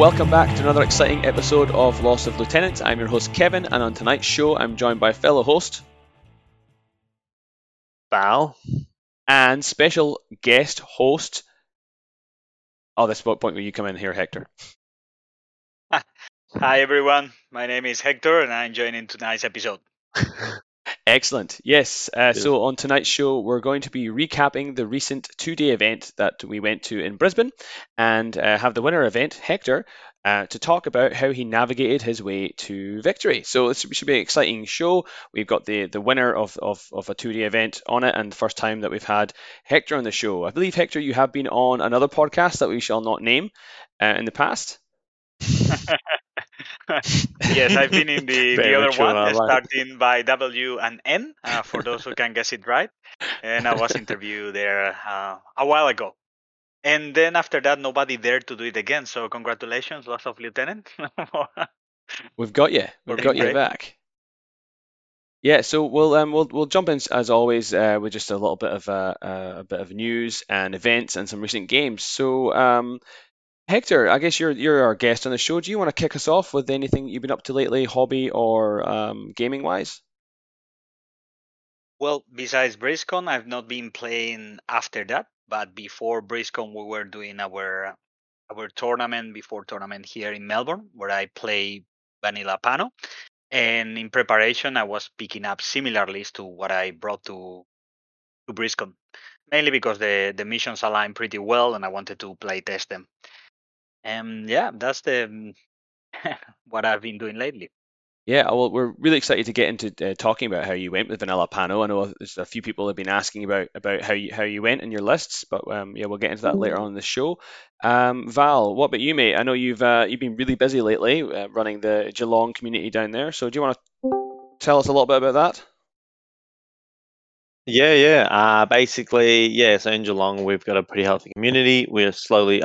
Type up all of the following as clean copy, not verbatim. welcome back to another exciting episode of Loss of Lieutenants. I'm your host Kevin, and on tonight's show I'm joined by fellow host Val and special guest host. Oh, that's the point where you come in here, Hector. Hi everyone, my name is Hector and I'm joining tonight's episode. Excellent. Yes. So on tonight's show, we're going to be recapping the recent two-day event that we went to in Brisbane and have the winner event, Hector, to talk about how he navigated his way to victory. So this should be an exciting show. We've got the winner of a two-day event on it, and the first time that we've had Hector on the show. I believe, Hector, you have been on another podcast that we shall not name in the past. Yes, I've been in the other one, starting by W and N, for those who can guess it right. And I was interviewed there a while ago. And then after that, nobody dared to do it again. So congratulations, Loss of Lieutenant. We've got you. We've got you back. Yeah, so we'll jump in as always with just a little bit of news and events and some recent games. So. Hector, I guess you're our guest on the show. Do you want to kick us off with anything you've been up to lately, hobby or gaming-wise? Well, besides BlizzCon, I've not been playing after that. But before BlizzCon, we were doing our tournament, before tournament here in Melbourne, where I play Vanilla Pano. And in preparation, I was picking up similar lists to what I brought to BlizzCon, mainly because the missions align pretty well, and I wanted to play test them. Yeah, that's the what I've been doing lately. Yeah, well, we're really excited to get into talking about how you went with Vanilla Pano. I know there's a few people have been asking about how you went in your lists, but yeah, we'll get into that later on in the show. Val, what about you, mate? I know you've been really busy lately running the Geelong community down there. So do you want to tell us a little bit about that? Yeah. Basically, yeah. So in Geelong, we've got a pretty healthy community. We're slowly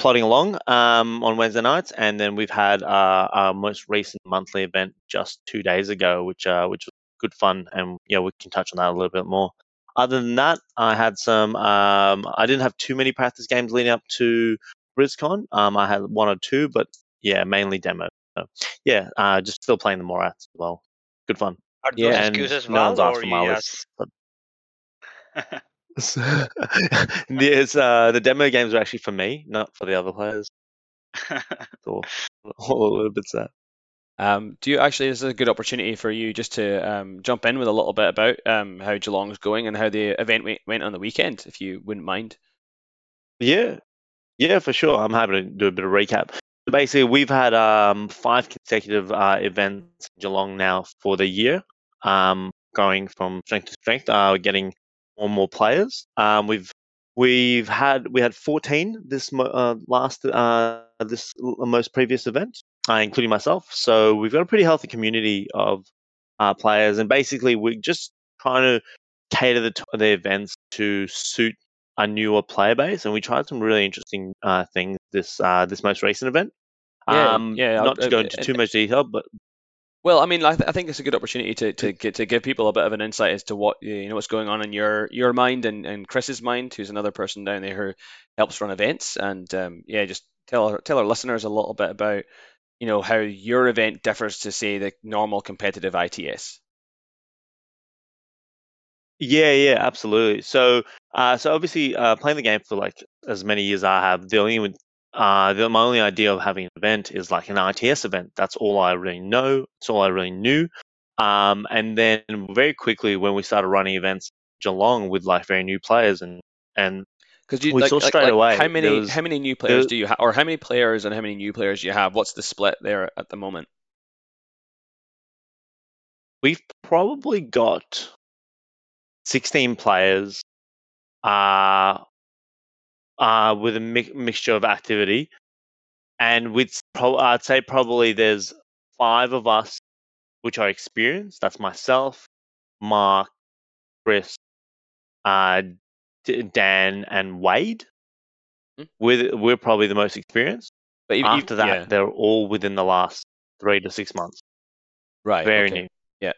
plodding along on Wednesday nights, and then we've had our most recent monthly event just 2 days ago, which was good fun, and yeah, we can touch on that a little bit more. Other than that, I had some. I didn't have too many practice games leading up to BlizzCon. I had one or two, but yeah, mainly demo. So, yeah, just still playing the Morats as well. Good fun. Are those excuses valid, or yes? Yes, the demo games are actually for me, not for the other players. So, a little bit sad. Do you actually? This is a good opportunity for you just to jump in with a little bit about how Geelong's going and how the event went on the weekend, if you wouldn't mind. Yeah, for sure. I'm happy to do a bit of recap. So basically, we've had 5 consecutive events in Geelong now for the year, going from strength to strength. We're getting more players. We had 14 this most previous event, including myself. So we've got a pretty healthy community of players, and basically we're just trying to cater the events to suit a newer player base. And we tried some really interesting things this most recent event. Not to go into too much detail, but. Well, I mean, I think it's a good opportunity to give people a bit of an insight as to what what's going on in your mind and Chris's mind, who's another person down there who helps run events, and just tell our listeners a little bit about how your event differs to say the normal competitive ITS. Yeah, absolutely. So, obviously, playing the game for like as many years as I have, dealing with. My only idea of having an event is like an ITS event. That's all I really know. It's all I really knew. And then very quickly when we started running events in Geelong with like very new players and because we saw straight away how many new players do you have, or how many players and how many new players do you have? What's the split there at the moment? We've probably got 16 players. With a mixture of activity, and with I'd say probably there's 5 of us which are experienced. That's myself, Mark, Chris, Dan, and Wade. We're probably the most experienced. But after that, they're all within the last 3 to 6 months. Right. Very new. Yeah.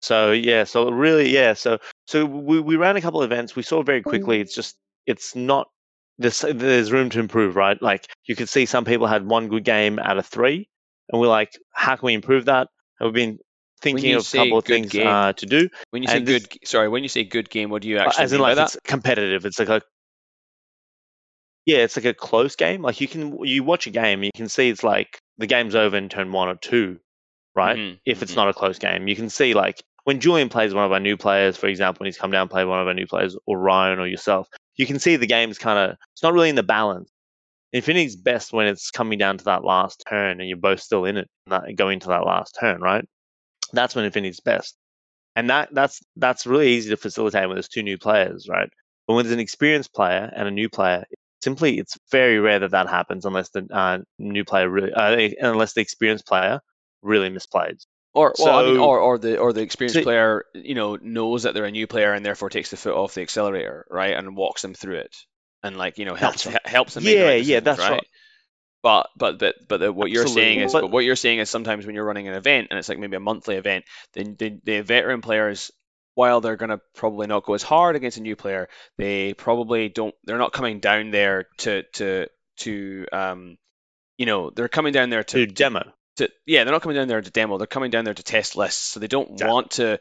So yeah. So really, yeah. So we ran a couple of events. We saw very quickly. It's not there's room to improve, right? Like, you could see some people had one good game out of three, and we're like, how can we improve that? And we've been thinking of a couple of things to do. When you say good game, what do you actually mean by that? It's competitive. It's like a close game. Like, you watch a game, you can see it's like the game's over in turn one or two, right? Mm-hmm. If it's not a close game, you can see, like, when Julian plays one of our new players, for example, when he's come down and played one of our new players, or Ryan or yourself, you can see the game's it's not really in the balance. Infinity's best when it's coming down to that last turn and you're both still in it, going to that last turn, right? That's when Infinity's best. And that's really easy to facilitate when there's two new players, right? But when there's an experienced player and a new player, it's very rare that happens unless the unless the experienced player really misplays. The experienced player, knows that they're a new player and therefore takes the foot off the accelerator, right, and walks them through it, and helps them. Right. But what you're saying is, sometimes when you're running an event and it's like maybe a monthly event, then the veteran players, while they're going to probably not go as hard against a new player, they probably don't. They're not coming down there they're coming down there to demo. They're not coming down there to demo. They're coming down there to test lists. So they don't want to.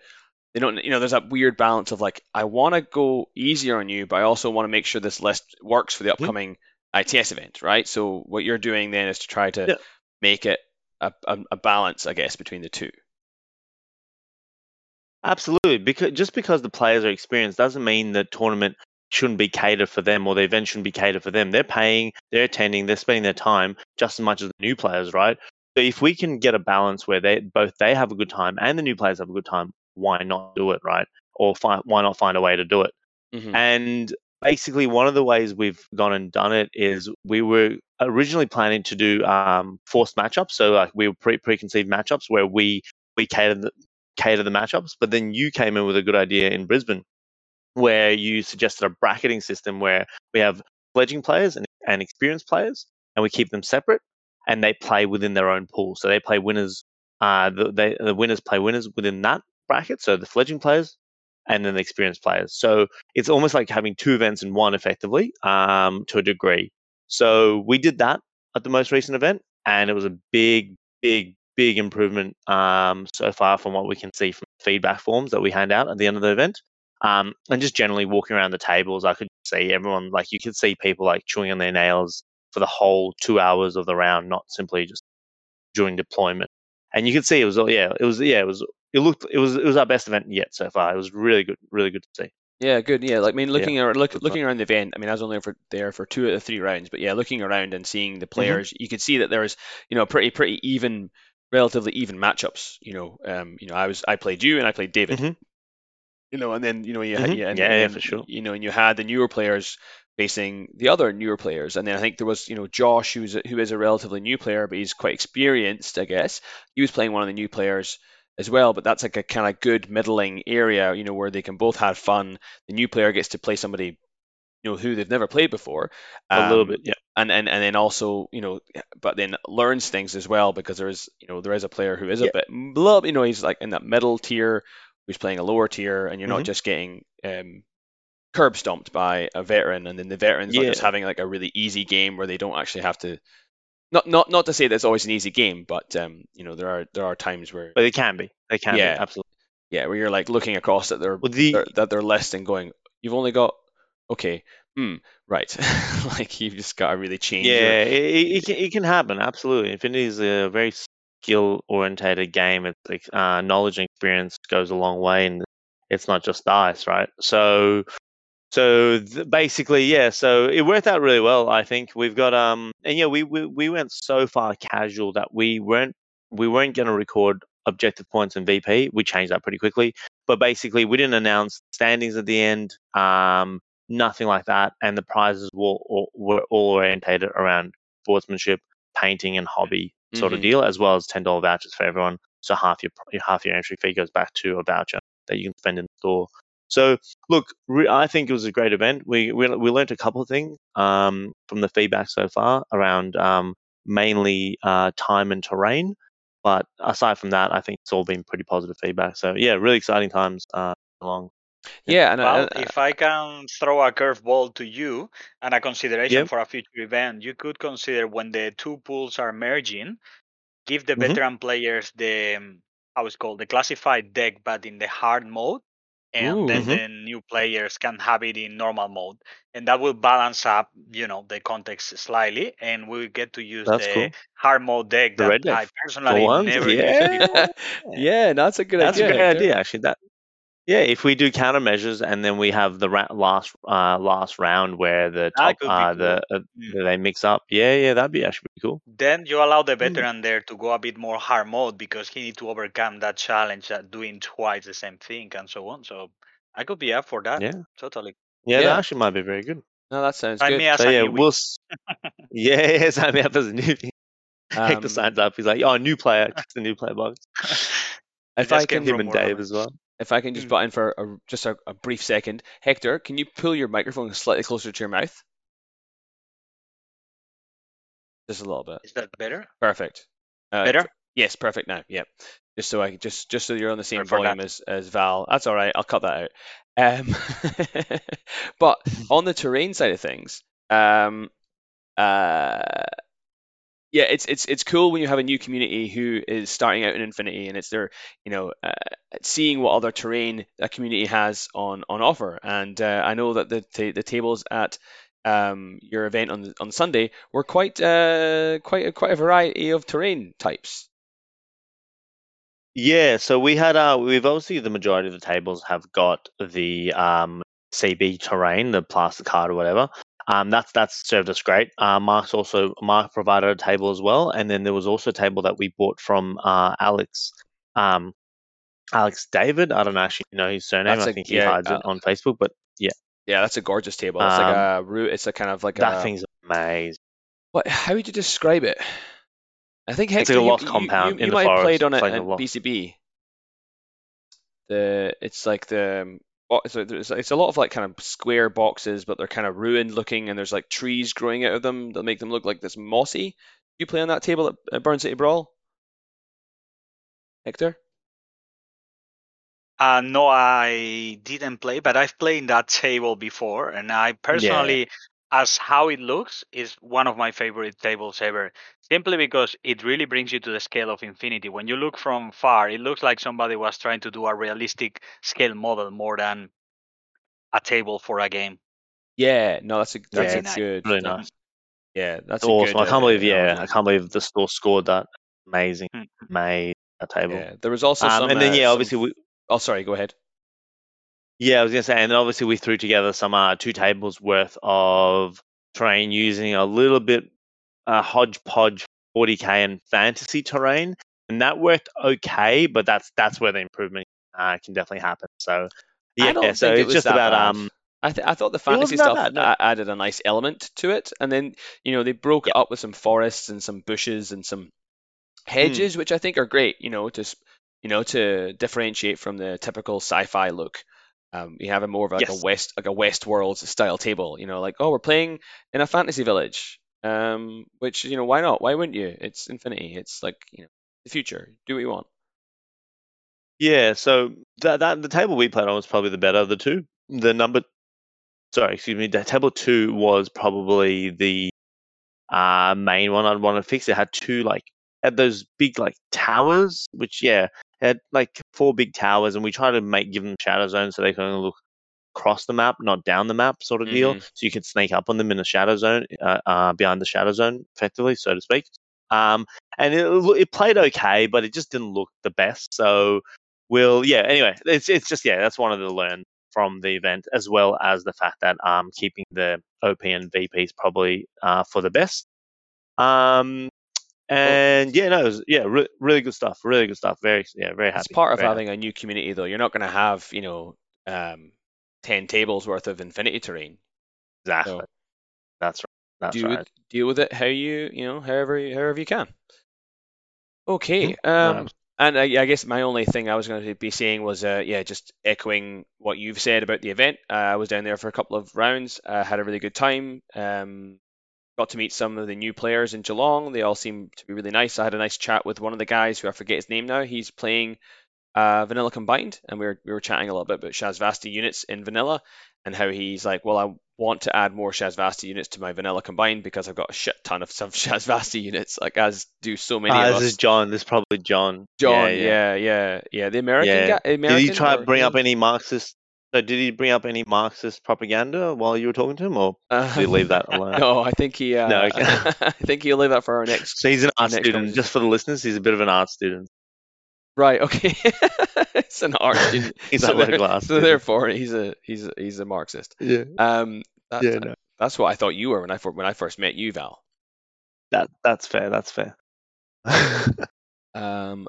They don't. There's that weird balance of like, I want to go easier on you, but I also want to make sure this list works for the upcoming ITS event, right? So what you're doing then is to try to make it a balance, I guess, between the two. Absolutely, because just because the players are experienced doesn't mean the tournament shouldn't be catered for them or the event shouldn't be catered for them. They're paying, they're attending, they're spending their time just as much as the new players, right? So if we can get a balance where they have a good time and the new players have a good time, why not do it, right? Or why not find a way to do it? Mm-hmm. And basically, one of the ways we've gone and done it is we were originally planning to do forced matchups, so like we were preconceived matchups where we cater the matchups, but then you came in with a good idea in Brisbane where you suggested a bracketing system where we have fledgling players and experienced players, and we keep them separate and they play within their own pool. So they play winners, the winners play winners within that bracket, so the fledgling players and then the experienced players. So it's almost like having two events in one effectively, to a degree. So we did that at the most recent event and it was a big improvement so far from what we can see from feedback forms that we hand out at the end of the event. And just generally walking around the tables, I could see everyone, like you could see people like chewing on their nails for the whole 2 hours of the round, not simply just during deployment. And you could see it was our best event yet so far. It was really good to see. Yeah, good. Yeah, like I mean, looking around the event. I mean, I was only there for two out of three rounds, but yeah, looking around and seeing the players, you could see that there was pretty even. Relatively even matchups, I played you and I played David, and then you had the newer players facing the other newer players, and then I think there was Josh, who is a relatively new player, but he's quite experienced, I guess. He was playing one of the new players as well, but that's like a kind of good middling area, where they can both have fun. The new player gets to play somebody who they've never played before, a little bit, yeah. And then also, but then learns things as well, because there is a player who is a bit, he's like in that middle tier, who's playing a lower tier, and you're not just getting curb stomped by a veteran, and then the veterans are just having like a really easy game where they don't actually have to. Not to say that it's always an easy game, but there are times where. But it can be. They can be, absolutely. Yeah, where you're like looking across at their list and going, you've only got. Okay, right. Like you've just got to really change. Yeah, it can happen, absolutely. Infinity is a very skill-orientated game. It's like knowledge and experience goes a long way, and it's not just dice, right? So basically, yeah. So it worked out really well, I think. We've got we went so far casual that we weren't going to record objective points and VP. We changed that pretty quickly, but basically we didn't announce standings at the end. Nothing like that, and the prizes were all orientated around sportsmanship, painting, and hobby sort of deal, as well as $10 vouchers for everyone. So half your entry fee goes back to a voucher that you can spend in the store. So look, I think it was a great event. We learned a couple of things from the feedback so far around mainly time and terrain, but aside from that, I think it's all been pretty positive feedback. So yeah, really exciting times along. Yeah, and well, if I can throw a curveball to you and a consideration for a future event, you could consider when the two pools are merging, give the veteran players the how it's called the classified deck, but in the hard mode, and then the new players can have it in normal mode, and that will balance up, you know, the context slightly, and we'll get to use the hard mode deck that I personally never used before. Yeah, that's a good idea. That's a great idea, actually. That. Yeah, if we do countermeasures and then we have the last round where the top they mix up, that'd be actually pretty cool. Then you allow the veteran there to go a bit more hard mode because he needs to overcome that challenge that doing twice the same thing and so on. So I could be up for that. Yeah, totally. Yeah, that actually might be very good. No, that sounds good. Me as so, we'll. Yeah, sign me up as a newbie. Hector signs up. He's like, oh, new player. It's the new player box. If I can him and Dave as well. If I can just butt in for a brief second. Hector, can you pull your microphone slightly closer to your mouth? Just a little bit. Is that better? Perfect. Better? Yes, perfect now. Yeah. Just so I just so you're on the same volume as Val. That's all right. I'll cut that out. But on the terrain side of things, yeah, it's cool when you have a new community who is starting out in Infinity and it's their, you know, seeing what other terrain a community has on offer. And I know that the tables at your event on Sunday were quite a variety of terrain types. Yeah, so we had we've obviously the majority of the tables have got the CB terrain, the plastic card or whatever. That's served us great. Mark provided a table as well, and then there was also a table that we bought from Alex David. I don't actually know his surname. I think he hides it on Facebook, but yeah, that's a gorgeous table. It's like a root. It's a kind of like that thing's amazing. What? How would you describe it? I think Hector, it's like a lost compound in the forest. You might have played on it at BCB. It's a lot of like kind of square boxes, but they're kind of ruined looking, and there's like trees growing out of them that make them look like this mossy. Do you play on that table at Burn City Brawl, Hector? No, I didn't play, but I've played that table before, and I personally, as how it looks, is one of my favorite tables ever. Simply because it really brings you to the scale of Infinity. When you look from far, it looks like somebody was trying to do a realistic scale model more than a table for a game. Yeah, no, that's good. Really nice. Yeah, that's awesome. I can't believe. I can't believe the store scored that. Amazing, made that table. Yeah, there was also some, and then obviously we. Oh, sorry. Go ahead. Yeah, I was gonna say, and obviously we threw together some two tables worth of terrain using a little bit hodgepodge 40k and fantasy terrain, and that worked okay. But that's where the improvement can definitely happen. So it's just about bad. I thought the fantasy stuff added a nice element to it, and then they broke it up with some forests and some bushes and some hedges, which I think are great. To differentiate from the typical sci-fi look. You have a more of a Westworld style table, like, oh, we're playing in a fantasy village, which, why not? Why wouldn't you? It's Infinity. It's like, the future. Do what you want. Yeah. So that the table we played on was probably the better of the two. The table 2 was probably the main one I'd want to fix. It had two, like, had those big, like, towers, which, had like 4 big towers, and we try to give them shadow zones so they can only look across the map, not down the map, sort of deal. So you can sneak up on them in a shadow zone, behind the shadow zone, effectively, so to speak. And it played okay, but it just didn't look the best. So anyway, it's just that's one of the learn from the event, as well as the fact that keeping the OP and VPs probably for the best. And really good stuff. Really good stuff. Very happy. It's part of having a new community, though. You're not going to have 10 tables worth of Infinity terrain. Exactly. So that's right. Deal with it how however you can. Okay. And I guess my only thing I was going to be saying was just echoing what you've said about the event. I was down there for a couple of rounds. I had a really good time. Got to meet some of the new players in Geelong. They all seem to be really nice. I had a nice chat with one of the guys who I forget his name now. He's playing Vanilla combined, and we were chatting a little bit about Shazvasti units in Vanilla, and how he's like, well, I want to add more Shazvasti units to my Vanilla combined because I've got a shit ton of Shazvasti units, like as do so many of us. This is John. This is probably John. John, yeah. The American guy. American, did he try to bring up any Marxist? So did he bring up any Marxist propaganda while you were talking to him, or did he leave that alone? No, I think he. No, okay. I think he'll leave that for our next. So he's an art student. Just for the listeners, he's a bit of an art student. Right. Okay. It's an art student. He's so not glass. So therefore, he's a Marxist. Yeah. That's what I thought you were when I first met you, Val. That's fair. That's fair. I've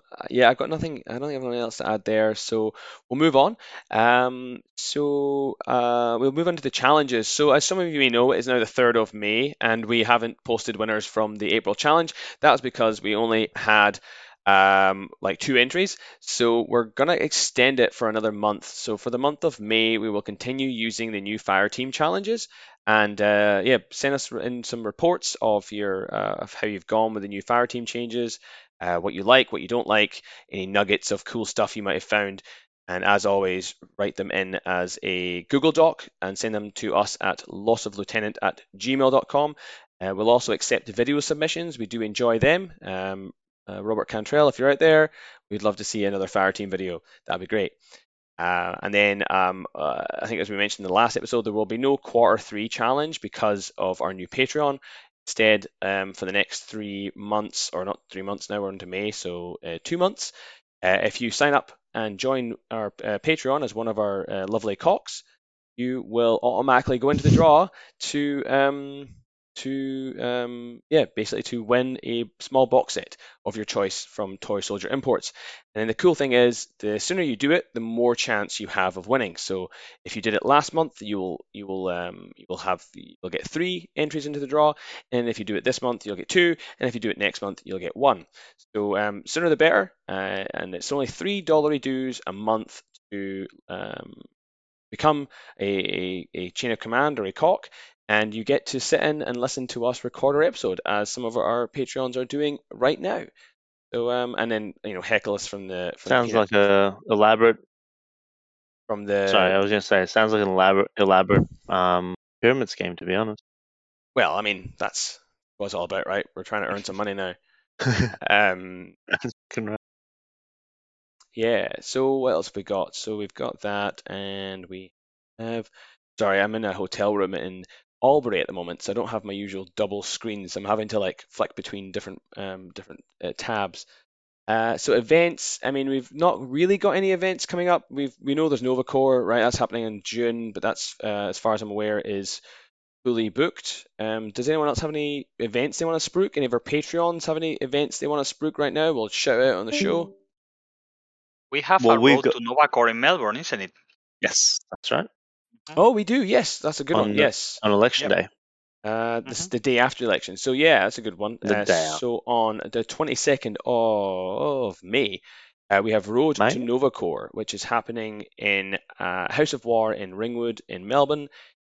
got nothing. I don't think I've anything else to add there, so we'll move on. We'll move on to the challenges. So as some of you may know, it is now the 3rd of May, and we haven't posted winners from the April challenge. That was because we only had like 2 entries, so we're gonna extend it for another month. So for the month of May, we will continue using the new fire team challenges, and send us in some reports of your of how you've gone with the new fire team changes, what you like, what you don't like, any nuggets of cool stuff you might have found. And as always, write them in as a Google Doc and send them to us at lossoflieutenant@gmail.com. We'll also accept video submissions. We do enjoy them. Robert Cantrell, if you're out there, we'd love to see another fire team video. That'd be great. And then I think as we mentioned in the last episode, there will be no quarter 3 challenge because of our new Patreon. Instead, for the next 3 months, or not 3 months now, we're into May, so 2 months. If you sign up and join our Patreon as one of our lovely cocks, you will automatically go into the draw to win a small box set of your choice from Toy Soldier Imports. And then the cool thing is, the sooner you do it, the more chance you have of winning. So if you did it last month, you'll get 3 entries into the draw, and if you do it this month, you'll get 2, and if you do it next month, you'll get 1. So sooner the better, and it's only $3 dues a month to become a chain of command or a cock. And you get to sit in and listen to us record our episode, as some of our Patreons are doing right now. So, and then heckle us from the. It sounds like an elaborate pyramid scheme, to be honest. Well, I mean, that's what it's all about, right? We're trying to earn some money now. Yeah. So what else have we got? So we've got that, and we have. Sorry, I'm in a hotel room in Albury at the moment, so I don't have my usual double screens. I'm having to flick between different tabs. So events, I mean, we've not really got any events coming up. We know there's NovaCore, right? That's happening in June, but that's as far as I'm aware is fully booked. Does anyone else have any events they want to spruik? Any of our Patreons have any events they want to spruik right now? We'll shout out on the show. We have to NovaCore in Melbourne, isn't it? Yes, that's right. Oh, we do. Yes, that's a good one. Yes, on election day. The day after election. So yeah, that's a good one. So on the 22nd of May, we have Road to NovaCore, which is happening in House of War in Ringwood in Melbourne.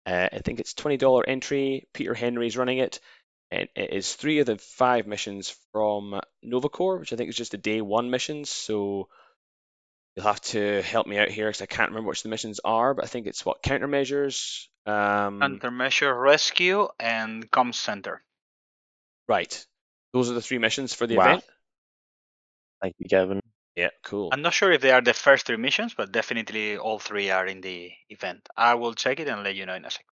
I think it's $20 entry. Peter Henry's running it, and it is 3 of the 5 missions from NovaCore, which I think is just the day 1 missions. So. You'll have to help me out here because I can't remember which the missions are, but I think it's what? Countermeasures? Countermeasure, Rescue, and Comm Center. Right. Those are the 3 missions for the event. Thank you, Gavin. Yeah, cool. I'm not sure if they are the first 3 missions, but definitely all 3 are in the event. I will check it and let you know in a second.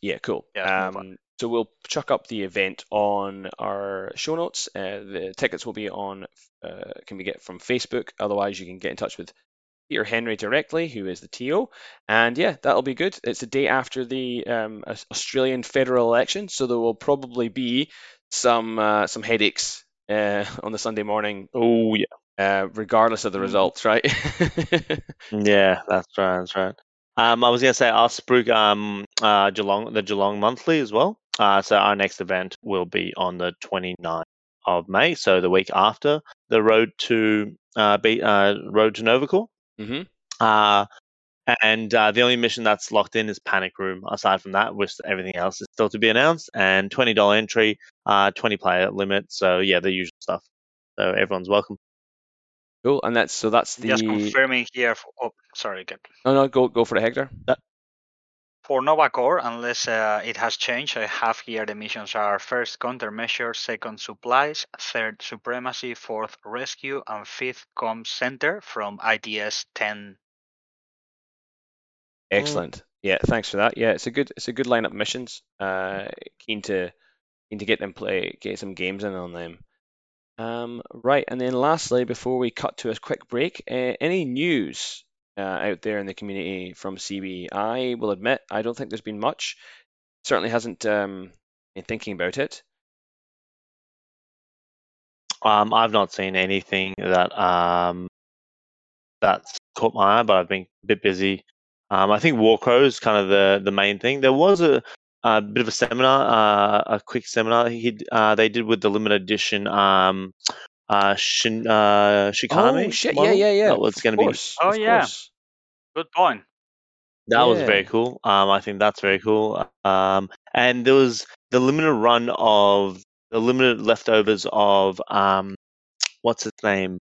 Yeah, cool. Yeah, so we'll chuck up the event on our show notes. The tickets will be on, can be get from Facebook. Otherwise, you can get in touch with Peter Henry directly, who is the TO. And yeah, that'll be good. It's the day after the Australian federal election, so there will probably be some headaches on the Sunday morning. Oh yeah. Regardless of the results, right? Yeah, that's right. That's right. I was going to say I'll spruik the Geelong Monthly as well. So our next event will be on the 29th of May, so the week after the Road to NovaCore. Mm-hmm. And the only mission that's locked in is Panic Room. Aside from that, which everything else is still to be announced. And $20 entry, 20 player limit. So yeah, the usual stuff. So everyone's welcome. Cool, and that's so that's the. Just confirming here. For, oh, sorry, good. No, no, go for it, Hector. That... For NovaCore, unless it has changed, I have here the missions are first countermeasures, second supplies, third supremacy, fourth rescue, and fifth comm center from ITS 10. Excellent. Yeah, thanks for that. Yeah, it's a good lineup of missions. Keen to get some games in on them. Right, and then lastly, before we cut to a quick break, any news out there in the community from CB? I will admit, I don't think there's been much. Certainly hasn't been thinking about it. I've not seen anything that that's caught my eye, but I've been a bit busy. I think Warcrow is kind of the main thing. There was a bit of a seminar, a quick seminar they did with the limited edition Shikami. Oh shit! Model. Yeah. That was going to be. Oh yeah. Course. Good point. That was very cool. I think that's very cool. And there was the limited run of the limited leftovers of what's its name,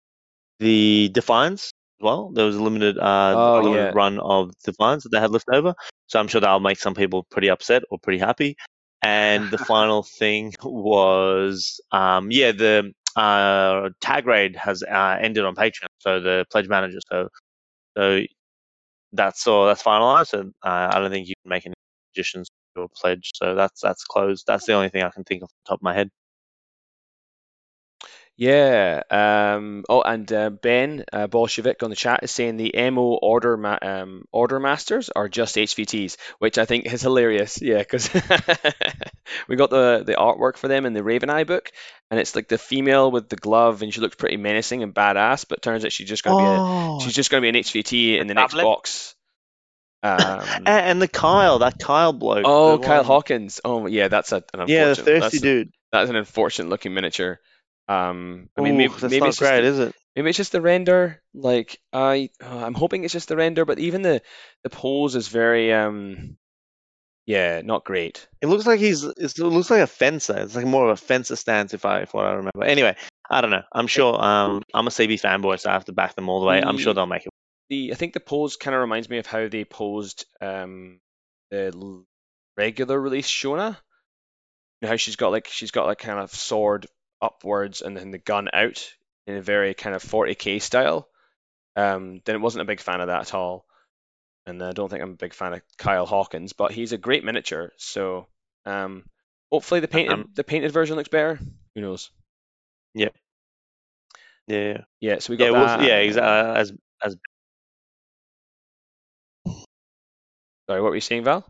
the Defiance. Well, there was a limited run of Defiance that they had left over, so I'm sure that'll make some people pretty upset or pretty happy. And the final thing was the tag raid has ended on Patreon, so the pledge manager, so that's finalized, and I don't think you can make any additions to your pledge, so that's closed. That's the only thing I can think of off the top of my head. Yeah. And Ben Bolshevik on the chat is saying the MO order masters are just HVTs, which I think is hilarious. Yeah, because we got the artwork for them in the Raven Eye book, and it's like the female with the glove, and she looks pretty menacing and badass, but turns out she's just going to be an HVT in the next box. And the Kyle bloke. Oh, Kyle Hawkins. Oh yeah, that's the thirsty dude. That's an unfortunate looking miniature. Maybe it's great, is it? Maybe it's just the render. Like I'm hoping it's just the render, but even the pose is very not great. It looks like a fencer. It's like more of a fencer stance, if what I remember. Anyway, I don't know. I'm sure. I'm a CB fanboy, so I have to back them all the way. I'm sure they'll make it. I think the pose kind of reminds me of how they posed the regular release Shona. You know how she's got like kind of sword upwards and then the gun out in a very kind of 40k style. Then it wasn't a big fan of that at all, and I don't think I'm a big fan of Kyle Hawkins, but he's a great miniature. So hopefully the painted version looks better. Who knows? Yep. Yeah. So we got that. Well, yeah, exactly. As sorry, what were you saying, Val?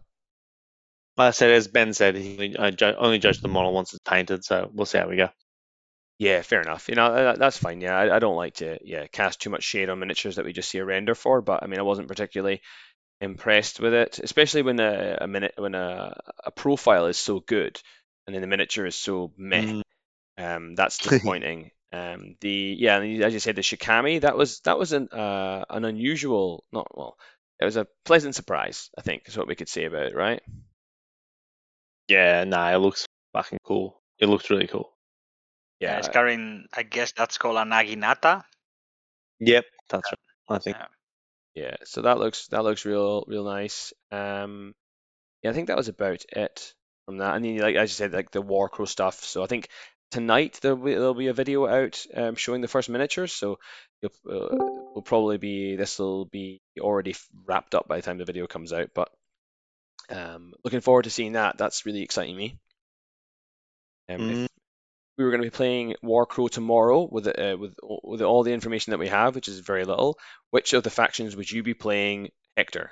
I said, as Ben said, he only judged the model once it's painted. So we'll see how we go. Yeah, fair enough. You know, that's fine. Yeah, I don't like to cast too much shade on miniatures that we just see a render for, but I mean, I wasn't particularly impressed with it, especially when a profile is so good and then the miniature is so meh. That's disappointing. And as you said, the Shikami, that was an unusual, it was a pleasant surprise, I think, is what we could say about it, right? Yeah, it looks fucking cool. It looks really cool. Yeah, it's carrying, I guess that's called a Naginata. Yep, that's right, I think. Yeah, so that looks real nice. I think that was about it from that. And then, like as you said, like the Warcrow stuff. So I think tonight there'll be a video out showing the first miniatures. So we'll probably be already wrapped up by the time the video comes out. But looking forward to seeing that. That's really exciting me. We were going to be playing Warcrow tomorrow with all the information that we have, which is very little. Which of the factions would you be playing, Hector?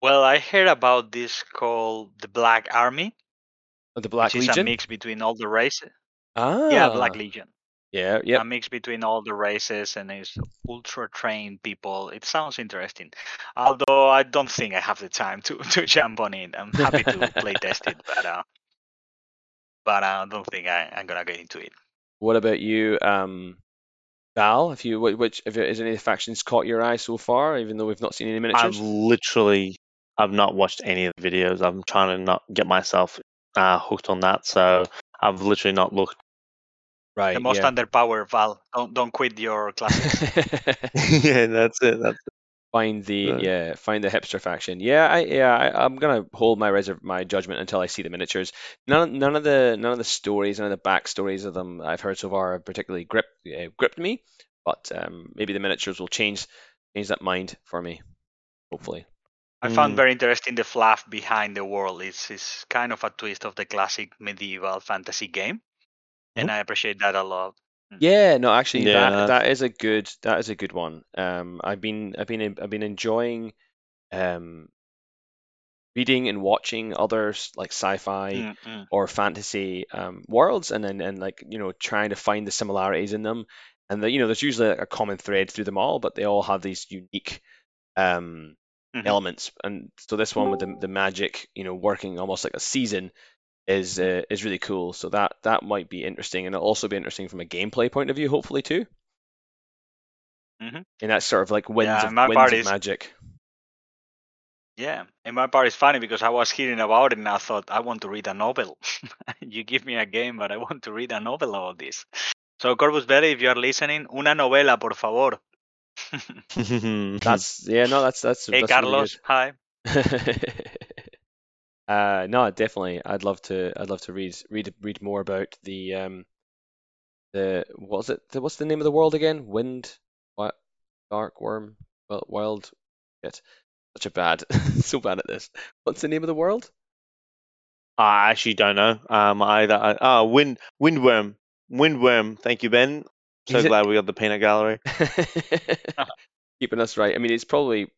Well, I heard about this called the Black Army. Oh, the Black Legion? Which is a mix between all the races. Yeah, Black Legion. Yeah. A mix between all the races, and it's ultra-trained people. It sounds interesting. Although I don't think I have the time to jump on it. I'm happy to play test it, but I don't think I'm gonna get into it. What about you, Val? Is any factions caught your eye so far? Even though we've not seen any miniatures, I've not watched any of the videos. I'm trying to not get myself hooked on that, so I've literally not looked. Right. The most underpowered Val. Don't quit your classics. Yeah, that's it. That's it. Find the hipster faction. I'm gonna hold my judgment until I see the miniatures. None of the stories, none of the backstories of them I've heard so far have particularly gripped me. But maybe the miniatures will change that mind for me. Hopefully. I found very interesting the fluff behind the world. It's kind of a twist of the classic medieval fantasy game, and I appreciate that a lot. Yeah, no, actually, that is a good one. I've been enjoying reading and watching other like sci-fi or fantasy worlds, and trying to find the similarities in them. And there's usually a common thread through them all, but they all have these unique elements. And so this one with the magic, working almost like a season. Is really cool, so that might be interesting, and it'll also be interesting from a gameplay point of view, hopefully too. Mm-hmm. And that's sort of like winds of magic. Yeah, and my part is funny because I was hearing about it and I thought I want to read a novel. You give me a game, but I want to read a novel about this. So Corvus Belli, if you are listening, una novela, por favor. That's. Hey that's Carlos, really hi. No, definitely. I'd love to read more about the what was it? What's the name of the world again? Dark Worm? Well, Wild. Shit. Such a bad, so bad at this. What's the name of the world? I actually don't know. Windworm. Thank you, Ben. Glad we got the peanut gallery. Keeping us right. I mean, it's probably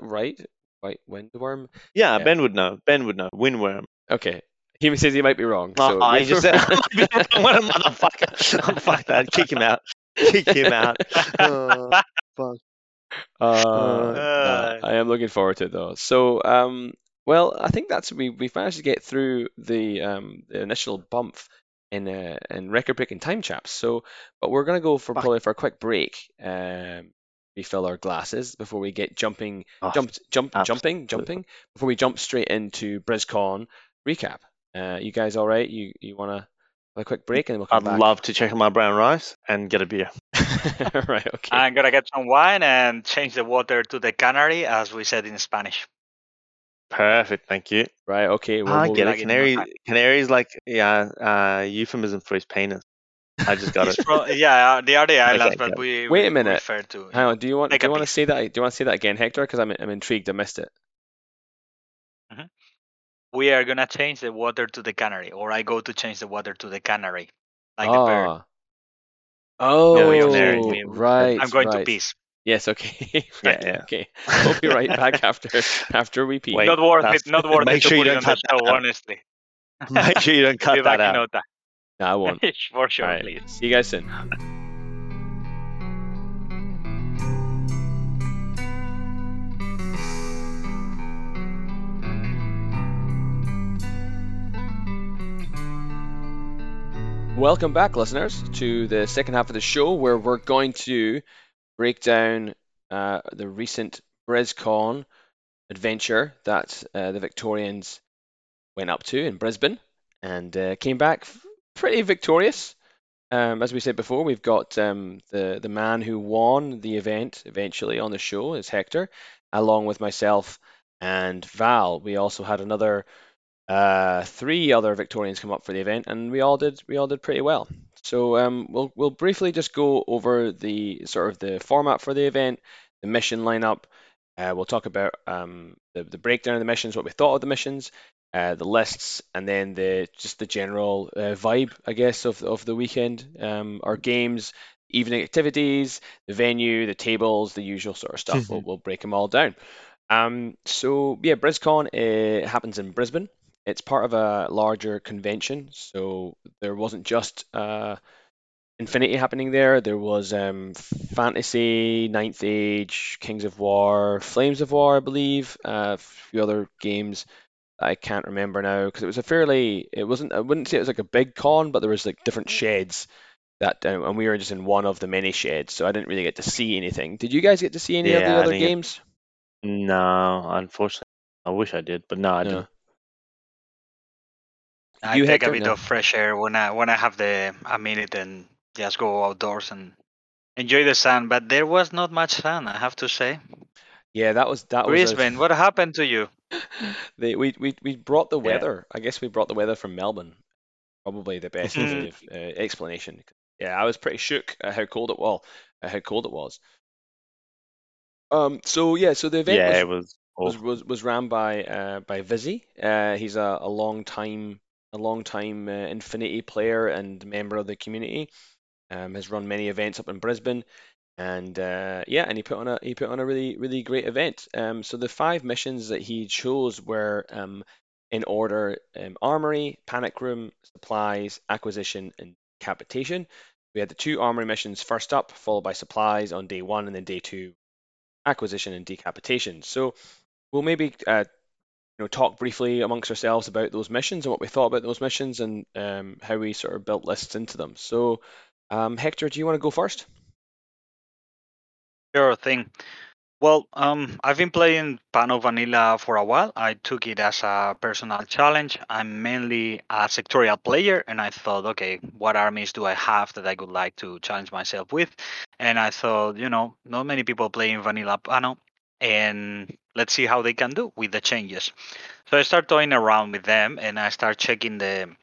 right. White Windworm? Yeah, Ben would know. Windworm. Okay. He says he might be wrong. So I just said, what a motherfucker. Oh, fuck that. Kick him out. Oh, fuck. I am looking forward to it, though. So, I think that's we managed to get through the initial bump in record-breaking time, chaps. So, but we're going to go for a quick break. Refill our glasses before we get jumping before we jump straight into BrizCon recap. You guys all right? You want to have a quick break and we'll come back? I'd love to check on my brown rice and get a beer. Right, okay. I'm gonna get some wine and change the water to the canary, as we said in Spanish. Perfect, thank you. Right, okay. We'll get it. Canary is like euphemism for his penis. I just got it. They are the islands, but we wait a minute. Refer to. Hang on. Do you want to say that? Do you want to say that again, Hector? Because I'm intrigued. I missed it. Mm-hmm. We are gonna change the water to the canary, or I go to change the water to the canary, like the bird. Oh, right. I'm going to piss. Yes. Okay. Right, yeah. Okay. We'll be right back after we pee. Not worth it. Not worth it. Make sure you don't cut that. Honestly. Make sure you don't cut that out. No, I won't. For sure, right. Please. See you guys soon. Welcome back, listeners, to the second half of the show where we're going to break down the recent BrizCon adventure that the Victorians went up to in Brisbane and came back pretty victorious. As we said before, we've got the man who won the event eventually on the show is Hector, along with myself and Val. We also had another three other Victorians come up for the event, and we all did pretty well. So we'll briefly just go over the sort of the format for the event, the mission lineup. We'll talk about the breakdown of the missions, what we thought of the missions. The lists, and then the general vibe, I guess, of the weekend. Our games, evening activities, the venue, the tables, the usual sort of stuff. We'll break them all down. BrizCon happens in Brisbane. It's part of a larger convention, so there wasn't just Infinity happening there. There was Fantasy, Ninth Age, Kings of War, Flames of War, I believe, a few other games. I can't remember now because I wouldn't say it was like a big con, but there was like different sheds that, and we were just in one of the many sheds, so I didn't really get to see anything. Did you guys get to see any of the other games? No, unfortunately. I wish I did, but no, I didn't. I take a bit of fresh air when I have a minute and just go outdoors and enjoy the sun. But there was not much sun, I have to say. Yeah, that was Brisbane. What happened to you? We brought the weather. Yeah. I guess we brought the weather from Melbourne. Probably the best explanation. Yeah, I was pretty shook at how cold it was. So the event was ran by Vizzy. He's a long time Infinity player and member of the community. Has run many events up in Brisbane, and he put on a really, really great event. So the 5 missions that he chose were in order: Armory, Panic Room, Supplies, Acquisition, and Decapitation. We had the 2 Armory missions first up, followed by Supplies on day 1, and then day 2, Acquisition and Decapitation. So we'll maybe talk briefly amongst ourselves about those missions and what we thought about those missions and how we sort of built lists into them. So Hector, do you want to go first? Sure thing. Well, I've been playing Pano Vanilla for a while. I took it as a personal challenge. I'm mainly a sectorial player, and I thought, okay, what armies do I have that I would like to challenge myself with? And I thought, not many people playing Vanilla Pano, and let's see how they can do with the changes. So I start toying around with them, and I start checking the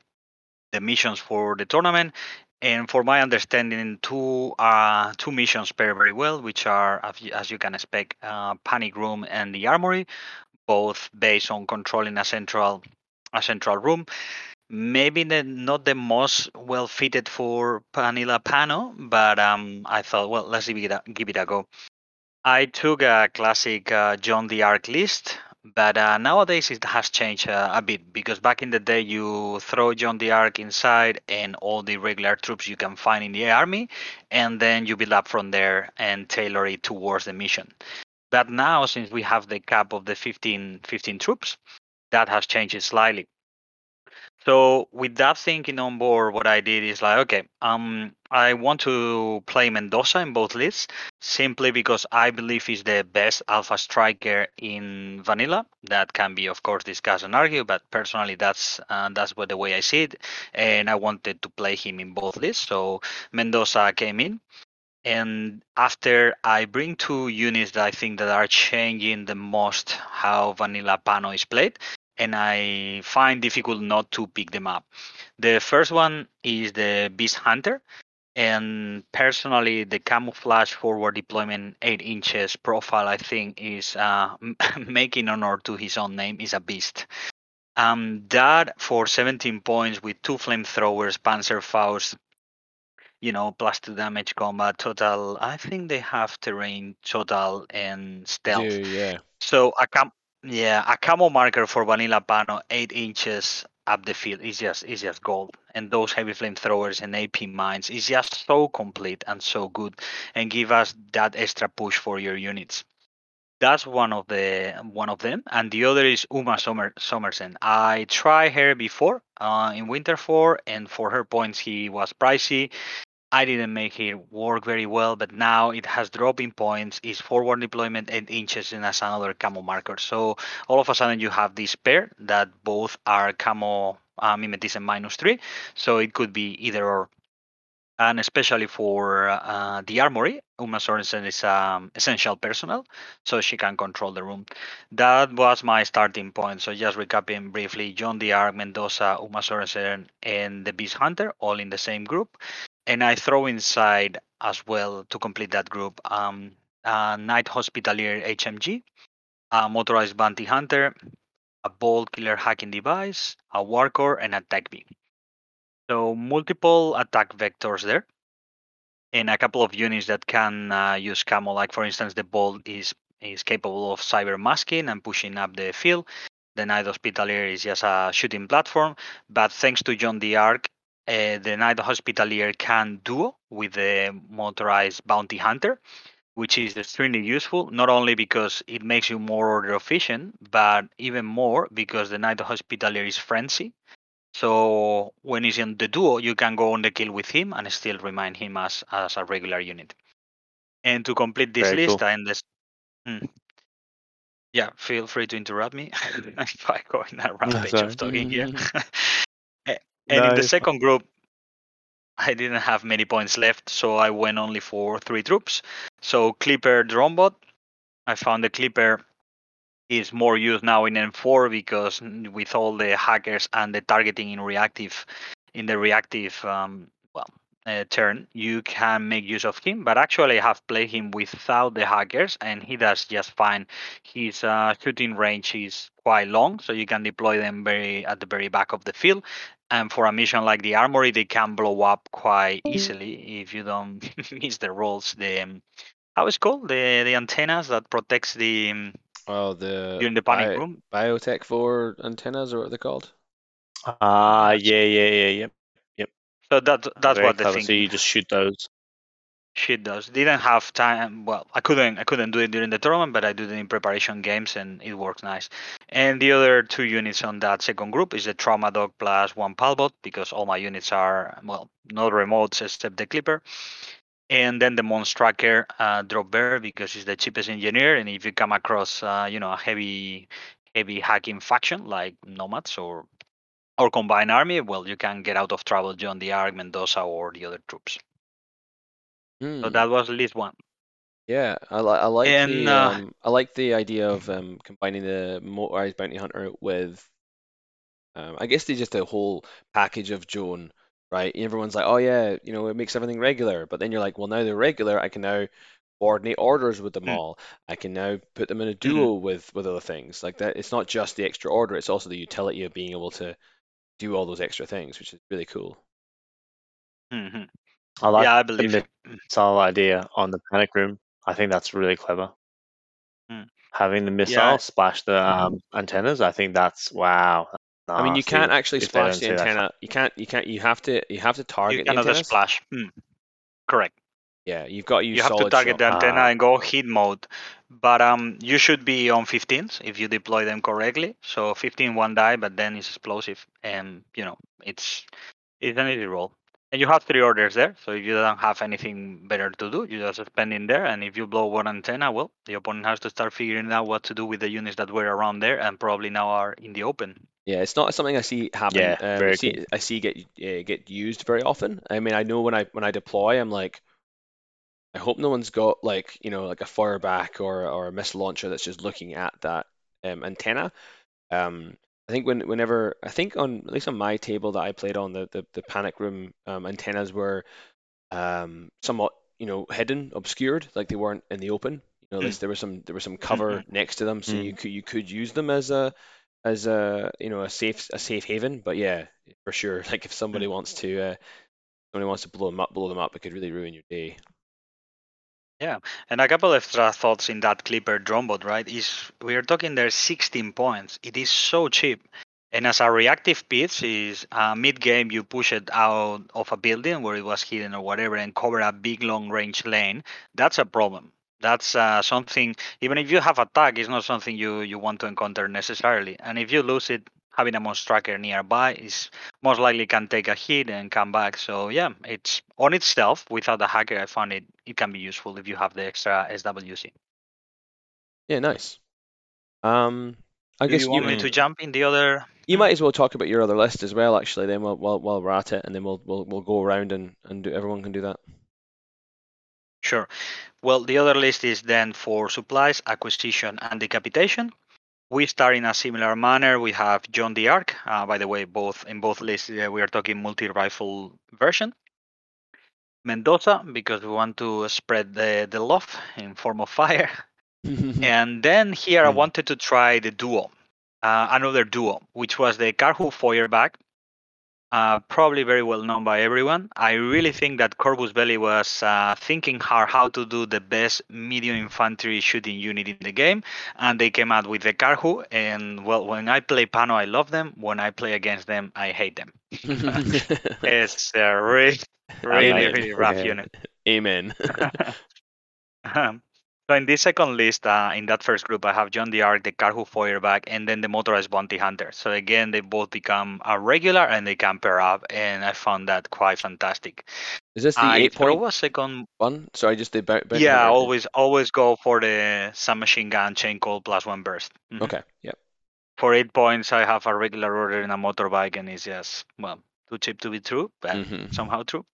missions for the tournament. And for my understanding, two missions pair very well, which are, as you can expect, Panic Room and the Armory, both based on controlling a central room. Maybe not the most well fitted for Vanilla Pano, but I thought, well, let's give it a go. I took a classic John the Arc list. But nowadays it has changed a bit, because back in the day you throw John the Arc inside and all the regular troops you can find in the army, and then you build up from there and tailor it towards the mission. But now, since we have the cap of the 15 troops, that has changed slightly. So with that thinking on board, what I did is I want to play Mendoza in both lists simply because I believe he's the best alpha striker in Vanilla. That can be, of course, discussed and argued, but personally, that's the way I see it. And I wanted to play him in both lists, so Mendoza came in. And after I bring 2 units that I think that are changing the most how Vanilla Pano is played, and I find difficult not to pick them up. The first one is the Beast Hunter, and personally the camouflage forward deployment 8 inches profile I think is making honor to his own name, is a beast. That for 17 points with 2 flamethrowers, Panzerfaust, +2 damage combat total. I think they have terrain total and stealth. Yeah. So a camo marker for Vanilla Pano, 8 inches up the field, is just gold. And those heavy flamethrowers and AP mines is just so complete and so good, and give us that extra push for your units. That's one of them, and the other is Uma Somersen. I tried her before in Winterford, and for her points he was pricey. I didn't make it work very well, but now it has dropping points, is forward deployment 8 inches, and as another camo marker. So all of a sudden you have this pair that both are camo mimetism -3, so it could be either or. And especially for the Armory, Uma Sorensen is essential personnel, so she can control the room. That was my starting point. So just recapping briefly, John the Arc, Mendoza, Uma Sorensen, and the Beast Hunter, all in the same group. And I throw inside as well, to complete that group, Knight Hospitalier HMG, a motorized bounty hunter, a bolt killer hacking device, a warcore, and a tech bee. So multiple attack vectors there, and a couple of units that can use camo. Like for instance, the bolt is capable of cyber masking and pushing up the field. The Knight Hospitalier is just a shooting platform, but thanks to John the Arc, the Knight Hospitalier can duo with the motorized bounty hunter, which is extremely useful, not only because it makes you more order efficient, but even more because the Knight Hospitalier is frenzy. So when he's in the duo, you can go on the kill with him and still remind him as a regular unit. And to complete this list, cool. Yeah, feel free to interrupt me if I go in a rampage of talking here. And in the second group, I didn't have many points left, so I went only for 3 troops. So Clipper Dronebot, I found the Clipper is more used now in M4 because with all the hackers and the targeting in the reactive turn, you can make use of him. But actually, I have played him without the hackers, and he does just fine. His shooting range is quite long, so you can deploy them at the very back of the field. And for a mission like the Armory, they can blow up quite easily if you don't miss the rolls. The antennas that protects the during the panic room. Biotech 4 antennas, or what they're called. Yep. So that's what they think. So you just shoot those. Shoot those. Didn't have time. Well, I couldn't do it during the tournament, but I did it in preparation games, and it works nice. And the other 2 units on that second group is the Trauma Dog plus 1 Palbot, because all my units are not remotes except the Clipper. And then the Monstracker Drop Bear, because he's the cheapest engineer, and if you come across a heavy hacking faction like Nomads or Combined Army, well, you can get out of trouble on the ARC, Mendoza, or the other troops. So that was list 1. Yeah, I like the idea of combining the motorized bounty hunter with, I guess they just a whole package of drone, right? Everyone's like, oh yeah, it makes everything regular. But then you're like, well, now they're regular. I can now coordinate orders with them all. I can now put them in a duo with other things like that. It's not just the extra order; it's also the utility of being able to do all those extra things, which is really cool. Mm-hmm. I like I believe the missile idea on the panic room. I think that's really clever. Having the missile splash the antennas, I think that's wow. Nasty. I mean, you can't actually splash the antenna. You have to target the antenna. Splash. Correct. Yeah, you have to target the antenna and go hit mode. But you should be on 15s if you deploy them correctly. So 15 one die, but then it's explosive, and it's an easy roll. And you have 3 orders there, so if you don't have anything better to do, you just spend in there, and if you blow 1 antenna, well, the opponent has to start figuring out what to do with the units that were around there and probably now are in the open. Yeah, it's not something I see happen. Yeah, I see get used very often. I mean, I know when I deploy, I'm like, I hope no one's got like a Feuerbach or a missile launcher that's just looking at that antenna. I think on my table that I played on, the panic room antennas were somewhat hidden, obscured, like they weren't in the open. There was some cover next to them, so you could use them as a safe haven. But yeah, for sure, like if somebody wants to blow them up, it could really ruin your day. Yeah, and a couple of extra thoughts in that Clipper Dronebot, right? We are talking there 16 points. It is so cheap. And as a reactive piece is mid-game, you push it out of a building where it was hidden or whatever and cover a big long-range lane. That's a problem. That's something, even if you have attack, it's not something you want to encounter necessarily. And if you lose it, having a Monstracker nearby is most likely can take a hit and come back. So yeah, it's on itself without the hacker. I found it can be useful if you have the extra SWC. Yeah, nice. Do you want me to jump in the other? You might as well talk about your other list as well. Actually, then while we're at it, and then we'll go around and everyone can do that. Sure. Well, the other list is then for supplies, acquisition, and decapitation. We start in a similar manner. We have John the Arc. By the way, both lists, we are talking multi-rifle version. Mendoza, because we want to spread the love in form of fire. And then here I wanted to try the duo, another duo, which was the Carhu Feuerbach. Probably very well known by everyone. I really think that Corvus Belli was thinking hard how to do the best medium infantry shooting unit in the game, and they came out with the Carhu. And well, when I play Pano, I love them. When I play against them, I hate them. It's a really, really, really rough unit. Amen. So in this second list, in that first group, I have John the Arc, the Carhu Feuerbach, and then the motorized bounty hunter. So again, they both become a regular and they can pair up, and I found that quite fantastic. Is this the 8.1 second one? Sorry, just the bounty. Yeah, number. always go for the submachine gun chain cold plus 1 burst. Okay, yep. For 8 points, I have a regular order and a motorbike, and it's just too cheap to be true, but somehow true.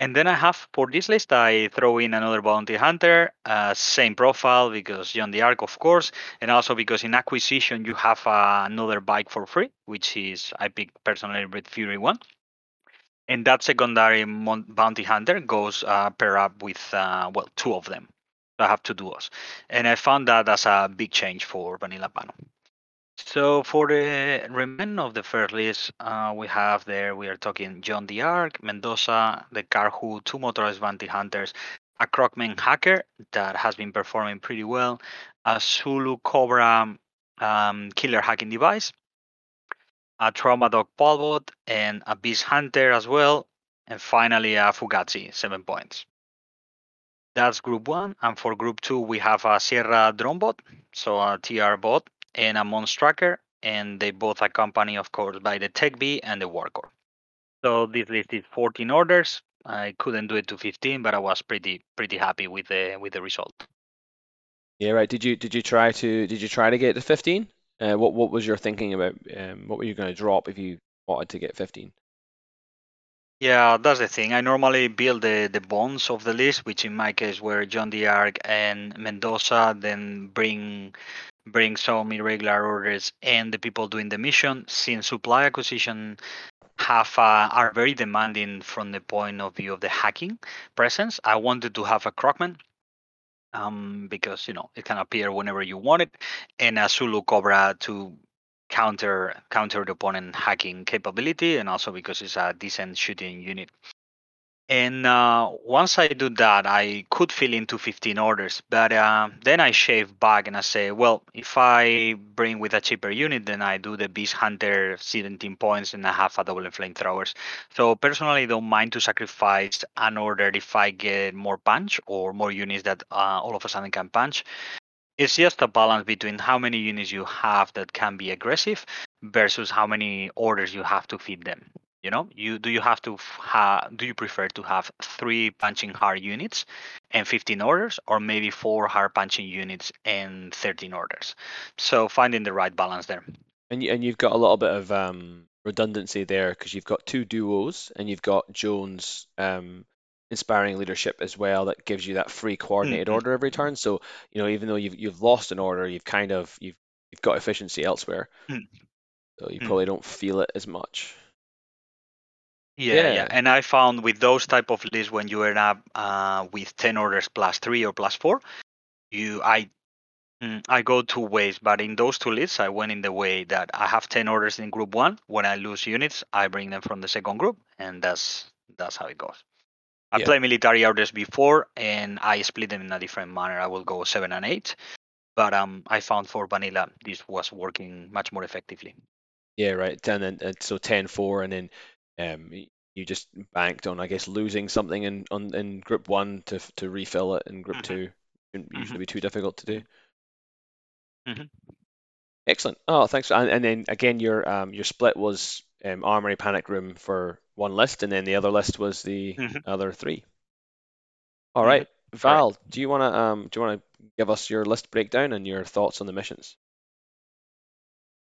And then I have, for this list, I throw in another bounty hunter, same profile because John the Ark, of course, and also because in Acquisition you have another bike for free, which is, I picked personally Red Fury 1. And that secondary bounty hunter goes pair up with, well, two of them. I have two duos. And I found that as a big change for Vanilla Pano. So for the remainder of the first list, we have there, we are talking John the Ark, Mendoza, the Carhu, two motorized bounty hunters, a Crocman hacker that has been performing pretty well, a Zulu Cobra killer hacking device, a Trauma Dog Polbot, and a Beast Hunter as well, and finally a Fugazi, 7 points. That's group one, and for group two, we have a Sierra Drone Bot, so a TR Bot, and a Mons Tracker, and they both accompany, of course, by the Tech B and the Warcore. So this list is 14 orders. I couldn't do it to 15, but I was pretty happy with the result. Yeah, right. Did you try to get to 15? What was your thinking about? What were you going to drop if you wanted to get 15? Yeah, that's the thing. I normally build the bones of the list, which in my case were John the Ark and Mendoza. Then bring some irregular orders and the people doing the mission, since supply acquisition are very demanding from the point of view of the hacking presence. I wanted to have a Crocman because, you know, it can appear whenever you want it, and a Zulu Cobra to counter the opponent hacking capability, and also because it's a decent shooting unit. And once I do that, I could fill into 15 orders, but then I shave back and I say, well, if I bring with a cheaper unit, then I do the Beast Hunter 17 points and I have a double flamethrowers. So personally, I don't mind to sacrifice an order if I get more punch or more units that all of a sudden can punch. It's just a balance between how many units you have that can be aggressive versus how many orders you have to feed them. You know, do you prefer to have 3 punching hard units and 15 orders, or maybe 4 hard punching units and 13 orders? So finding the right balance there. And you've got a little bit of redundancy there, because you've got two duos and you've got Jones inspiring leadership as well, that gives you that free coordinated order every turn. So, you know, even though you've lost an order, you've got efficiency elsewhere, so you probably don't feel it as much. Yeah, and I found with those type of lists, when you end up with 10 orders plus 3 or plus 4, I go two ways. But in those two lists, I went in the way that I have 10 orders in group 1. When I lose units, I bring them from the second group, and that's how it goes. I play military orders before, and I split them in a different manner. I will go 7 and 8, but I found for Vanilla, this was working much more effectively. Yeah, right. And so 10, 4, and then... you just banked on, I guess, losing something in group one to refill it in group two. Shouldn't usually be too difficult to do. Excellent. Oh, thanks. And then again, your split was Armory, Panic Room for one list, and then the other list was the other three. All right, Val, do you want to give us your list breakdown and your thoughts on the missions?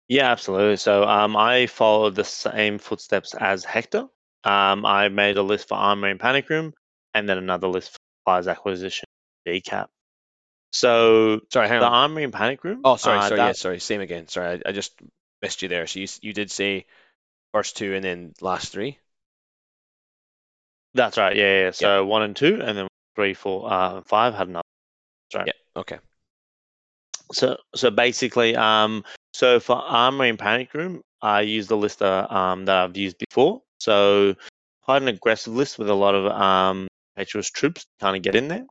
Yeah, absolutely. So I followed the same footsteps as Hector. I made a list for Armory and Panic Room, and then another list for Supplies, Acquisition, Decap. So hang on. Armory and Panic Room. Oh, sorry. Same again. Sorry, I just missed you there. So you did say first two and then last three. That's right. Yeah. So 1 and 2, and then 3, 4, 5 had another. That's right. Yeah. Okay. So basically, so for Armory and Panic Room, I used the list that I've used before. So quite an aggressive list with a lot of impetuous troops to kind of get in there.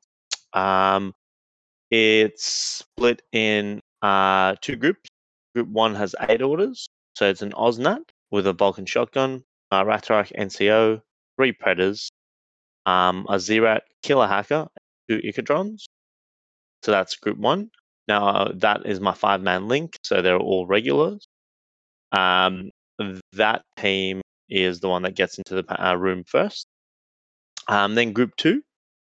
It's split in 2 groups. Group 1 has 8 orders. So it's an Osnat with a Vulcan shotgun, a Ratarak NCO, 3 Predators, a Zerat killer hacker, and 2 Ikadrons. So that's group 1. Now, that is my 5-man link, so they're all regulars. That team is the one that gets into the room first. Then Group 2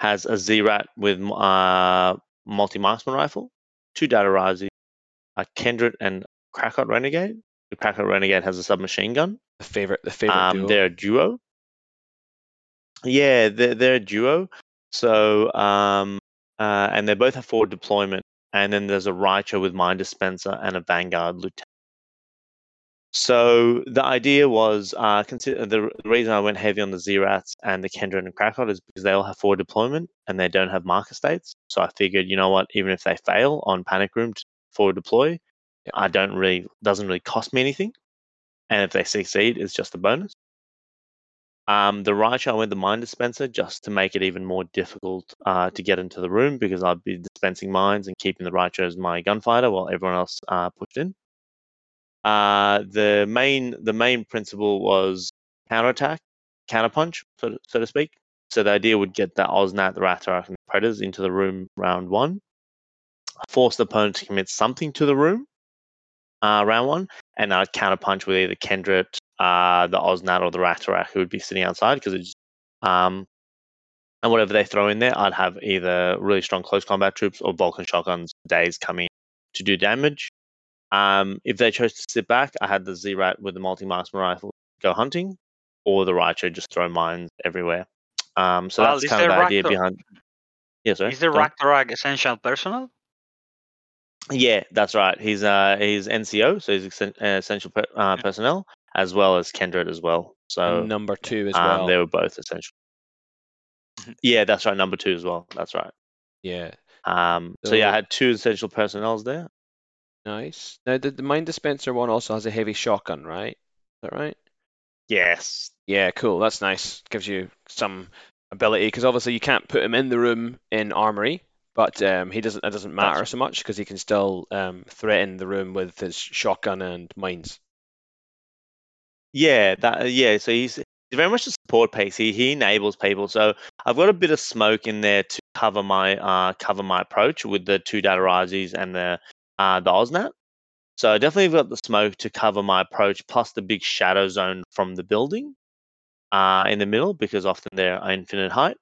has a Zerat with multi-marksman rifle, 2 Datarazi, a Kendrit, and Krakot Renegade. The Krakot Renegade has a submachine gun, The favorite duo? They're a duo. Yeah, they're a duo. So, and they both have forward deployment. And then there's a Raicho with Mind Dispenser and a Vanguard Lieutenant. So the idea was, the reason I went heavy on the Zerats and the Kendra and Krakot is because they all have forward deployment and they don't have marker states. So I figured, you know what, even if they fail on Panic Room to forward deploy, doesn't really cost me anything. And if they succeed, it's just a bonus. The Raichu, I went the Mind Dispenser just to make it even more difficult to get into the room, because I'd be dispensing mines and keeping the Raichu as my gunfighter while everyone else pushed in. The main principle was counterattack, counterpunch, so to speak. So the idea would get the Osnat, the Ratarak, and the Predators into the room round one, force the opponent to commit something to the room round one, and I'd counterpunch with either Kendra, the Osnat, or the Ratarak, who would be sitting outside, because it's and whatever they throw in there, I'd have either really strong close combat troops or Vulcan shotguns days coming to do damage. If they chose to sit back, I had the Z-Rat with the multi-marksman rifle go hunting, or the Raichu just throw mines everywhere. So that's kind of the idea behind. Yes, yeah, sir. Is the Raktorag essential personnel? Yeah, that's right. He's NCO, so he's essential personnel, as well as Kendra as well. So and number two as well. They were both essential. Yeah, that's right. Number two as well. That's right. Yeah. So yeah, I had two essential personnels there. Nice. Now, the Mind Dispenser one also has a heavy shotgun, right? Is that right? Yes. Yeah, cool. That's nice. Gives you some ability, because obviously you can't put him in the room in Armory, but that doesn't matter so much, because he can still threaten the room with his shotgun and mines. Yeah, so he's very much a support piece. He enables people. So I've got a bit of smoke in there to cover my approach with the two Datarazis and the Osnat. So I definitely got the smoke to cover my approach, plus the big shadow zone from the building in the middle, because often they're infinite height.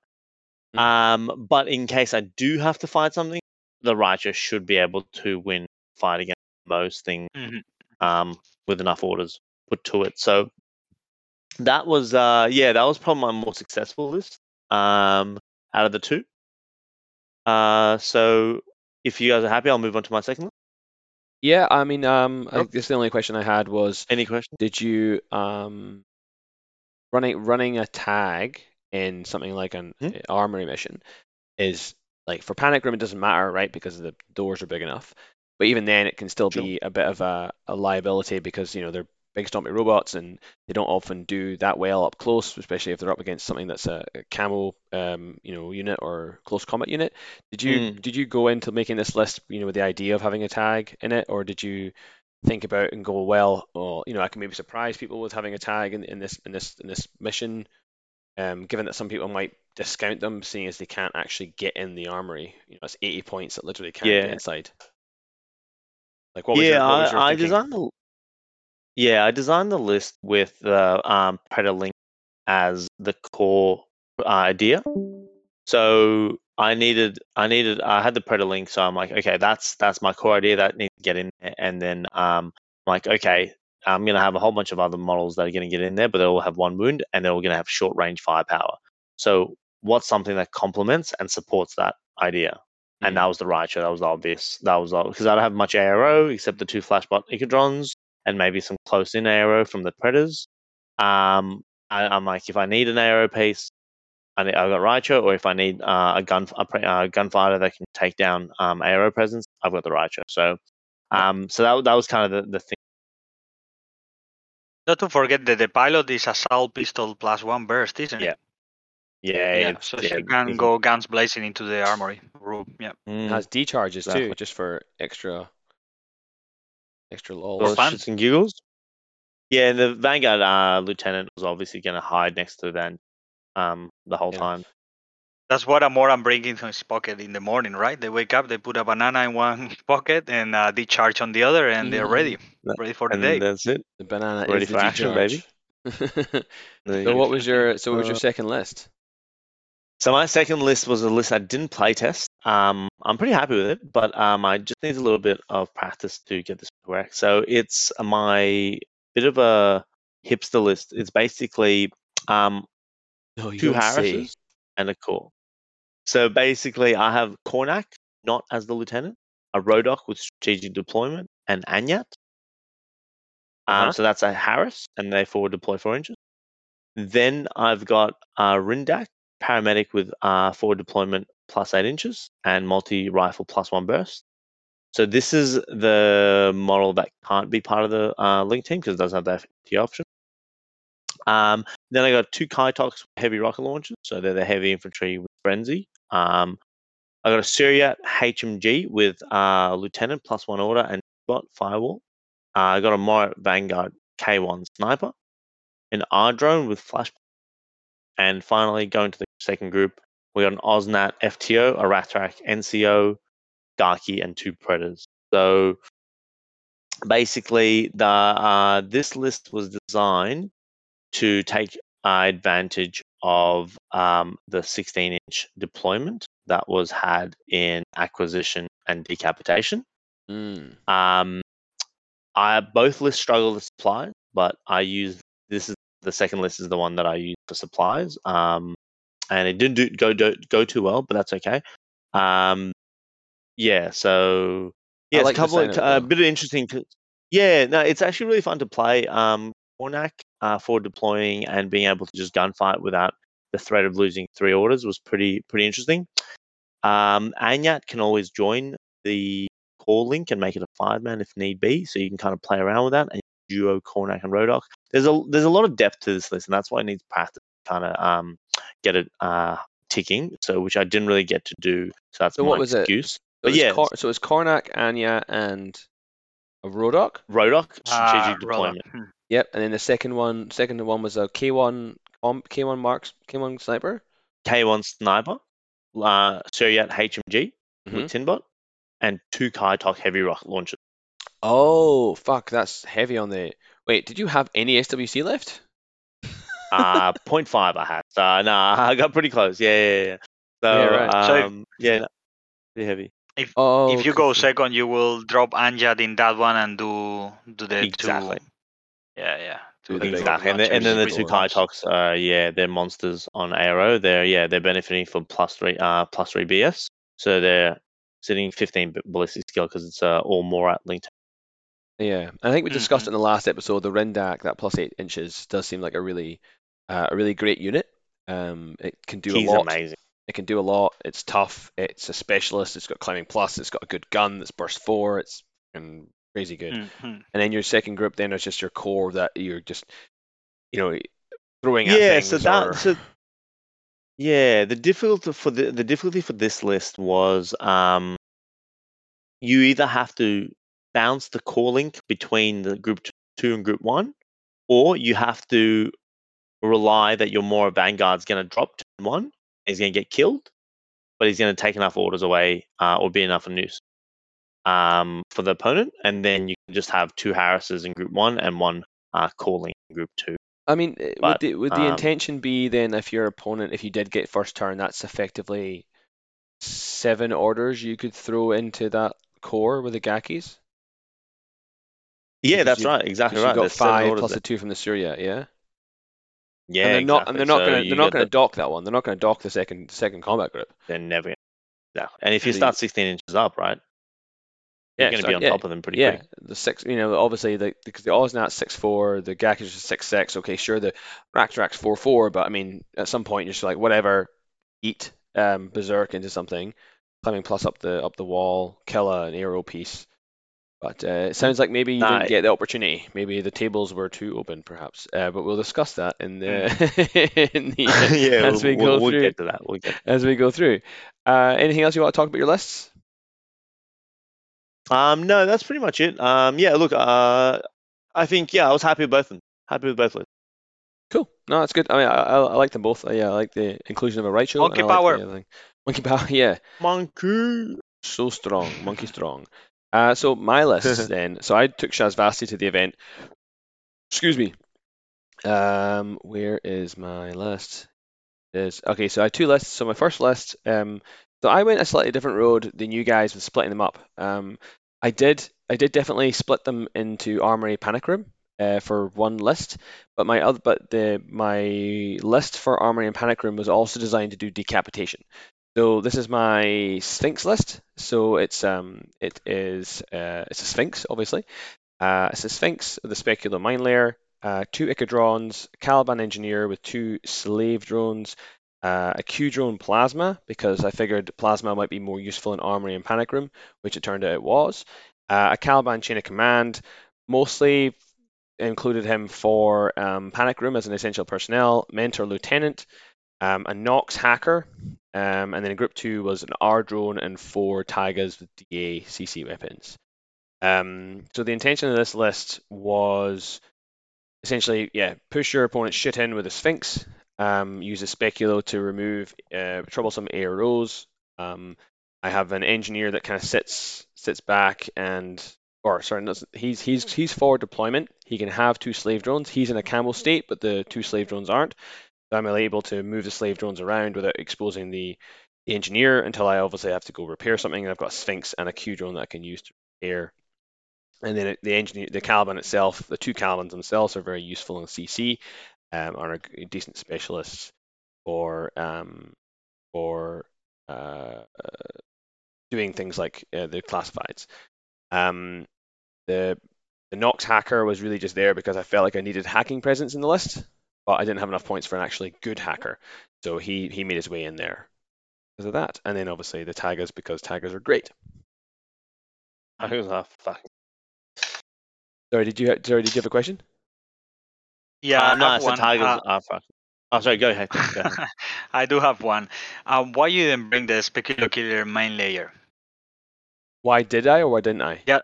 But in case I do have to fight something, the Raichu should be able to win fight against most things with enough orders put to it. So that was that was probably my more successful list out of the two. So if you guys are happy, I'll move on to my second list. Yeah, I mean, I think this is the only question I had was... Any question? Did you... running a tag in something like an Armory mission is... Like, for Panic Room, it doesn't matter, right? Because the doors are big enough. But even then, it can still be a bit of a liability, because, you know, they're big stompy robots and they don't often do that well up close, especially if they're up against something that's a camo unit or close combat unit. Did you go into making this list, you know, with the idea of having a tag in it, or did you think about and go, well, or, you know, I can maybe surprise people with having a tag in this mission, given that some people might discount them, seeing as they can't actually get in the Armory. You know, it's 80 points that literally can't get inside. Like, I designed the list with the Predator link as the core idea. So I had the Predator link, so I'm like, okay, that's my core idea that needs to get in there. And then I'm like, okay, I'm gonna have a whole bunch of other models that are gonna get in there, but they all have one wound and they're all gonna have short range firepower. So what's something that complements and supports that idea? And that was the Raichu. That was obvious. That was because I don't have much ARO except the two flashbot Ikadrons, and maybe some close-in aero from the Predators. I'm like, if I need an aero piece, I've got Raichu, or if I need a gunfighter that can take down aero presence, I've got the Raichu. So that was kind of the thing. Not to forget that the pilot is assault pistol +1 burst, isn't it? Yeah. So she can go guns blazing into the Armory room. Yeah. It has decharges too, just for extra lol shits and giggles. Yeah, and the Vanguard lieutenant was obviously going to hide next to Van the whole time. That's what Amoran brings into his pocket in the morning, right? They wake up, they put a banana in one pocket and decharge on the other, and they're ready for the day. That's it. The banana ready is for the action, baby. What was your second list? So my second list was a list I didn't play test. I'm pretty happy with it, but I just need a little bit of practice to get this correct. So it's my bit of a hipster list. It's basically two Harrises and a core. So basically, I have Cornak, not as the lieutenant, a Rodok with strategic deployment, and Anyat. So that's a Harris, and they forward deploy 4 inches. Then I've got Rindak, paramedic with forward deployment plus 8 inches, and multi-rifle plus 1 burst. So this is the model that can't be part of the link team because it doesn't have that FT option. Then I got 2 Kaitoks with heavy rocket launchers, so they're the heavy infantry with frenzy. I got a Syriat HMG with lieutenant plus 1 order and bot firewall. I got a Morat Vanguard K1 sniper, an R-drone with flashpoint, and finally going to the second group, we got an Osnat FTO, a Ratrak NCO, Darkie, and 2 Predators. So basically, the this list was designed to take advantage of the 16-inch deployment that was had in Acquisition and Decapitation. Both lists struggle with supplies, but I use this is the second list is the one that I use for supplies. And it didn't go too well, but that's okay. It's like a couple of, bit of interesting. Yeah, no, it's actually really fun to play. Cornak for deploying and being able to just gunfight without the threat of losing 3 orders was pretty interesting. Anyat can always join the core link and make it a 5-man if need be, so you can kind of play around with that and duo Cornak and Rodok. There's a lot of depth to this list, and that's why it needs practice to kind of get it ticking. So which I didn't really get to do. So that's my excuse. So it's Cornak, Anyat, and a Rodok. Rodok strategic deployment. Rodok. Yep, and then the second one was a K1 sniper. K1 sniper, Syriat HMG with Tinbot, and 2 Kaitok heavy rocket launchers. Oh fuck, that's heavy on the. Wait, did you have any SWC left? 0.5 I had. I got pretty close. Yeah. Pretty heavy. If you go second, you will drop Anjad in that one and do the two. Yeah. Exactly. And then the 2 Kaitoks, they're monsters on ARO. They're benefiting from plus three BS. So they're sitting 15 ballistic skill because it's all Morat linked. Yeah, I think we discussed in the last episode the Rindak, that plus 8 inches does seem like a really great unit. It can do a lot. Amazing. It can do a lot. It's tough. It's a specialist. It's got climbing plus. It's got a good gun. That's burst 4. It's crazy good. And then your second group then is just your core that you're just throwing at things. The difficulty for this list was you either have to bounce the core link between the group 2 and group 1, or you have to rely that your Mora Vanguard's going to drop turn 1 and he's going to get killed, but he's going to take enough orders away or be enough of a noose for the opponent, and then you can just have 2 Harrises in group 1 and 1 core link in group 2. I mean, would the intention be then if your opponent, if you did get first turn, that's effectively 7 orders you could throw into that core with the Gakis? Yeah, because that's right. Exactly right. You've got 5 plus the 2 from the Syria, yeah? Yeah, and they're not going to dock that one. They're not going to dock the second combat group. They're never going to. No. And if you start 16 inches up, right? You're going to be on top of them pretty quick. Yeah, the 6, obviously, because the Osnat's 6'4", the Gak is 6'6", okay, sure, the Raktarak's 4'4", but, I mean, at some point, you're just like, whatever, eat Berserk into something, climbing plus up the wall, kill an aero piece. But it sounds like maybe you didn't get the opportunity. Maybe the tables were too open, perhaps. But we'll discuss that in the as we go through. Anything else you want to talk about your lists? No, that's pretty much it. I think I was happy with both of them. Happy with both lists. Cool. No, that's good. I mean, I like them both. I like the inclusion of a right show. Monkey power. Like monkey power. Yeah. Monkey. So strong. Monkey strong. So my list then. So I took Shazvasti to the event. Excuse me. Where is my list? Okay. So I had 2 lists. So my first list. So I went a slightly different road than you guys with splitting them up. I did definitely split them into Armory Panic Room for one list, but my list for Armory and Panic Room was also designed to do decapitation. So this is my Sphinx list. So it's a Sphinx, obviously. It's a Sphinx, the Speculo mine layer, 2 Ikadrons, Caliban engineer with 2 slave drones, a Q-drone plasma, because I figured plasma might be more useful in Armory and Panic Room, which it turned out it was. A Caliban chain of command, mostly included him for Panic Room as an essential personnel, mentor lieutenant, a Nox hacker, and then in group 2 was an R drone and 4 Taigas with DACC weapons. So the intention of this list was essentially, yeah, push your opponent's shit in with a Sphinx, use a Speculo to remove troublesome AROs. I have an engineer that kind of sits back and, or sorry, he's forward deployment. He can have 2 slave drones. He's in a camo state, but the 2 slave drones aren't. So I'm able to move the slave drones around without exposing the engineer until I obviously have to go repair something. And I've got a Sphinx and a Q drone that I can use to repair. And then the Caliban itself, the 2 Calibans themselves are very useful in CC, are a decent specialists for doing things like the classifieds. The Nox hacker was really just there because I felt like I needed hacking presence in the list, but I didn't have enough points for an actually good hacker, so he made his way in there because of that. And then obviously the Taigas, because Taigas are great. Sorry, did you have a question? Yeah, sorry, go ahead. Go ahead. I do have one. Why you didn't bring the Speculo Killer main layer? Why did I or why didn't I? Yeah,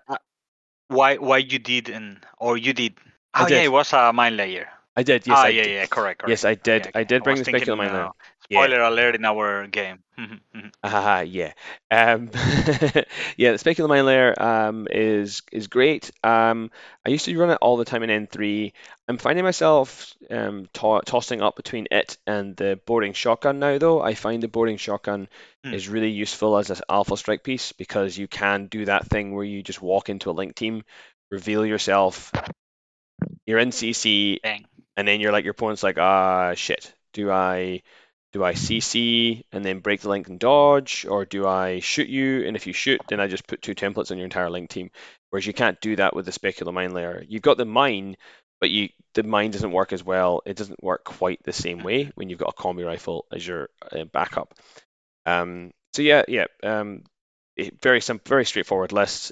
why you didn't or you did? Oh yeah, it was a main layer. I did. Yes. Yeah, correct. Yes, I did. Yeah, okay. I did bring the Speculo main layer. Spoiler alert in our game. Yeah. Yeah, the Speculo mine layer is great. I used to run it all the time in N3. I'm finding myself tossing up between it and the boarding shotgun now, though. I find the boarding shotgun is really useful as an alpha strike piece, because you can do that thing where you just walk into a link team, reveal yourself, you're in CC, Bang. And then you're like, your opponent's like, ah, shit, do I CC and then break the link and dodge, or do I shoot you? And if you shoot, then I just put 2 templates on your entire link team. Whereas you can't do that with the Speculo mine layer. You've got the mine, but the mine doesn't work as well. It doesn't work quite the same way when you've got a combi rifle as your backup. So yeah, very straightforward list.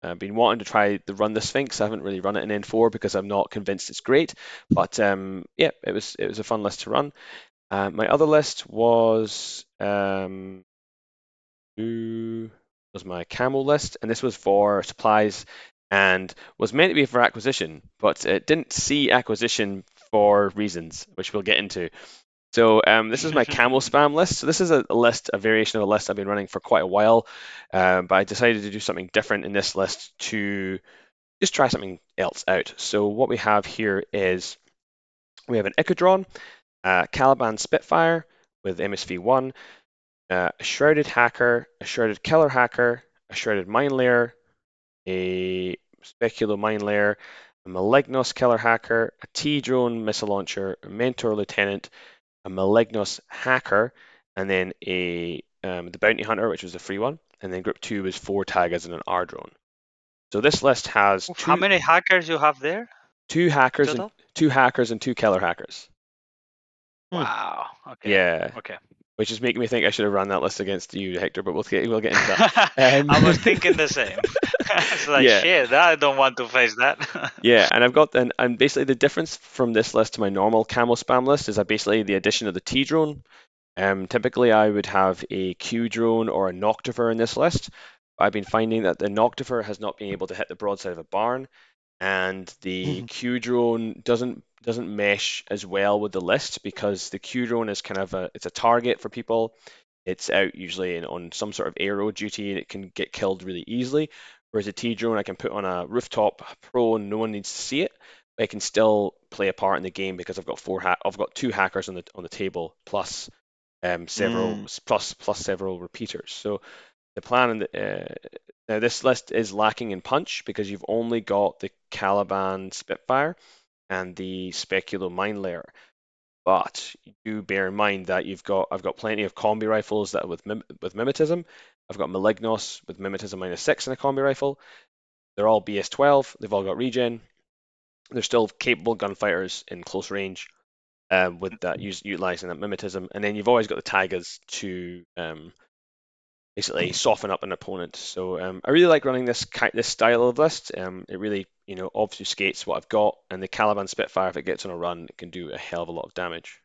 I've been wanting to try to run the Sphinx. I haven't really run it in N4 because I'm not convinced it's great. But yeah, it was a fun list to run. My other list was my camel list, and this was for supplies and was meant to be for acquisition, but it didn't see acquisition for reasons which we'll get into. So this is my camel spam list. So this is a variation of a list I've been running for quite a while, but I decided to do something different in this list to just try something else out. So what we have here is we have an Ikadron, Caliban Spitfire with MSV1, a Shrouded hacker, a Shrouded killer hacker, a Shrouded mine layer, a Speculo mine layer, a Malignos killer hacker, a T-drone missile launcher, a mentor lieutenant, a Malignos hacker, and then the bounty hunter, which was the free one, and then group 2 was 4 Taigas and an R drone. So this list has how many hackers you have there? 2 hackers total? And 2 hackers and 2 killer hackers. Wow. Okay. Yeah. Okay. Which is making me think I should have run that list against you, Hector. But we'll get into that. I was thinking the same. It's like, yeah. Shit, I don't want to face that. Yeah, and I've got and basically the difference from this list to my normal camo spam list is basically the addition of the T drone. Typically I would have a Q drone or a Noctifer in this list. I've been finding that the Noctifer has not been able to hit the broadside of a barn, and the Q drone doesn't mesh as well with the list, because the Q-drone is kind of a target for people. It's out usually on some sort of aero duty, and it can get killed really easily. Whereas a T-drone I can put on a rooftop prone, no one needs to see it, but it can still play a part in the game because I've got 2 hackers on the table plus several repeaters. So The plan now this list is lacking in punch because you've only got the Caliban Spitfire and the Speculo Mine Layer. But you bear in mind that I've got plenty of combi rifles that are with mimetism. I've got Malignos with mimetism -6 in a combi rifle. They're all BS12. They've all got regen. They're still capable gunfighters in close range with that utilizing that mimetism. And then you've always got the Taigas to basically soften up an opponent. So I really like running this style of list. It really obfuscates what I've got, and the Caliban Spitfire, if it gets on a run, it can do a hell of a lot of damage.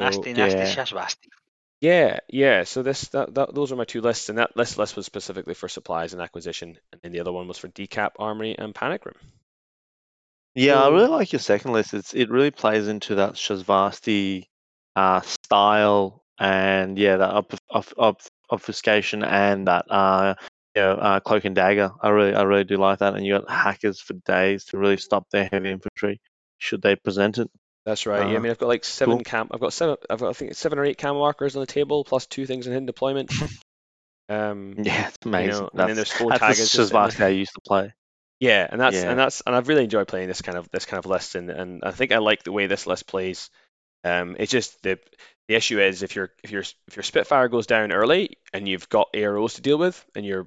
So, nasty Shazvasti. Yeah. So those are my two lists, and that list was specifically for supplies and acquisition, and then the other one was for Decap, Armory, and Panic Room. Yeah, I really like your second list. It really plays into that Shazvasti style. And yeah, that obfuscation and that cloak and dagger. I really do like that. And you got hackers for days to really stop their heavy infantry should they present it. That's right. Yeah, I mean, I've got like I think 7 or 8 camo markers on the table plus 2 things in hidden deployment. Yeah, it's amazing. And then there's 4 taggers. That's Shazvasti I used to play. Yeah, and I've really enjoyed playing this kind of list, and I think I like the way this list plays. It's just the issue is if your Spitfire goes down early and you've got AROs to deal with and your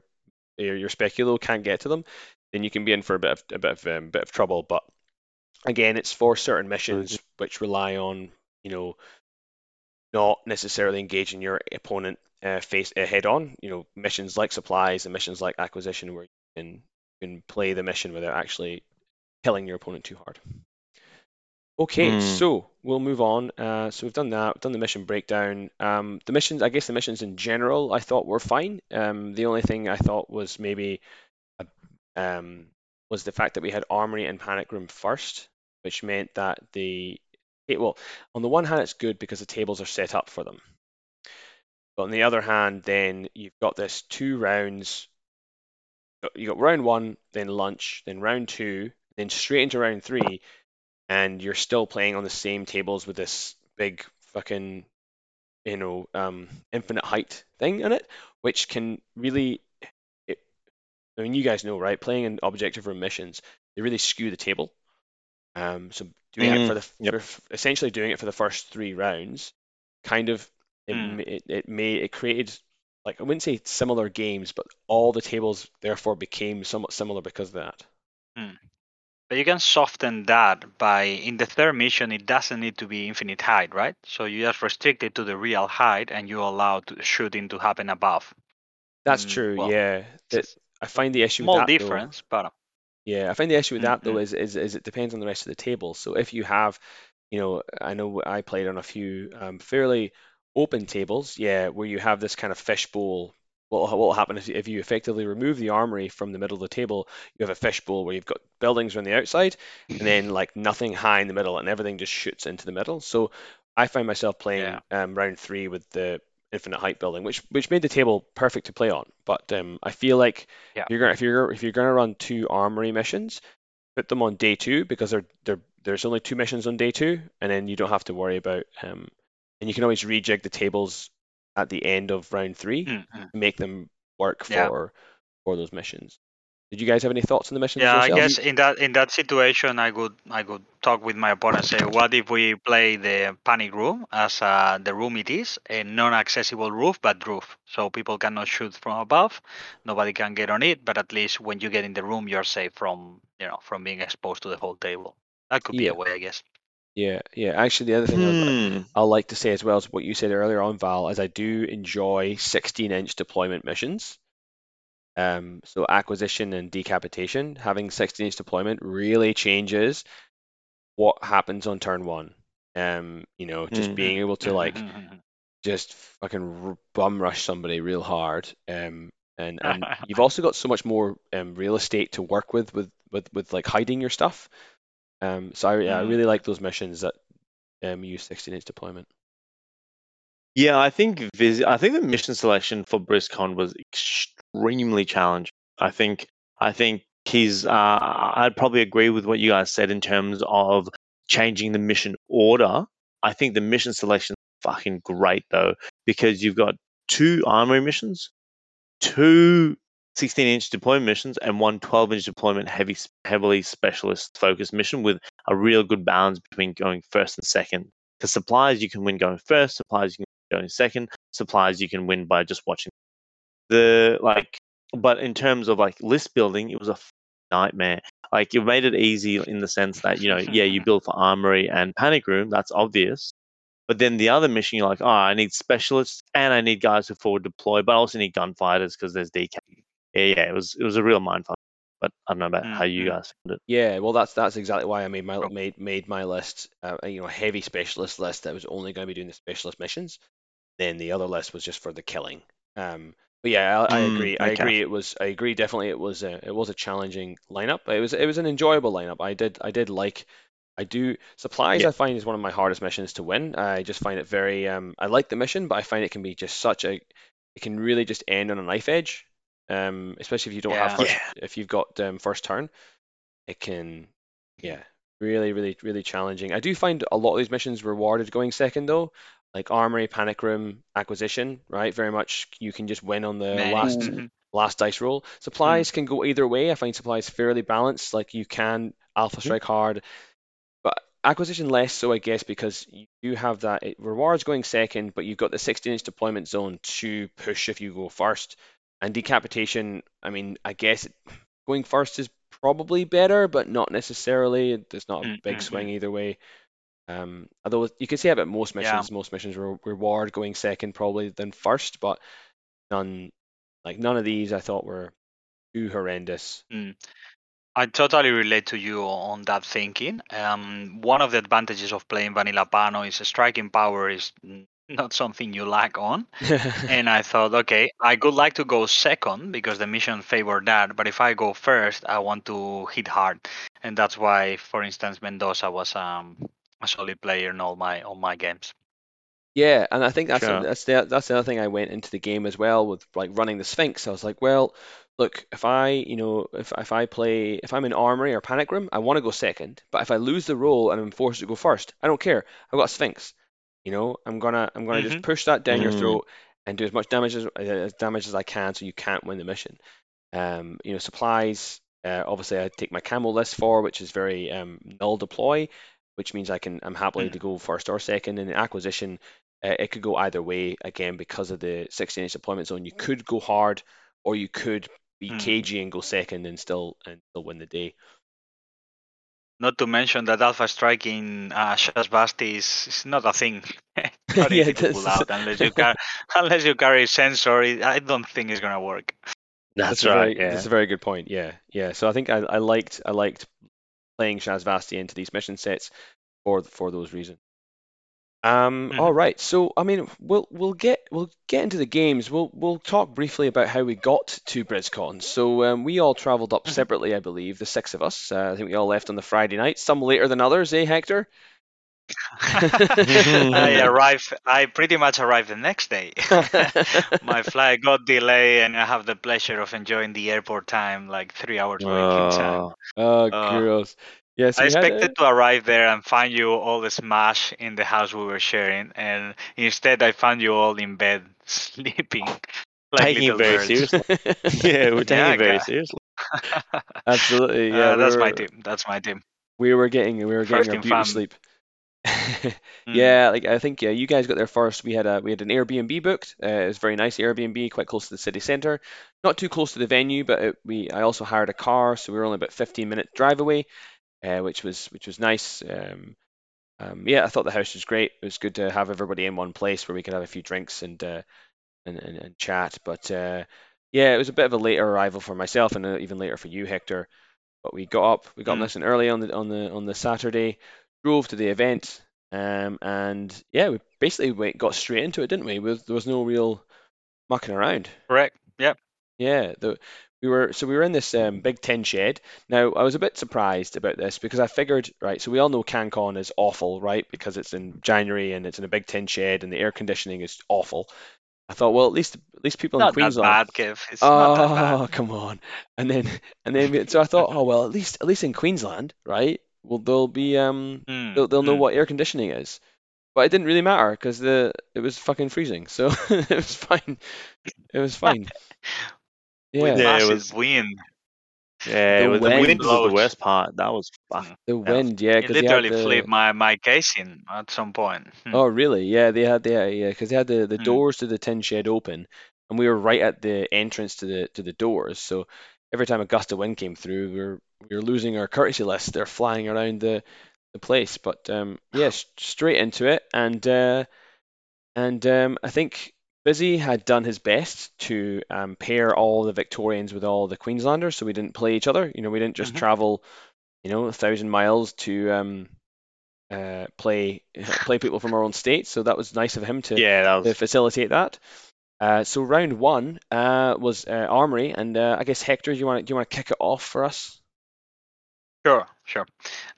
Speculo can't get to them, then you can be in for a bit of trouble. But again, it's for certain missions which rely on not necessarily engaging your opponent head on. Missions like supplies and missions like acquisition where you can play the mission without actually killing your opponent too hard. Okay, so we'll move on. So we've done that. We've done the mission breakdown. The missions, I guess the missions in general, I thought were fine. The only thing I thought was maybe was the fact that we had Armory and Panic Room first, which meant that on the one hand, it's good because the tables are set up for them. But on the other hand, then you've got this 2 rounds. You got round 1, then lunch, then round 2, then straight into round 3. And you're still playing on the same tables with this big fucking, infinite height thing in it, which can really, you guys know, right? Playing in objective room missions, they really skew the table. So doing it essentially doing it for the first 3 rounds, kind of, it created, like, I wouldn't say similar games, but all the tables therefore became somewhat similar because of that. Mm. But you can soften that by, in the 3rd mission, it doesn't need to be infinite height, right? So you just restrict it to the real height and you allow shooting to happen above. That's true, well, yeah. I find the issue with that, difference, though, but... Yeah, I find the issue with that, though, is it depends on the rest of the table. So if you have, I know I played on a few fairly open tables, where you have this kind of fishbowl. What will happen if you effectively remove the armory from the middle of the table? You have a fishbowl where you've got buildings on the outside, and then like nothing high in the middle, and everything just shoots into the middle. So I find myself playing round 3 with the infinite height building, which made the table perfect to play on. But I feel like if you're gonna run 2 armory missions, put them on day 2 because there's only 2 missions on day 2, and then you don't have to worry about and you can always rejig the tables at the end of round 3 to make them work for those missions. Did you guys have any thoughts on the missions? Yeah, yourself? I guess in that situation, I could talk with my opponent and say, what if we play the panic room as the room it is, a non-accessible roof, but roof, so people cannot shoot from above, nobody can get on it, but at least when you get in the room, you're safe from being exposed to the whole table. That could be a way, I guess. Yeah. Actually, the other thing I'd like to say as well is what you said earlier on, Val, is I do enjoy 16-inch deployment missions. So acquisition and decapitation, having 16-inch deployment really changes what happens on turn 1. Just being able to like just fucking bum rush somebody real hard. And you've also got so much more real estate to work with like hiding your stuff. I really like those missions that use 16-inch deployment. Yeah, I think the mission selection for BrizzCon was extremely challenging. I think he's. I'd probably agree with what you guys said in terms of changing the mission order. I think the mission selection is fucking great though, because you've got two Armory missions, two 16-inch deployment missions, and one 12-inch deployment heavily specialist-focused mission with a real good balance between going first and second. Because Supplies, you can win going first. Supplies, you can win going second. Supplies, you can win by just watching. But in terms of list building, it was a nightmare. It made it easy in the sense that, you build for Armory and Panic Room. That's obvious. But then the other mission, you're like, oh, I need specialists and I need guys who forward deploy, but I also need gunfighters because there's DK. Yeah, it was a real mindfuck. But I don't know about how you guys found it. Yeah, well, that's exactly why I made my list, heavy specialist list that was only going to be doing the specialist missions. Then the other list was just for the killing. But yeah, I agree. Okay. I agree. Definitely, it was a challenging lineup. It was an enjoyable lineup. I do Supplies. Yeah. I find is one of my hardest missions to win. I just find it very. I like the mission, but I find it can be just such a. It can really just end on a knife edge. Especially if you don't have first, if you've got first turn, it can. Yeah. Really, really, really challenging. I do find a lot of these missions rewarded going second though. Like Armory, Panic Room, Acquisition, right? Very much you can just win on the last dice roll. Supplies can go either way. I find Supplies fairly balanced. Like you can Alpha Strike hard, but Acquisition less so, I guess, because you do have that. It rewards going second, but you've got the 16-inch deployment zone to push if you go first. And Decapitation, I mean, I guess going first is probably better, but not necessarily. There's not a big swing either way. Although you can say about most missions, reward going second probably than first, but none of these I thought were too horrendous. I totally relate to you on that thinking. One of the advantages of playing Vanilla Pano is striking power is not something you lack on. And I thought, okay, I would like to go second because the mission favored that, but if I go first, I want to hit hard. And that's why, for instance, Mendoza was a solid player in all my games. Yeah, and I think that's the other thing I went into the game as well with, running the Sphinx. I was like, well, look, if I'm in Armory or Panic Room, I want to go second. But if I lose the roll and I'm forced to go first, I don't care. I've got a Sphinx. I'm gonna just push that down your throat and do as much damage as I can, so you can't win the mission. Supplies. Obviously, I take my camo list for, which is very null deploy. Which means I'm happily to go first or second. And in Acquisition, it could go either way again because of the 16-inch deployment zone. You could go hard, or you could be cagey and go second and still win the day. Not to mention that Alpha Striking Shazvasti is not a thing. To pull out unless you carry sensor. I don't think it's gonna work. That's right. That's a very good point. Yeah. So I think I liked playing Shazvasti into these mission sets for those reasons. All right, so I mean, we'll get into the games. We'll talk briefly about how we got to BrizCon. So we all travelled up separately, I believe, the six of us. I think we all left on the Friday night, some later than others, Hector? I pretty much arrived the next day. My flight got delayed, and I have the pleasure of enjoying the airport time, 3 hours waiting time. Gross. Yes, I expected to arrive there and find you all smashed in the house we were sharing, and instead I found you all in bed sleeping. Taking it very seriously. We're taking it very seriously. Absolutely. Yeah, that's my team. We were getting a beautiful sleep. I think you guys got there first. We had an Airbnb booked. It was a very nice Airbnb, quite close to the city centre, not too close to the venue, but I also hired a car, so we were only about 15-minute drive away, which was nice. I thought the house was great. It was good to have everybody in one place where we could have a few drinks and chat. But it was a bit of a later arrival for myself and even later for you, Hector. But we got up nice and early on the Saturday. Drove to the event, and we basically got straight into it, didn't we? There was no real mucking around. Correct. Yep. Yeah. We were in this big tin shed. Now I was a bit surprised about this because I figured, right, so we all know CanCon is awful, right? Because it's in January and it's in a big tin shed and the air conditioning is awful. I thought, well, at least people in Queensland. Not that bad, Kev. It's not that bad. Oh, come on. And then so I thought, oh well, at least in Queensland, right? Well, they'll know what air conditioning is. But it didn't really matter because it was fucking freezing, so it was fine. It was fine. Yeah, yeah, it was wind. Yeah, the wind was the worst part. That was fun. The wind, yeah. It literally flipped my casing at some point. Oh, really? Yeah, because they had the doors to the tin shed open, and we were right at the entrance to the doors. So every time a gust of wind came through, we were losing our courtesy list. They're flying around the place, but straight into it, and I think Busy had done his best to pair all the Victorians with all the Queenslanders, so we didn't play each other. You know, we didn't just travel, 1,000 miles to play people from our own state. So that was nice of him to facilitate that. So round one was Armory, and I guess Hector, do you want to kick it off for us? Sure.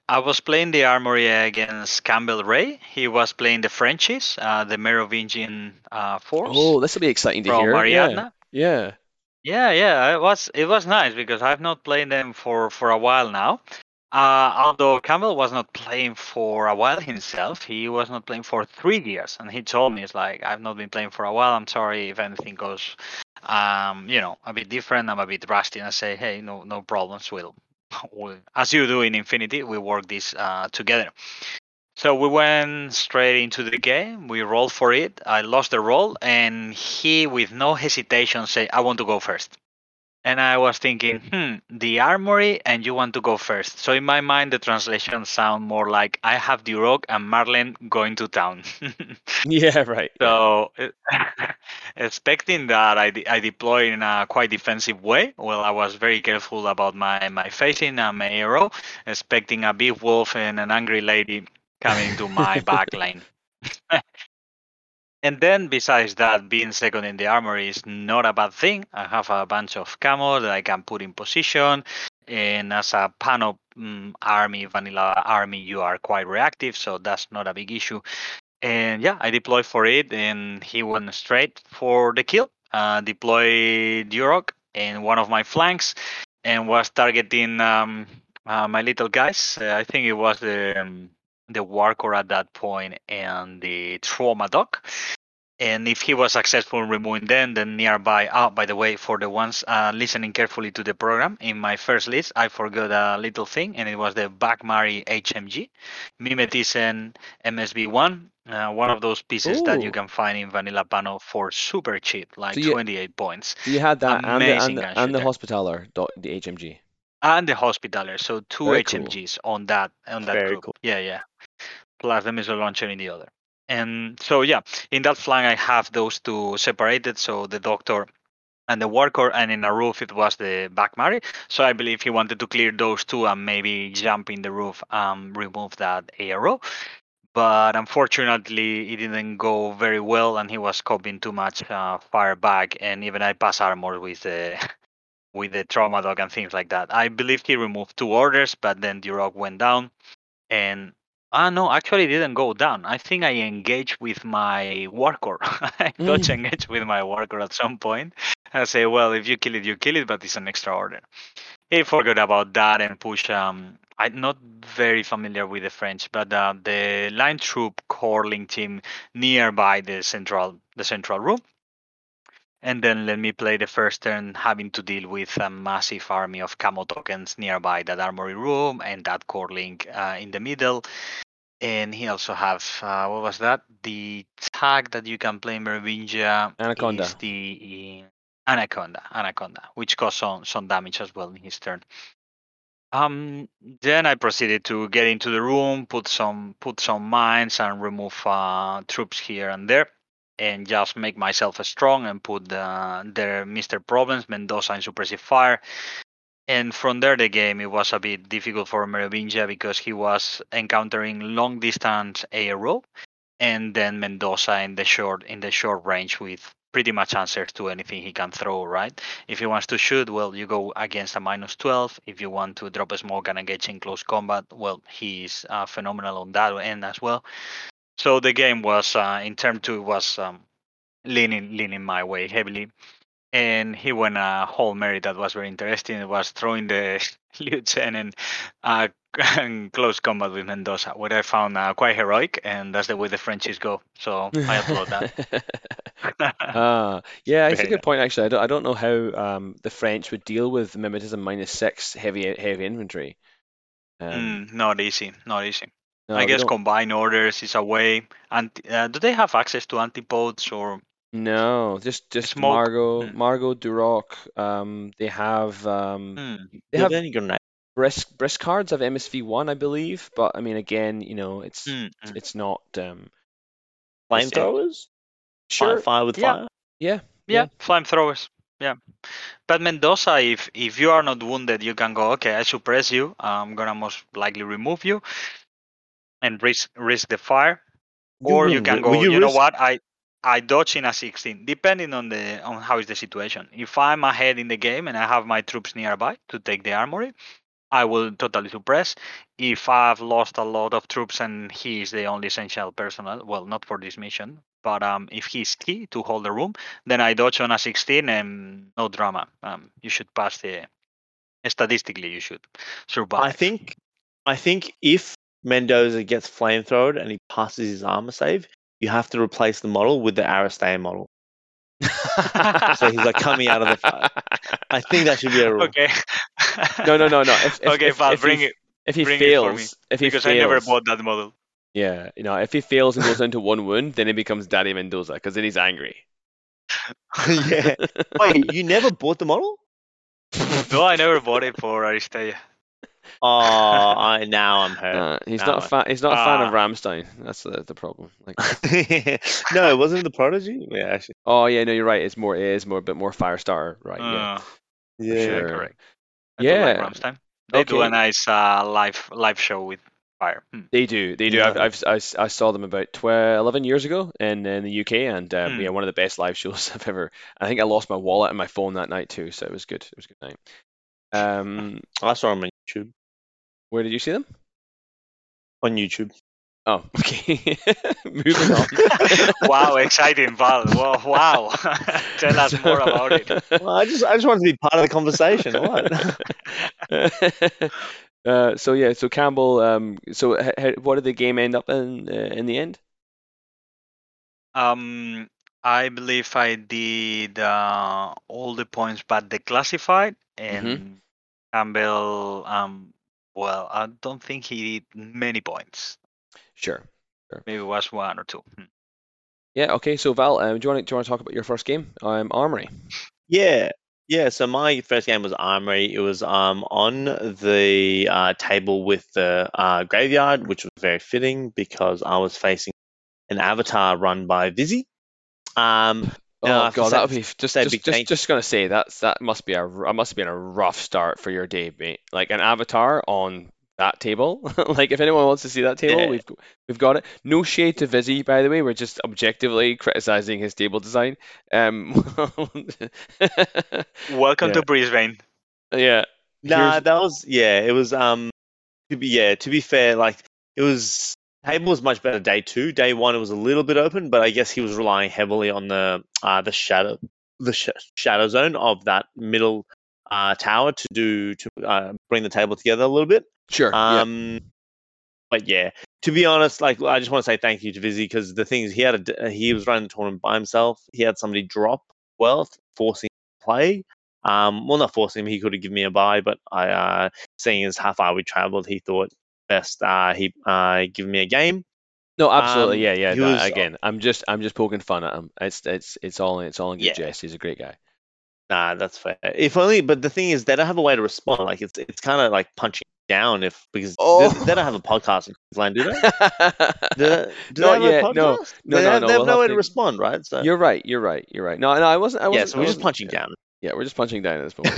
I was playing the Armory against Campbell Ray. He was playing the Frenchies, the Merovingian force. Oh, this will be exciting to hear. From Ariadna. Yeah. It was nice because I've not played them for a while now. Although Campbell was not playing for a while himself, he was not playing for 3 years, and he told me, it's like, I've not been playing for a while. I'm sorry if anything goes, a bit different. I'm a bit rusty, and I say, hey, no problems. As you do in Infinity, we work this together. So we went straight into the game. We rolled for it. I lost the roll, and he, with no hesitation, said, I want to go first. And I was thinking, the Armory, and you want to go first. So in my mind, the translation sound more like, I have the rock and Marlene going to town. Yeah, right. So expecting that, I deployed in a quite defensive way. Well, I was very careful about my facing and my arrow, expecting a big wolf and an angry lady coming to my back line. And then, besides that, being second in the Armory is not a bad thing. I have a bunch of camo that I can put in position. And as a Pano vanilla army, you are quite reactive, so that's not a big issue. And yeah, I deployed for it, and he went straight for the kill. Deployed Durok in one of my flanks and was targeting my little guys. I think it was the Warcore at that point and the Trauma Dog. And if he was successful in removing them, then nearby... Oh, by the way, for the ones listening carefully to the program, in my first list, I forgot a little thing, and it was the Bakmari HMG, Mimetism MSB1, one of those pieces that you can find in Vanilla Pano for super cheap, like 28 points. You had that and the Hospitaller, the HMG. And the Hospitaller, so two Very HMGs cool. on that Very group. Cool. Yeah. Plus the missile launcher in the other. And so in that flank I have those two separated, so the Doctor and the Warcore, and in a roof it was the Bakmari. So I believe he wanted to clear those two and maybe jump in the roof and remove that arrow. But unfortunately, it didn't go very well, and he was copying too much fire back, and even I pass armor with the with the Trauma Dog and things like that. I believe he removed two orders, but then Durok went down. And, no, actually didn't go down. I think I engaged with my Warcore. I got engaged with my Warcore at some point. I say, well, if you kill it, you kill it, but it's an extra order. He forgot about that and pushed, I'm not very familiar with the French, but the line troop corling team nearby the central room. And then let me play the first turn having to deal with a massive army of camo tokens nearby that Armory room and that core link in the middle. And he also have, what was that? The tag that you can play in Merovingia Anaconda. Is the Anaconda, which caused some damage as well in his turn. Then I proceeded to get into the room, put some mines and remove troops here and there. And just make myself strong and put their Mr. Problems, Mendoza, and Suppressive Fire. And from there, the game, it was a bit difficult for Merovingia because he was encountering long-distance ARO, and then Mendoza in the short range with pretty much answers to anything he can throw, right? If he wants to shoot, well, you go against a -12. If you want to drop a smoke and engage in close combat, well, he's phenomenal on that end as well. So the game was, in turn two, was leaning my way heavily. And he won a whole merit that was very interesting. It was throwing the lieutenant close combat with Mendoza, what I found quite heroic, and that's the way the Frenchies go. So I applaud that. Yeah, it's a good point, actually. I don't know how the French would deal with mimetism -6 heavy infantry. Not easy. No, I guess combined orders is a way. And do they have access to antipodes or? No, just smoke. Margot Duroc. They have Brisk cards have MSV1, I believe, but I mean, again, you know, it's not flamethrowers. Sure, fire with fire. Yeah, flamethrowers. Yeah, but Mendoza, if you are not wounded, you can go. Okay, I suppress you. I'm gonna most likely remove you, and risk the fire, or you can go. You know what? I dodge in a 16, depending on how is the situation. If I'm ahead in the game and I have my troops nearby to take the armory, I will totally suppress. If I've lost a lot of troops and he is the only essential personnel, well, not for this mission, but if he's key to hold the room, then I dodge on a 16 and no drama. You should pass statistically, you should survive. I think if Mendoza gets flamethrowed and he passes his armor save, you have to replace the model with the Aristan model. So he's like coming out of the fire. I think that should be a rule. Okay. No. If he fails, I never bought that model. Yeah, you know, if he fails and goes into one wound, then he becomes Daddy Mendoza because then he's angry. Yeah. Wait, you never bought the model? No, I never bought it for Aristea. Oh, now I'm hurt. He's not a fan of Rammstein. That's the problem. Like, no, it wasn't the Prodigy. Yeah, actually. Oh yeah, no, you're right. It is more a bit more Firestarter, right? Yeah, sure. Correct. I do like Rammstein. They do a nice live show with fire. They do. Yeah. I saw them about 11 years ago in the UK, and yeah, one of the best live shows I've ever. I think I lost my wallet and my phone that night too, so it was good. It was a good night. I saw them on YouTube. Where did you see them? On YouTube. Oh, okay. Moving on. Wow, exciting, Val. Wow. Tell us more about it. Well, I just wanted to be part of the conversation. What? So Campbell. What did the game end up in the end? I believe I did all the points but declassified, and Campbell, well, I don't think he did many points. Sure. Maybe it was one or two. Yeah, okay, so Val, do you want to talk about your first game, Armory? Yeah, so my first game was Armory. It was on the table with the graveyard, which was very fitting because I was facing an avatar run by Vizzy. That would be just gonna say that must be a rough start for your day, mate. Like an avatar on that table. Like if anyone wants to see that table, we've got it. No shade to Vizzy, by the way. We're just objectively criticizing his table design. Welcome to Brisbane. Yeah. To be fair, like it was. Table was much better day two. Day one, it was a little bit open, but I guess he was relying heavily on the shadow zone of that middle tower to bring the table together a little bit. Sure. But yeah, to be honest, like I just want to say thank you to Vizzy because the thing is he was running the tournament by himself. He had somebody drop wealth, forcing him to play. Well, not forcing him. He could have given me a buy, but I, seeing as how far we traveled, he thought. He give me a game. No, absolutely, yeah. I'm just poking fun at him. It's all in good jest. He's a great guy. Nah, that's fair. If only, but the thing is, they don't have a way to respond. Like it's kind of like punching down because they don't have a podcast in Queensland, do they? No. They have no way to respond, right? So you're right. No, I wasn't. Yeah, so we're just punching down. Yeah, we're just punching down at this point.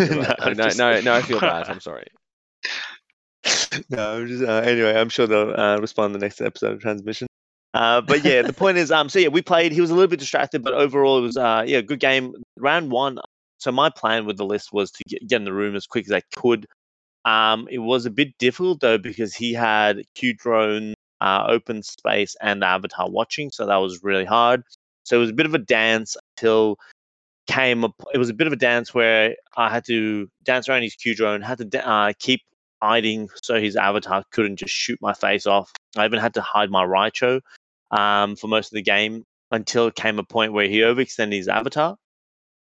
No, I feel bad. I'm sorry. No, just, anyway, I'm sure they'll respond in the next episode of Transmission. But yeah, the point is, we played. He was a little bit distracted, but overall, it was a good game. Round one. So my plan with the list was to get in the room as quick as I could. It was a bit difficult though because he had Q-drone, open space, and avatar watching, so that was really hard. So it was a bit of a dance It was a bit of a dance where I had to dance around his Q-drone, had to keep hiding so his avatar couldn't just shoot my face off. I even had to hide my Raichu for most of the game until it came a point where he overextended his avatar.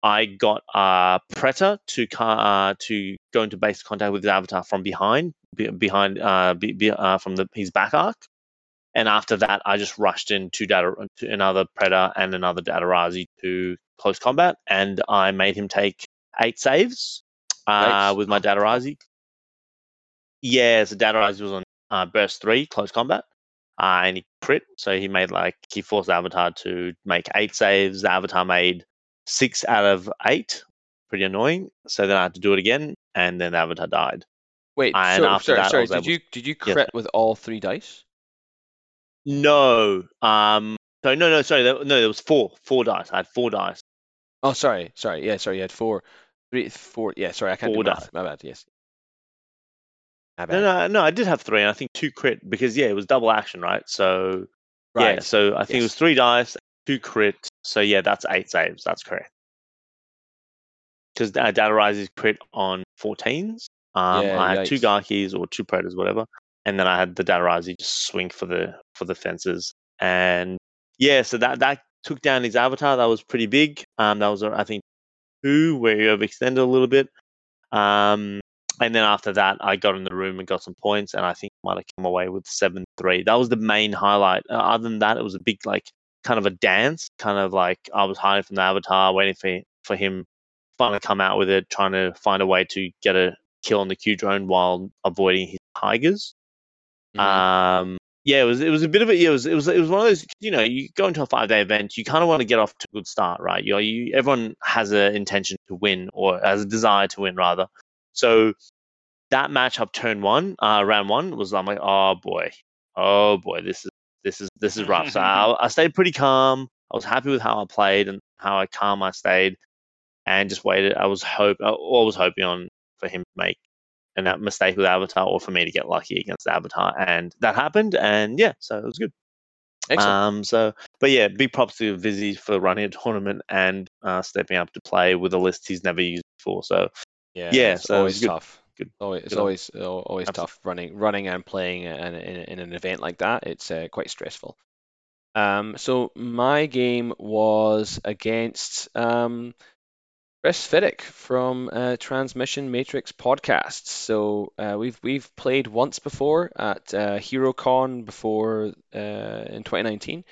I got Preta to go into base contact with his avatar from behind, from his back arc. And after that, I just rushed into another Predator and another Datarazi to close combat, and I made him take 8 saves with my Datarazi. Yeah, so Datarazi was on burst 3, close combat, and he crit. So he forced the Avatar to make 8 saves. The Avatar made 6 out of 8. Pretty annoying. So then I had to do it again, and then the Avatar died. Wait, and so, after sorry, that, sorry. Did you crit with all 3 dice? No. There was 4 dice. I had 4 dice. Oh, sorry. Yeah, sorry. You had 4, 3, 4. Yeah, sorry. I can't do math. My bad. Yes. My bad. No. I did have 3, and I think 2 crit because it was double action, right? So, right. Yeah. So I think it was 3 dice, 2 crit. So yeah, that's 8 saves. That's correct. Because Datarazi's crit on 14s. I had 2 Garkies or 2 Predators, whatever, and then I had the Datarazi just swing for the fences, and so that took down his avatar. That was pretty big. That was, I think, 2 where he overextended a little bit. And then after that, I got in the room and got some points, and I think I might have come away with 7-3. That was the main highlight. Other than that, it was a big, kind of a dance, kind of like I was hiding from the avatar, waiting for him finally come out with it, trying to find a way to get a kill on the Q-drone while avoiding his Tigers. Mm-hmm. It was one of those, you go into a 5-day event, you kind of want to get off to a good start, right? Everyone has an intention to win, or has a desire to win rather. So that matchup round one was, I'm like, oh boy, this is rough. So I stayed pretty calm. I was happy with how I played and how calm I stayed, and just waited. I was hoping for him to make and that mistake with Avatar, or for me to get lucky against Avatar, and that happened, and so it was good. Excellent. Big props to Vizzy for running a tournament and stepping up to play with a list he's never used before. So it's always tough. Good. It's always tough running and playing in an event like that. It's quite stressful. So my game was against Chris Fiddick from Transmission Matrix Podcasts. So we've played once before at HeroCon before in 2019.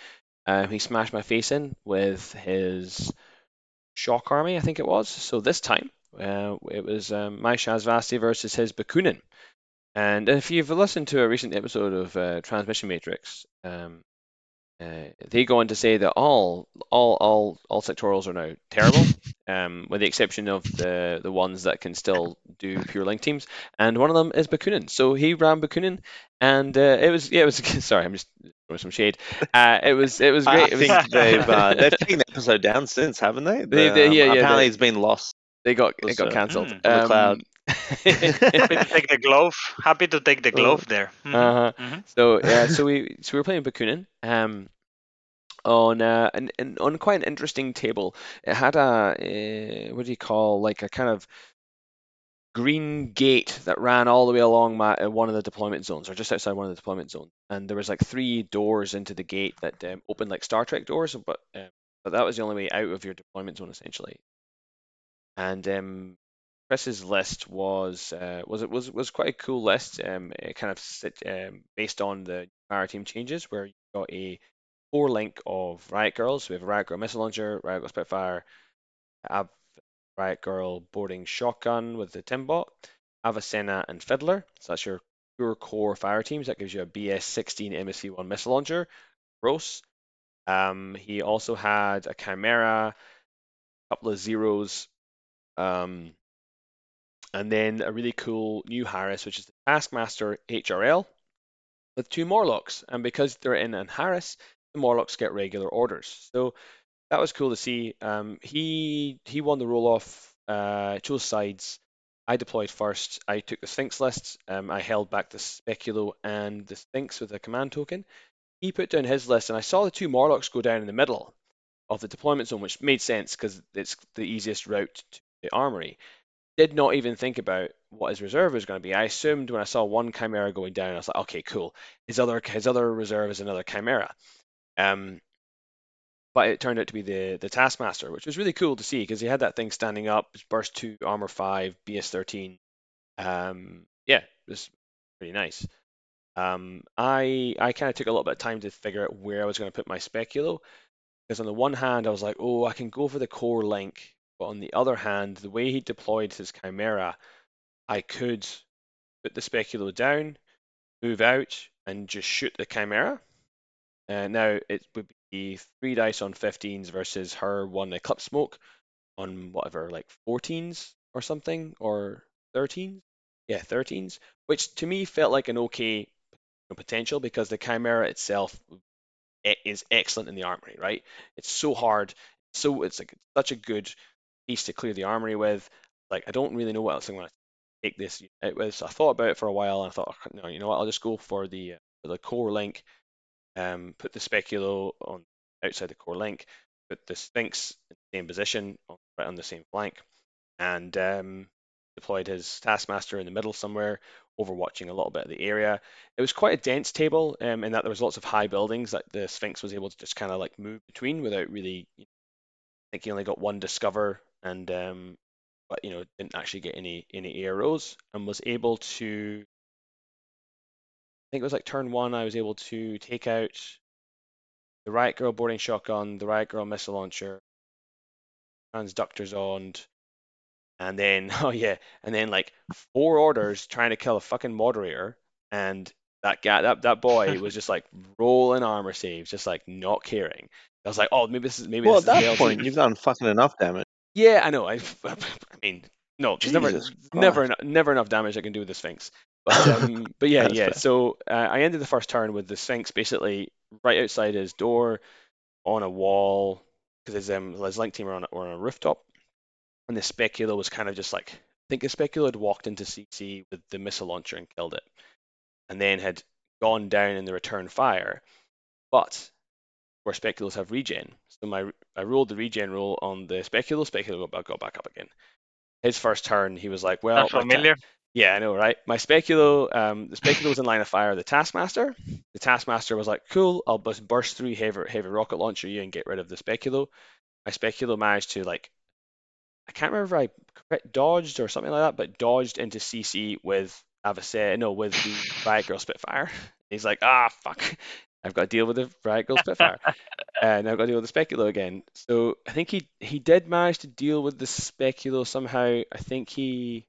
He smashed my face in with his Shock Army, I think it was. So this time it was my Shazvasti versus his Bakunin. And if you've listened to a recent episode of Transmission Matrix, they go on to say that all sectorals are now terrible, with the exception of the ones that can still do pure link teams, and one of them is Bakunin. So he ran Bakunin, and it was. Sorry, I'm just throwing some shade. It was great. I think they've taken the episode down since, haven't they? Apparently, it's been lost. It got cancelled. The cloud. Happy to take the glove. There. Mm-hmm. Uh-huh. Mm-hmm. So we were playing Bakunin on quite an interesting table. It had a a kind of green gate that ran all the way along one of the deployment zones, or just outside one of the deployment zones, and there was 3 doors into the gate that opened like Star Trek doors, but that was the only way out of your deployment zone essentially. And Chris's list was quite a cool list. It kind of based on the power team changes, where you got a 4 link of Riot Girls. So we have a Riot Girl missile launcher, Riot Girl Spitfire, Riot Girl boarding shotgun with the Timbot, Avicenna, and Fiddler. So that's your pure core fire teams. That gives you a BS-16 MSV-1 missile launcher. Gross. He also had a Chimera, a couple of Zeros. And then a really cool new Harris, which is the Taskmaster HRL, with 2 Morlocks. And because they're in an Harris, the Morlocks get regular orders. So that was cool to see. He won the roll-off, chose sides. I deployed first. I took the Sphinx list. I held back the Speculo and the Sphinx with a command token. He put down his list, and I saw the 2 Morlocks go down in the middle of the deployment zone, which made sense because it's the easiest route to the Armory. did not even think about what his reserve was going to be. I assumed when I saw one Chimera going down, I was like, okay, cool. His other reserve is another Chimera. But it turned out to be the Taskmaster, which was really cool to see because he had that thing standing up, burst 2, armor 5, BS13. Yeah, it was pretty nice. I kind of took a little bit of time to figure out where I was going to put my Speculo, because on the one hand I was like, oh, I can go for the core link, but on the other hand, the way he deployed his Chimera, I could put the Speculo down, move out, and just shoot the Chimera. Now it would be 3 dice on 15s versus her 1 Eclipse Smoke on whatever, like 14s or something, or 13s? Yeah, 13s, which to me felt like an okay potential, because the Chimera itself is excellent in the Armory, right? It's so hard, it's like such a good piece to clear the Armory with. Like, I don't really know what else I'm going to take this out with, so I thought about it for a while, and I thought, no, you know what, I'll just go for the core link, put the Speculo on outside the core link, put the Sphinx in the same position, right on the same flank, and deployed his Taskmaster in the middle somewhere, overwatching a little bit of the area. It was quite a dense table, in that there was lots of high buildings that the Sphinx was able to just kind of like move between without really, you know, I think he only got one discover, and but you know, didn't actually get any arrows, and was able to, I think it was like turn 1, I was able to take out the Riot Girl boarding shotgun, the Riot Girl missile launcher, transductors on. And then, oh yeah, and then like 4 orders trying to kill a fucking moderator, and that guy, that boy was just like rolling armor saves, just like not caring. I was like, oh, maybe this is at that point, you've done fucking enough damage. Yeah, I know. I mean, no, there's never enough damage I can do with the Sphinx. But yeah, yeah. Fair. So I ended the first turn with the Sphinx basically right outside his door, on a wall, because his link team were on a rooftop. And the Speculo was kind of just like, I think the Speculo had walked into CC with the missile launcher and killed it, and then had gone down in the return fire. But where Speculos have regen, so I rolled the regen roll on the Speculo. Speculo got back up again. His first turn, he was like, well, familiar. Yeah, I know, right? My Speculo, the Speculo was in line of fire. The Taskmaster was like, cool, I'll just burst through heavy rocket launcher you and get rid of the Speculo. My Speculo managed to, like, I can't remember if I dodged or something like that, but dodged into CC with the Riot Girl Spitfire. He's like, fuck, I've got to deal with the Riot Girl Spitfire. And I've got to deal with the Speculo again. So I think he did manage to deal with the Speculo somehow. I think I don't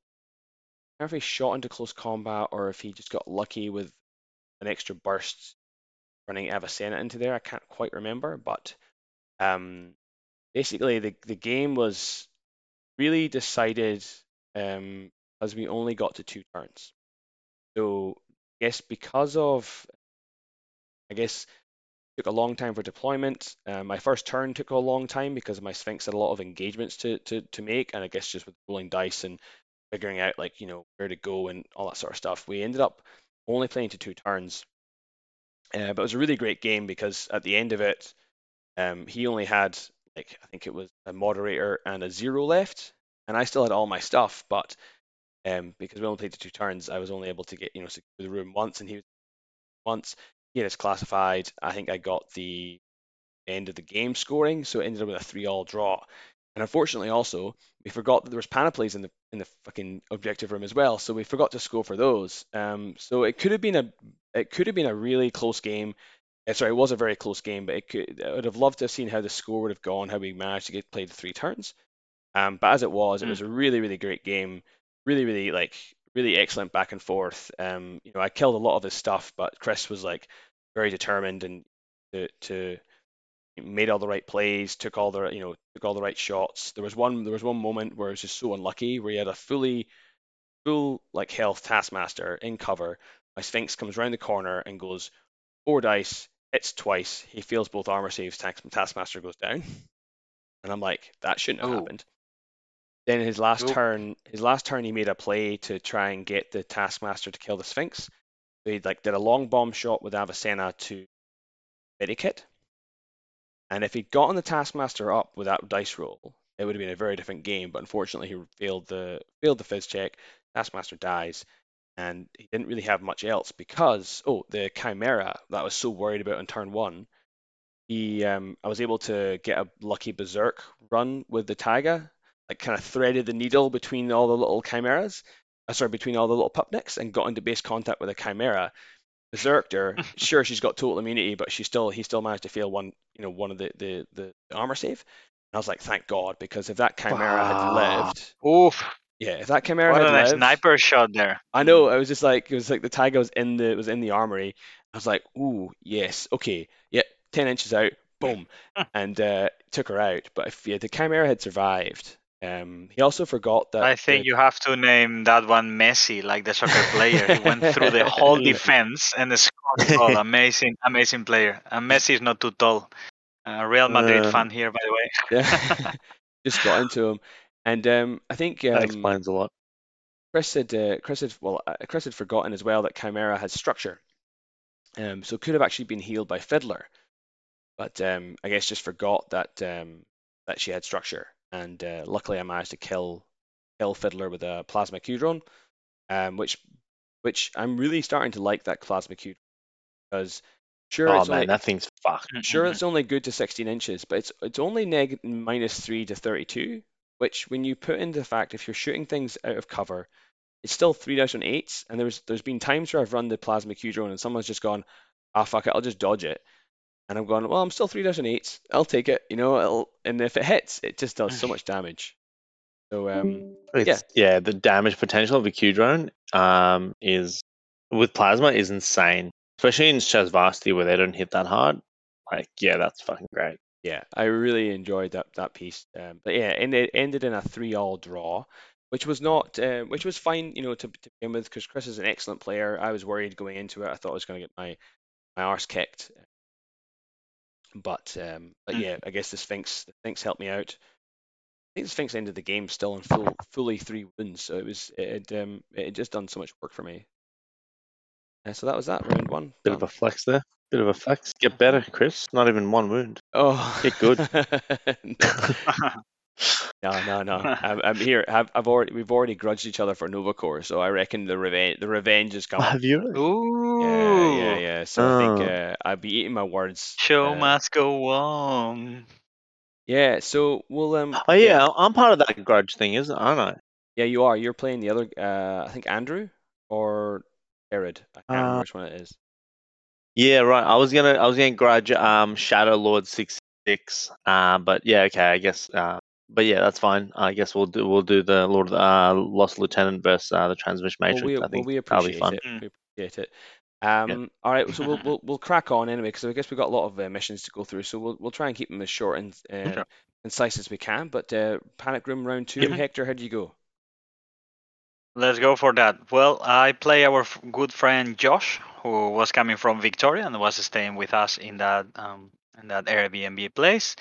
know if he shot into close combat or if he just got lucky with an extra burst running Avicenna into there. I can't quite remember, but basically the game was really decided as we only got to 2 turns. So I guess it took a long time for deployment. My first turn took a long time because my Sphinx had a lot of engagements to make, and I guess just with rolling dice and figuring out, like, you know, where to go and all that sort of stuff, we ended up only playing to 2 turns. But it was a really great game because at the end of it, he only had, like, I think it was a moderator and a 0 left, and I still had all my stuff, but because we only played the 2 turns, I was only able to get, you know, secure the room once, and he had his classified. I think I got the end of the game scoring, so it ended up with a 3-all draw. And unfortunately, also, we forgot that there was panoplies in the fucking objective room as well, so we forgot to score for those. So it could have been a really close game. Sorry, it was a very close game, but I would have loved to have seen how the score would have gone, how we managed to get played 3 turns. But as it was a really, really great game, really, really, like, really excellent back and forth. You know, I killed a lot of his stuff, but Chris was, like, very determined and to made all the right plays, took all the right shots. There was one moment where it was just so unlucky, where he had a full like health Taskmaster in cover. My Sphinx comes around the corner and goes 4 dice, hits twice, he fails both armor saves, Taskmaster goes down. And I'm like, that shouldn't have happened. Then his last turn he made a play to try and get the Taskmaster to kill the Sphinx. So he, like, did a long bomb shot with Avicenna to Medikit. And if he'd gotten the Taskmaster up with that dice roll, it would have been a very different game, but unfortunately he failed the fizz check. Taskmaster dies, and he didn't really have much else because the Chimera that I was so worried about on turn one, he I was able to get a lucky berserk run with the Taiga, like kind of threaded the needle between all the little chimeras, between all the little pupniks, and got into base contact with a Chimera. Berserked her. Sure, she's got total immunity, but he still managed to fail one of the armor save. And I was like, thank God, because if that Chimera had lived, if that Chimera had lived, what a sniper shot there. I know. I was just like, it was like the Tiger was in the armory. I was like, ooh, yes, okay, yep, 10 inches out, boom, and took her out. But if the Chimera had survived. He also forgot that... I think you have to name that one Messi, like the soccer player. He went through the whole defense and scored a goal. Amazing player. And Messi is not too tall. Real Madrid fan here, by the way. Yeah. Just got into him. And I think... that explains a lot. Chris had forgotten as well that Chimera has structure. So could have actually been healed by Fiddler. But I guess just forgot that that she had structure. And luckily, I managed to kill Fiddler with a plasma Q-drone, which I'm really starting to like that plasma Q-drone because that thing's fucked. Sure, it's only good to 16 inches, but it's only -3 to 32, which when you put into the fact if you're shooting things out of cover, it's still 3-8s. And there's been times where I've run the plasma Q-drone and someone's just gone, fuck it, I'll just dodge it. And I'm going, well, I'm still 3-8s. I'll take it, and if it hits, it just does so much damage. So, the damage potential of a Q-drone is, with plasma, is insane. Especially in Shazvasti where they don't hit that hard. Like, yeah, that's fucking great. Yeah, I really enjoyed that piece. But yeah, and it ended in a 3-all draw, which was not, which was fine, to begin with, because Chris is an excellent player. I was worried going into it. I thought I was going to get my arse kicked. But yeah, I guess the Sphinx helped me out. I think the Sphinx ended the game still in fully 3 wounds, so it had just done so much work for me. So that was that round one. Bit of a flex there. Bit of a flex. Get better, Chris. Not even 1 wound. Oh, get good. No. I'm here. We've already grudged each other for NovaCore, so I reckon the revenge is coming. Have you? Ooh. Yeah. So I think I'll be eating my words. Show must go on. Yeah. So we'll I'm part of that grudge thing, isn't it? Aren't I? Yeah, you are. You're playing the other. I think Andrew or Jared. I can't remember which one it is. Yeah. Right. I was gonna grudge Shadow Lord 66. But yeah. Okay. I guess. But yeah, that's fine. I guess we'll do the Lord of the Lost Lieutenant versus the Transmission Matrix. We appreciate that'll be fun. We appreciate it. Yeah. All right, so we'll crack on anyway because I guess we've got a lot of missions to go through. So we'll try and keep them as short and concise as we can. But Panic Room round 2, Hector, how do you go? Let's go for that. Well, I play our good friend Josh, who was coming from Victoria and was staying with us in that Airbnb place.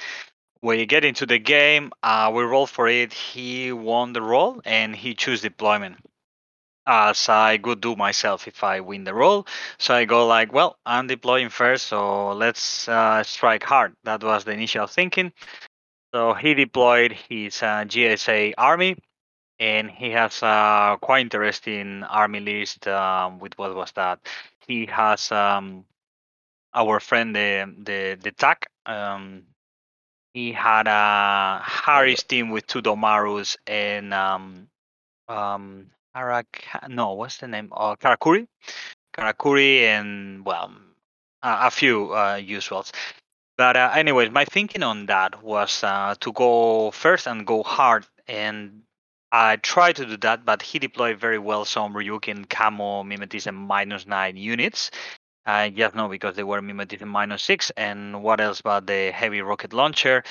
We get into the game, we roll for it, he won the roll, and he chose deployment, as I could do myself if I win the roll. So I go like, well, I'm deploying first, so let's strike hard. That was the initial thinking. So he deployed his GSA army, and he has a quite interesting army list with what was that? He has our friend, the TAC, he had a Harris team with 2 Domarus and Karakuri. Karakuri and, well, a few usuals. But anyways, my thinking on that was to go first and go hard. And I tried to do that, but he deployed very well some Ryukin, Camo, Mimetism, -9 units. I just know because they were mimetism -6, and what else but the heavy rocket launcher.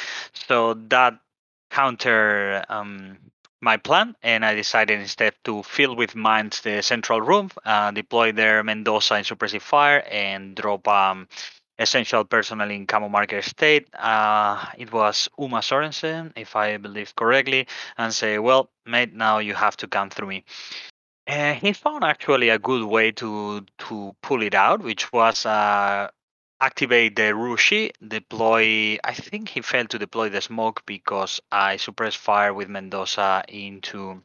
So that counter my plan, and I decided instead to fill with mines the central room, deploy their Mendoza in suppressive fire, and drop essential personnel in Camo marker state. It was Uma Sorensen, if I believe correctly, and say, well, mate, now you have to come through me. He found actually a good way to pull it out, which was activate the Rushi, deploy... I think he failed to deploy the smoke because I suppressed fire with Mendoza into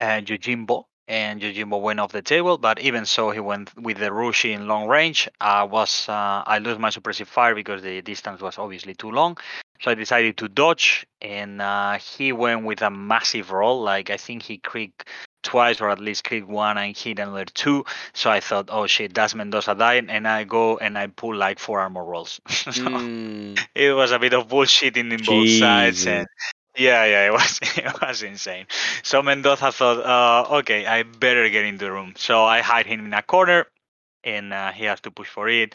Yojimbo, and Yojimbo went off the table, but even so, he went with the Rushi in long range. I lose my suppressive fire because the distance was obviously too long, so I decided to dodge, and he went with a massive roll. Like, I think he creaked twice, or at least click one and hit another two. So I thought, oh shit, that's Mendoza dying, and I go and I pull like 4 armor rolls. So it was a bit of bullshitting in both sides, and yeah, it was insane. So Mendoza thought, okay, I better get in the room. So I hide him in a corner, and he has to push for it.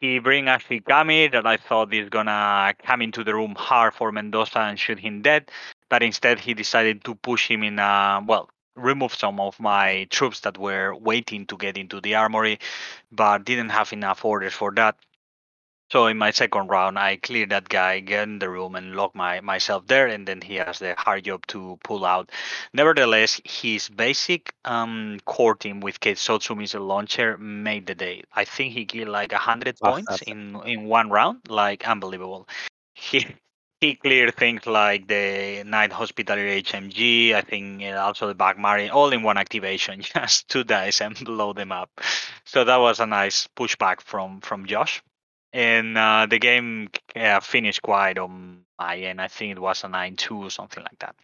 He bring a Shikami that I thought is gonna come into the room hard for Mendoza and shoot him dead, but instead he decided to push him in remove some of my troops that were waiting to get into the armory, but didn't have enough orders for that. So in my second round, I cleared that guy, get in the room, and lock myself there, and then he has the hard job to pull out. Nevertheless, his basic core team with Keitsotsu missile launcher made the day. I think he killed like 100 points in one round, like unbelievable. He cleared things like the Night Hospitaller HMG, I think also the Back Marine, all in one activation, just 2 dice and blow them up. So that was a nice pushback from Josh. And the game finished quite on my end. I think it was a 9-2 or something like that.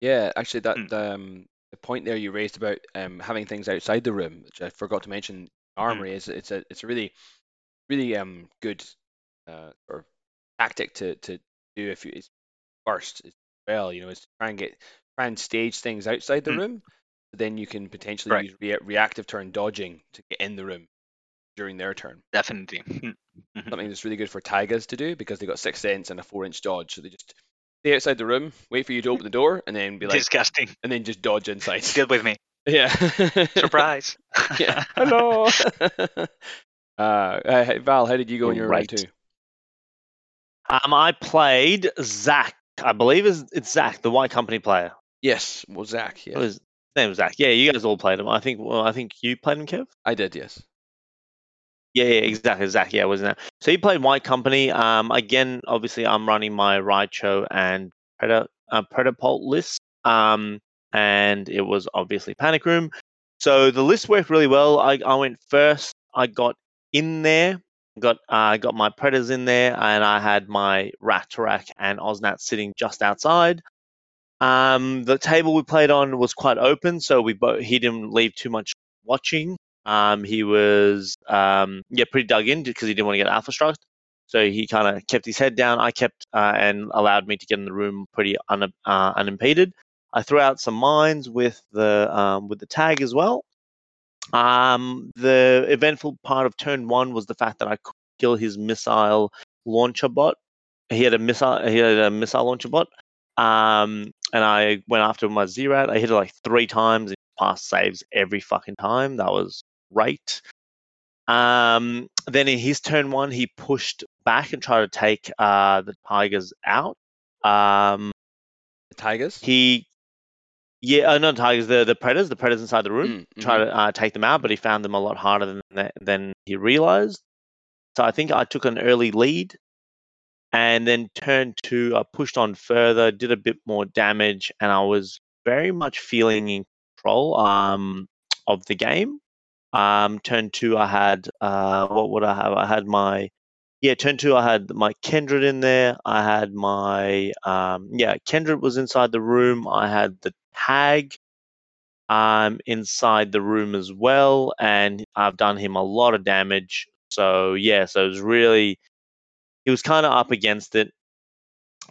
Yeah, actually, that the point there you raised about having things outside the room, which I forgot to mention, Armory, is it's a really, really good or tactic to do if you burst as well, is to try and stage things outside the room. Then you can potentially use reactive turn dodging to get in the room during their turn. Definitely. Something that's really good for Taigas to do because they got 6th sense and a 4-inch dodge, so they just stay outside the room, wait for you to open the door, and then be like disgusting, and then just dodge inside. Deal with me. Yeah. Surprise. Yeah. Hello. Val, how did you go in your round 2? I played Zach. I believe it's Zach, the Y Company player. Yes, well, Zach. Yeah, his name was Zach. Yeah, you guys all played him. I think you played him, Kev. I did, yes. Yeah, exactly, Zach. Yeah, wasn't that? So he played Y Company. Again, obviously, I'm running my Raicho and Predapult list. And it was obviously Panic Room. So the list worked really well. I went first. I got in there. Got my Predators in there, and I had my Rat-Tarak and Osnat sitting just outside. The table we played on was quite open, so he didn't leave too much watching. He was pretty dug in because he didn't want to get alpha struck, so he kind of kept his head down. I kept and allowed me to get in the room pretty unimpeded. I threw out some mines with the tag as well. The eventful part of turn 1 was the fact that I could kill his missile launcher bot. He had a missile launcher bot. And I went after my Zerat. I hit it like 3 times and passed saves every fucking time. That was great. Then in his turn 1, he pushed back and tried to take the Tigers out. The Tigers? Not Tigers, the Predators inside the room, try to take them out, but he found them a lot harder than he realized. So I think I took an early lead, and then turn 2, I pushed on further, did a bit more damage, and I was very much feeling in control of the game. Turn 2, I had, what would I have? I had my, turn 2, I had my Kendred in there. I had my, Kendred was inside the room. I had the Tag inside the room as well, and I've done him a lot of damage. So it was really, he was kind of up against it,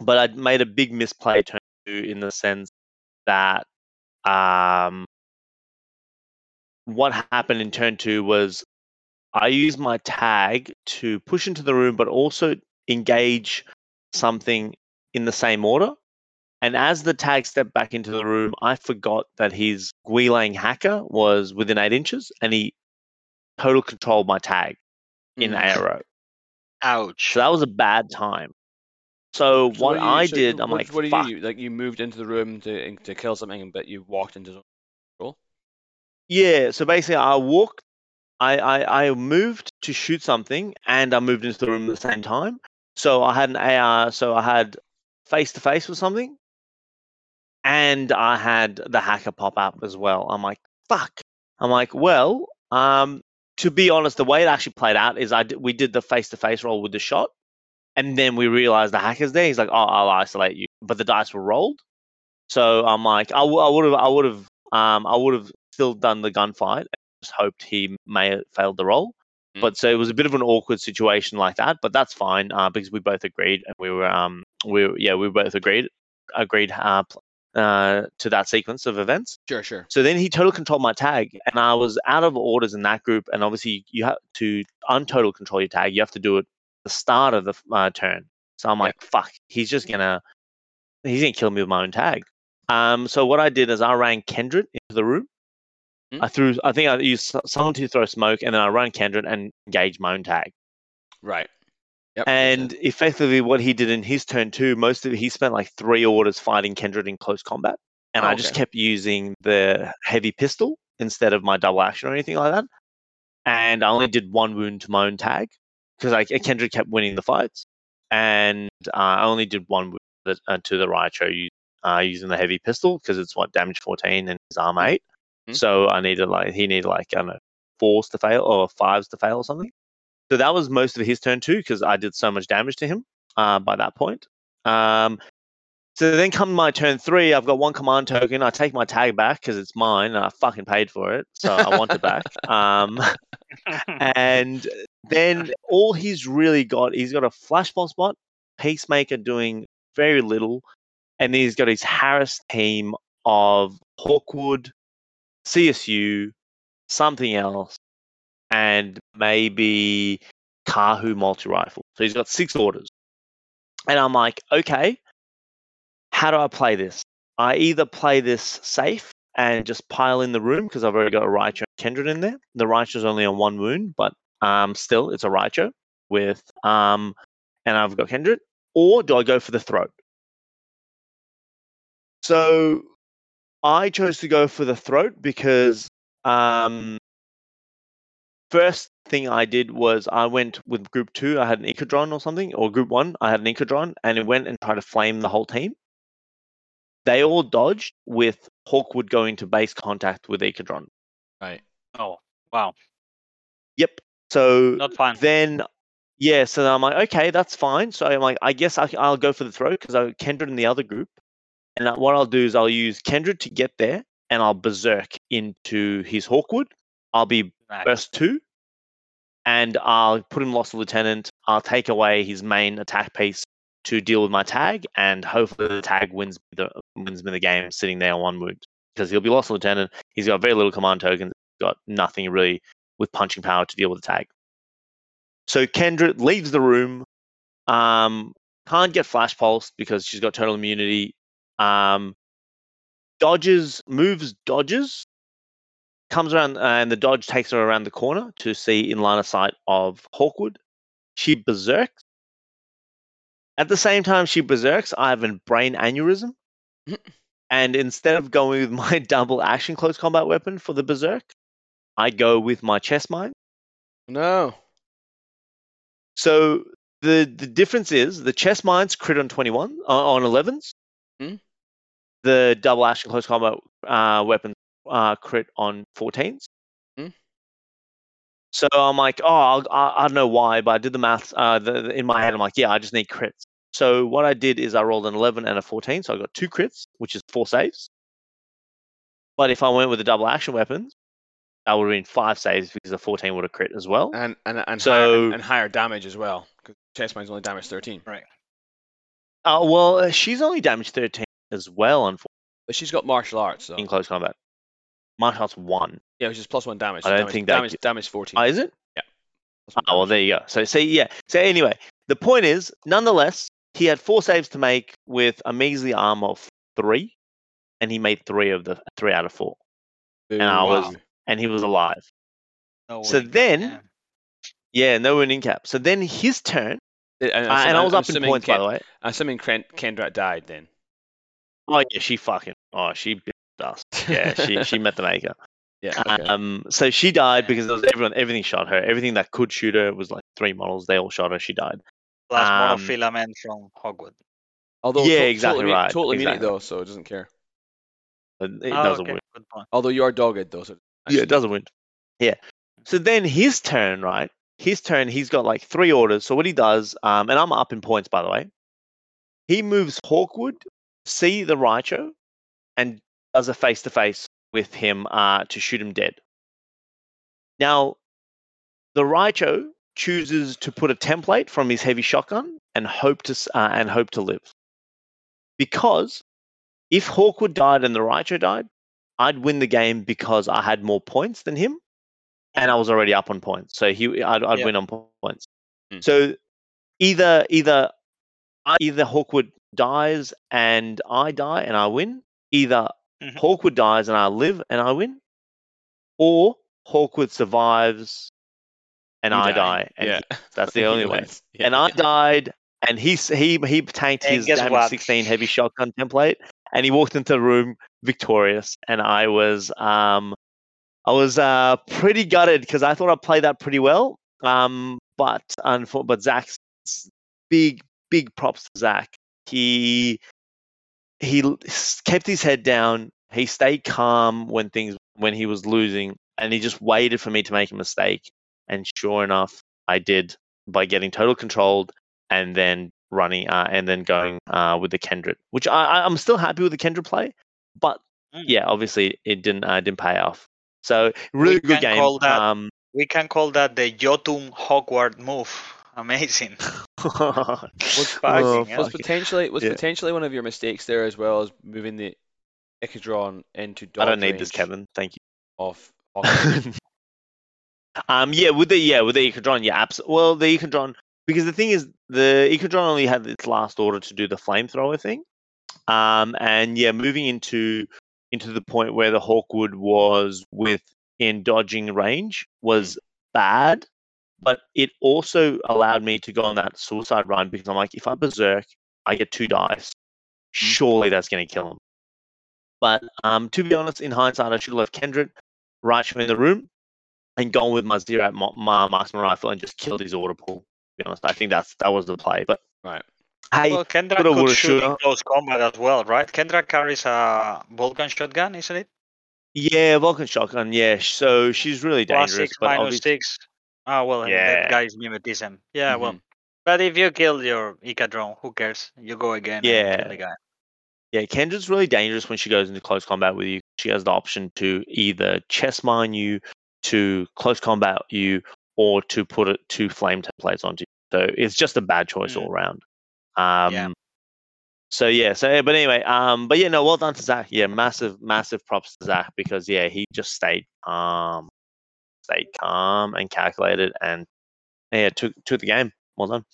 but I'd made a big misplay turn 2 in the sense that what happened in turn 2 was I used my tag to push into the room, but also engage something in the same order. And as the tag stepped back into the room, I forgot that his Guilang hacker was within 8 inches, and he total controlled my tag in arrow. Ouch! So that was a bad time. So what I did, I'm like, "What fuck!" You moved into the room to kill something, but you walked into the control. Yeah. So basically, I walked I moved to shoot something, and I moved into the room at the same time. So I had an AR, so I had face-to-face with something, and I had the hacker pop up as well. I'm like, fuck. I'm like, well, to be honest, the way it actually played out is we did the face-to-face roll with the shot, and then we realized the hacker's there. He's like, oh, I'll isolate you. But the dice were rolled. So I'm like, I would have still done the gunfight and just hoped he may have failed the roll. But so it was a bit of an awkward situation like that, but that's fine because we both agreed, and we both agreed to that sequence of events. Sure. So then he total controlled my tag, and I was out of orders in that group. And obviously, you have to untotal control your tag. You have to do it at the start of the turn. So I'm like, fuck, he's gonna kill me with my own tag. So what I did is I ran Kendrick into the room. I think I used someone to throw smoke, and then I ran Kendrick and engaged my own tag. Right. Yep. And effectively, what he did in his turn too, he spent like 3 orders fighting Kendrick in close combat, and I just kept using the heavy pistol instead of my double action or anything like that. And I only did 1 wound to my own tag because Kendrick kept winning the fights, and I only did 1 wound to the Raichu using the heavy pistol because it's what damage 14 and his arm 8. Mm-hmm. So he needed I don't know, 4s to fail or 5s to fail or something. So that was most of his turn too, because I did so much damage to him by that point. So then come my turn 3, I've got 1 command token. I take my tag back because it's mine, and I fucking paid for it, so I want it back. And then all he's got a flashball spot, Peacemaker doing very little, and then he's got his Harris team of Hawkwood, CSU, something else, and maybe Carhu multi-rifle. So he's got 6 orders. And I'm like, okay, how do I play this? I either play this safe and just pile in the room because I've already got a Raichu and Kendrick in there. The Raichu's only on 1 wound, but still, it's a Raichu with, and I've got Kendrick. Or do I go for the throat? So I chose to go for the throat because first thing I did was I went with group 2. I had an Ikadron or something, or group 1. I had an Ikadron, and it went and tried to flame the whole team. They all dodged with Hawkwood going to base contact with Ikadron. Right. Oh, wow. Yep. So not fine. Then, yeah, so I'm like, okay, that's fine. So I'm like, I guess I'll go for the throat because I Kendrick in the other group. And what I'll do is I'll use Kendrick to get there, and I'll berserk into his Hawkwood. I'll be burst 2, and I'll put him Loss of Lieutenant. I'll take away his main attack piece to deal with my tag, and hopefully the tag wins me the game sitting there on 1 wound. Because he'll be Loss of Lieutenant. He's got very little command tokens. He's got nothing really with punching power to deal with the tag. So Kendrick leaves the room. Can't get Flash Pulse because she's got total immunity. Dodges, comes around, and the dodge takes her around the corner to see in line of sight of Hawkwood. She berserks. At the same time she berserks, I have a brain aneurysm. And instead of going with my double action close combat weapon for the berserk, I go with my chest mine. No. So the difference is the chest mine's crit on 11s. The double action close combat weapon crit on 14s. So I'm like, I don't know why, but I did the maths in my head. I'm like, yeah, I just need crits. So what I did is I rolled an 11 and a 14, so I got 2 crits, which is 4 saves. But if I went with the double action weapons, that would have been 5 saves because the 14 would have crit as well, and higher damage as well because chest mine's only damage 13, right? Well, she's only damage 13. As well, unfortunately. But she's got martial arts, though. In close combat. Martial arts 1. Yeah, which is +1 damage. So I don't think that damage 14. Oh, is it? Yeah. Well, there you go. So anyway, the point is, nonetheless, he had 4 saves to make with a measly arm of 3, and he made 3 out of 4. Ooh, and he was alive. No so then, cap. Yeah, no wound in cap. So then his turn, and I was up in points, by the way. I'm assuming Kendra died then. Oh yeah, she fucking. Oh, she bit dust. Yeah, she met the maker. Yeah. Okay. So she died because there was everything shot her. Everything that could shoot her was like three models. They all shot her. She died. Plus monofilament from Hogwood. Although yeah, exactly right. Totally immunity though, so it doesn't care. It doesn't win. Although you are dogged though, so it doesn't win. Yeah. So then his turn, right? His turn. He's got like three orders. So what he does, and I'm up in points by the way. He moves Hawkwood, see the Raichu, and does a face-to-face with him to shoot him dead. Now, the Raichu chooses to put a template from his heavy shotgun and hope to live. Because if Hawkwood died and the Raichu died, I'd win the game because I had more points than him, and I was already up on points, so I'd win on points. Mm. So either Hawkwood dies and I die and I win, either Hawkwood dies and I live and I win, or Hawkwood survives and I die. And that's the only way. Yeah. And I died, and he tanked his damage 16 heavy shotgun template, and he walked into the room victorious. And I was pretty gutted because I thought I played that pretty well. But Zach's big props to Zach. He kept his head down. He stayed calm when he was losing, and he just waited for me to make a mistake. And sure enough, I did by getting total controlled and then running and then going with the Kendrit, which I'm still happy with the Kendrit play. But yeah, obviously it didn't pay off. So really good game. We can call that the Jotun Hogwarts move. Amazing. was potentially one of your mistakes there, as well as moving the Ikadron into dog. I don't need this, Kevin. Thank you. With the Ikadron, absolutely. Well, the Ikadron, because the thing is, the Ikadron only had its last order to do the flamethrower thing, moving into the point where the Hawkwood was within dodging range was bad. But it also allowed me to go on that suicide run because I'm like, if I berserk, I get two dice. Surely that's going to kill him. But to be honest, in hindsight, I should have left Kendrick right from in the room and gone with my zero marksman rifle and just killed his order pool. To be honest, I think that was the play. But right. Well, Kendra could shoot in close combat as well, right? Kendra carries a Vulcan shotgun, isn't it? Yeah, Vulcan shotgun. Yeah, so she's really dangerous. Plus -6. Oh, well, that guy's mimetism. Yeah, well. But if you kill your Ikadron, who cares? You go again and kill the guy. Yeah, Kendra's really dangerous when she goes into close combat with you. She has the option to either chess mine you, to close combat you, or to put it two flame templates onto you. So it's just a bad choice all round. Well done to Zach. Yeah, massive props to Zach because, he just stayed calm. Stayed calm and calculated, and took the game. Well done.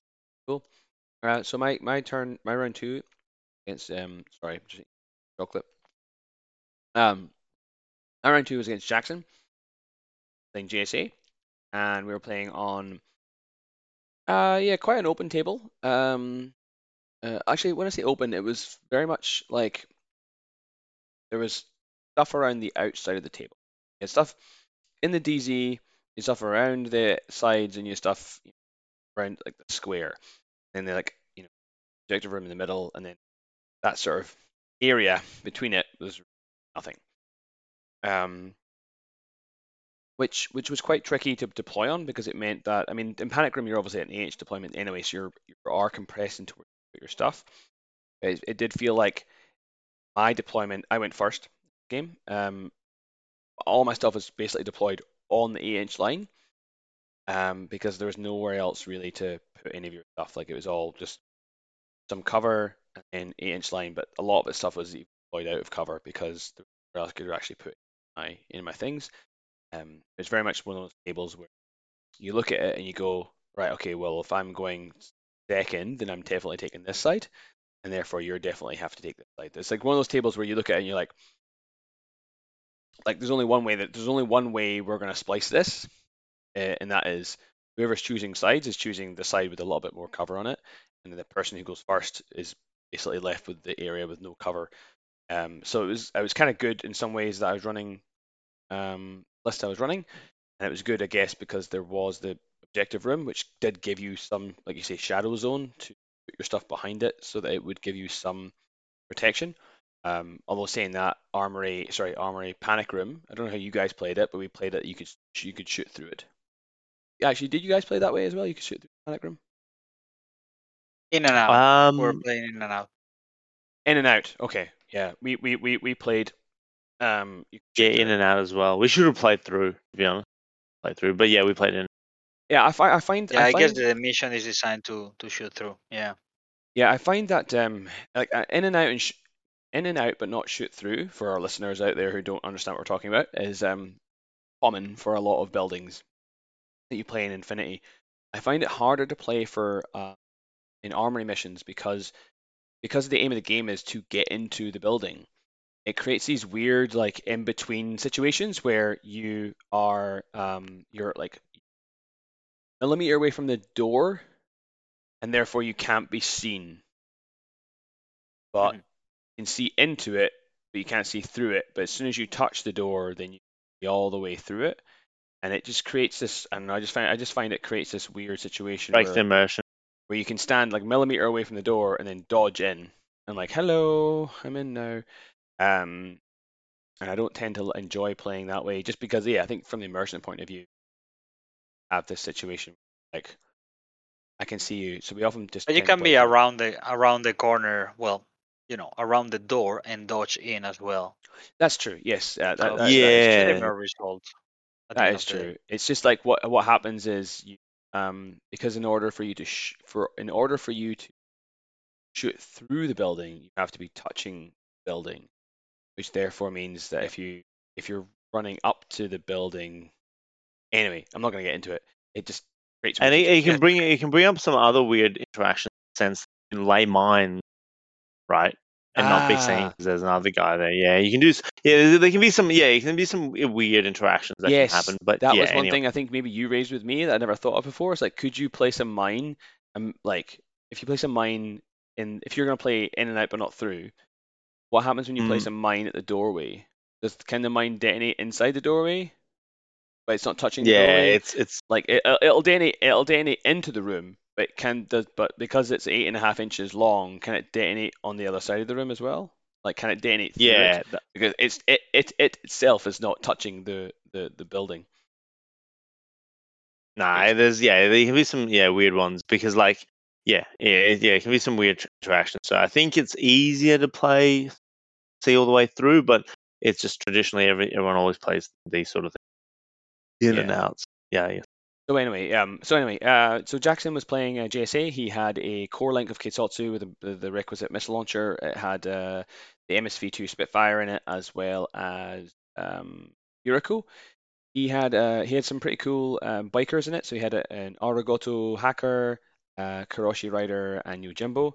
Cool. All right, so my turn, my round two. Against chocolate. My round two was against Jackson, playing GSA, and we were playing on quite an open table. Actually, when I say open, it was very much like there was stuff around the outside of the table. Yeah, stuff in the DZ, you stuff around the sides and you stuff around like the square, and then objective room in the middle, and then that sort of area between it was nothing, which was quite tricky to deploy on because it meant that in Panic Room you're obviously at an AH deployment anyway, so you are compressed into your stuff. It did feel like my deployment. I went first game. All my stuff was basically deployed on the 8-inch line because there was nowhere else really to put any of your stuff. Like, it was all just some cover and 8-inch line, but a lot of the stuff was deployed out of cover because there was nowhere else I could actually put in my things. It's very much one of those tables where you look at it and you go, right, okay, well, if I'm going second, then I'm definitely taking this side, and therefore you definitely have to take this side. It's like one of those tables where you look at it and you're like there's only one way we're going to splice this, and that is whoever's choosing sides is choosing the side with a little bit more cover on it, and then the person who goes first is basically left with the area with no cover. So I was kind of good in some ways that I was running list I was running, and it was good, I guess, because there was the objective room, which did give you some, like you say, shadow zone to put your stuff behind it, so that it would give you some protection. Although saying that, Armory Panic Room, I don't know how you guys played it, but we played it. You could shoot through it. Actually, did you guys play that way as well? You could shoot through Panic Room. In and out. We're playing in and out. In and out. Okay. Yeah. We played. Yeah, in and out as well. We should have played through, to be honest. But yeah, we played in. Yeah, I guess the mission is designed to shoot through. Yeah. Yeah, I find that like in and out and in and out, but not shoot through, for our listeners out there who don't understand what we're talking about, is common for a lot of buildings that you play in Infinity. I find it harder to play for in Armory missions because the aim of the game is to get into the building. It creates these weird like in between situations where you are you're like a millimeter away from the door, and therefore you can't be seen, but you can see into it, but you can't see through it. But as soon as you touch the door, then you can see all the way through it, and it just creates this. And I just find it creates this weird situation. Breaks the immersion. Where you can stand like millimeter away from the door and then dodge in and like, hello, I'm in now. And I don't tend to enjoy playing that way just because, yeah, I think from the immersion point of view, I have this situation like I can see you, so we often just. You can be around the corner, well, you know, around the door and dodge in as well. That's true. Yes. That is true. Result that is true. It's just like what happens is you. Because in order for you to shoot through the building, you have to be touching the building, which therefore means that if you're running up to the building, anyway, I'm not going to get into it. It just creates. And it can bring up some other weird interaction sense. You can lay mines, right, and not be seen because there's another guy there. Yeah, you can do. Yeah, there can be some weird interactions that can happen. But that was one thing I think maybe you raised with me that I never thought of before. It's like, could you place a mine? Like, if you place a mine if you're going to play in and out but not through, what happens when you place a mine at the doorway? Can the mine detonate inside the doorway? But it's not touching the doorway. Yeah, it's like it'll detonate into the room, but because it's 8.5 inches long, can it detonate on the other side of the room as well? Like, can it detonate through it? Because it itself is not touching the building. Nah, there can be some weird ones because it can be some weird interactions. So I think it's easier to play, see all the way through, but it's just traditionally everyone always plays these sort of things. In and out. Yeah, yeah. So Jackson was playing JSA. He had a core link of Keisatsu with the requisite missile launcher. It had the MSV2 Spitfire in it, as well as Yuriko. He had some pretty cool bikers in it. So he had an Arigoto Hacker, Karoshi Rider, and Yojimbo.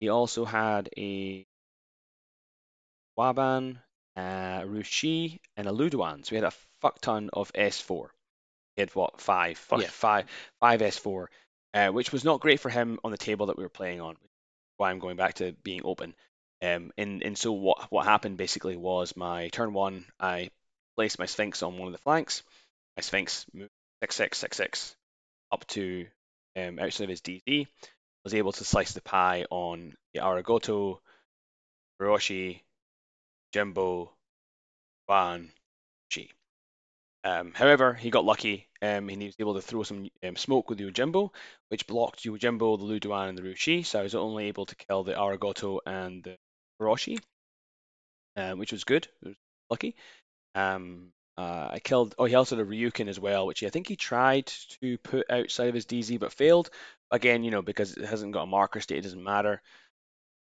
He also had a Waban, Rushi, and a Luduan. So he had a fuck ton of S4. He had what, five S4, which was not great for him on the table that we were playing on. Why I'm going back to being open. And so what happened basically was, my turn one, I placed my Sphinx on one of the flanks. My Sphinx moved 6-6-6-6 up to outside of his DZ. Was able to slice the pie on the Arigoto, Hiroshi, Jimbo, Van, Chi. However, he got lucky, and he was able to throw some smoke with Yojimbo, which blocked Yojimbo, the Luduan, and the Rushi, so I was only able to kill the Arigoto and the Hiroshi, which was good. It was lucky. He also had a Ryukin as well, which I think he tried to put outside of his DZ but failed. Again, you know, because it hasn't got a marker state, it doesn't matter.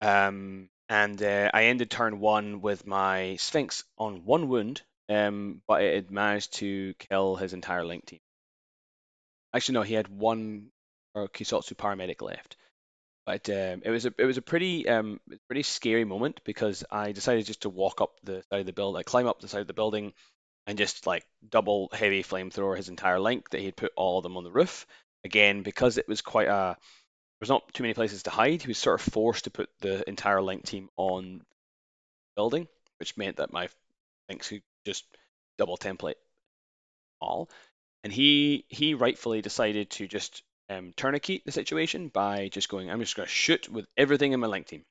And I ended turn one with my Sphinx on one wound, but it had managed to kill his entire link team. Actually, no, he had one Keisatsu paramedic left. But it was a pretty scary moment, because I decided just to walk up the side of the building, like climb up the side of the building, and just like double heavy flamethrower his entire link that he had put all of them on the roof. Again, because it was quite a there was not too many places to hide. He was sort of forced to put the entire link team on the building, which meant that my links could just double template all. And he rightfully decided to just tourniquet the situation by just going, I'm just going to shoot with everything in my link team.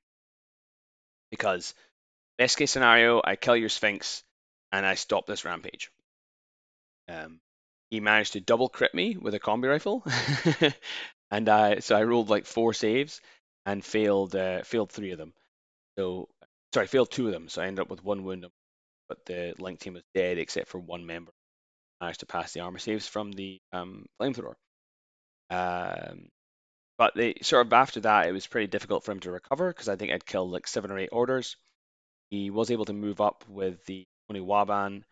Because best case scenario, I kill your Sphinx and I stop this rampage. He managed to double crit me with a combi rifle. And so I rolled like 4 saves and failed 3 of them. So, sorry, failed 2 of them. So I ended up with 1 wound, but the link team was dead except for 1 member. I managed to pass the armor saves from the flamethrower. But they sort of after that, it was pretty difficult for him to recover because I think I'd killed like 7 or 8 orders. He was able to move up with the Oniwaban.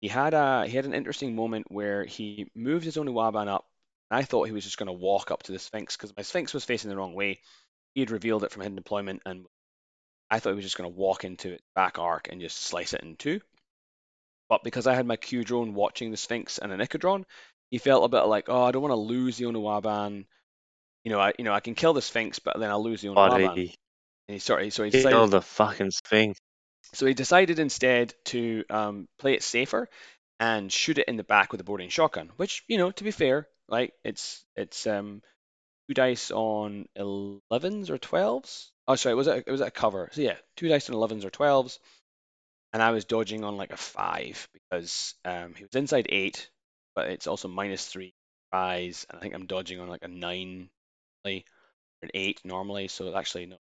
He had an interesting moment where he moved his Oniwaban up. And I thought he was just going to walk up to the Sphinx because my Sphinx was facing the wrong way. He had revealed it from hidden deployment, and I thought he was just going to walk into its back arc and just slice it in 2. But because I had my Q-drone watching the Sphinx and an Ikadron, he felt a bit like, oh, I don't want to lose the Oniwaban. I can kill the Sphinx, but then I'll lose the Oniwaban. And he decided, kill the fucking Sphinx. So he decided instead to play it safer and shoot it in the back with a boarding shotgun, which, to be fair, like it's 2 dice on 11s or 12s. Oh, sorry, was it a cover? So yeah, 2 dice on 11s or 12s, and I was dodging on like a 5 because he was inside 8, but it's also -3 rise, and I think I'm dodging on like a 9 or an 8 normally, so actually no,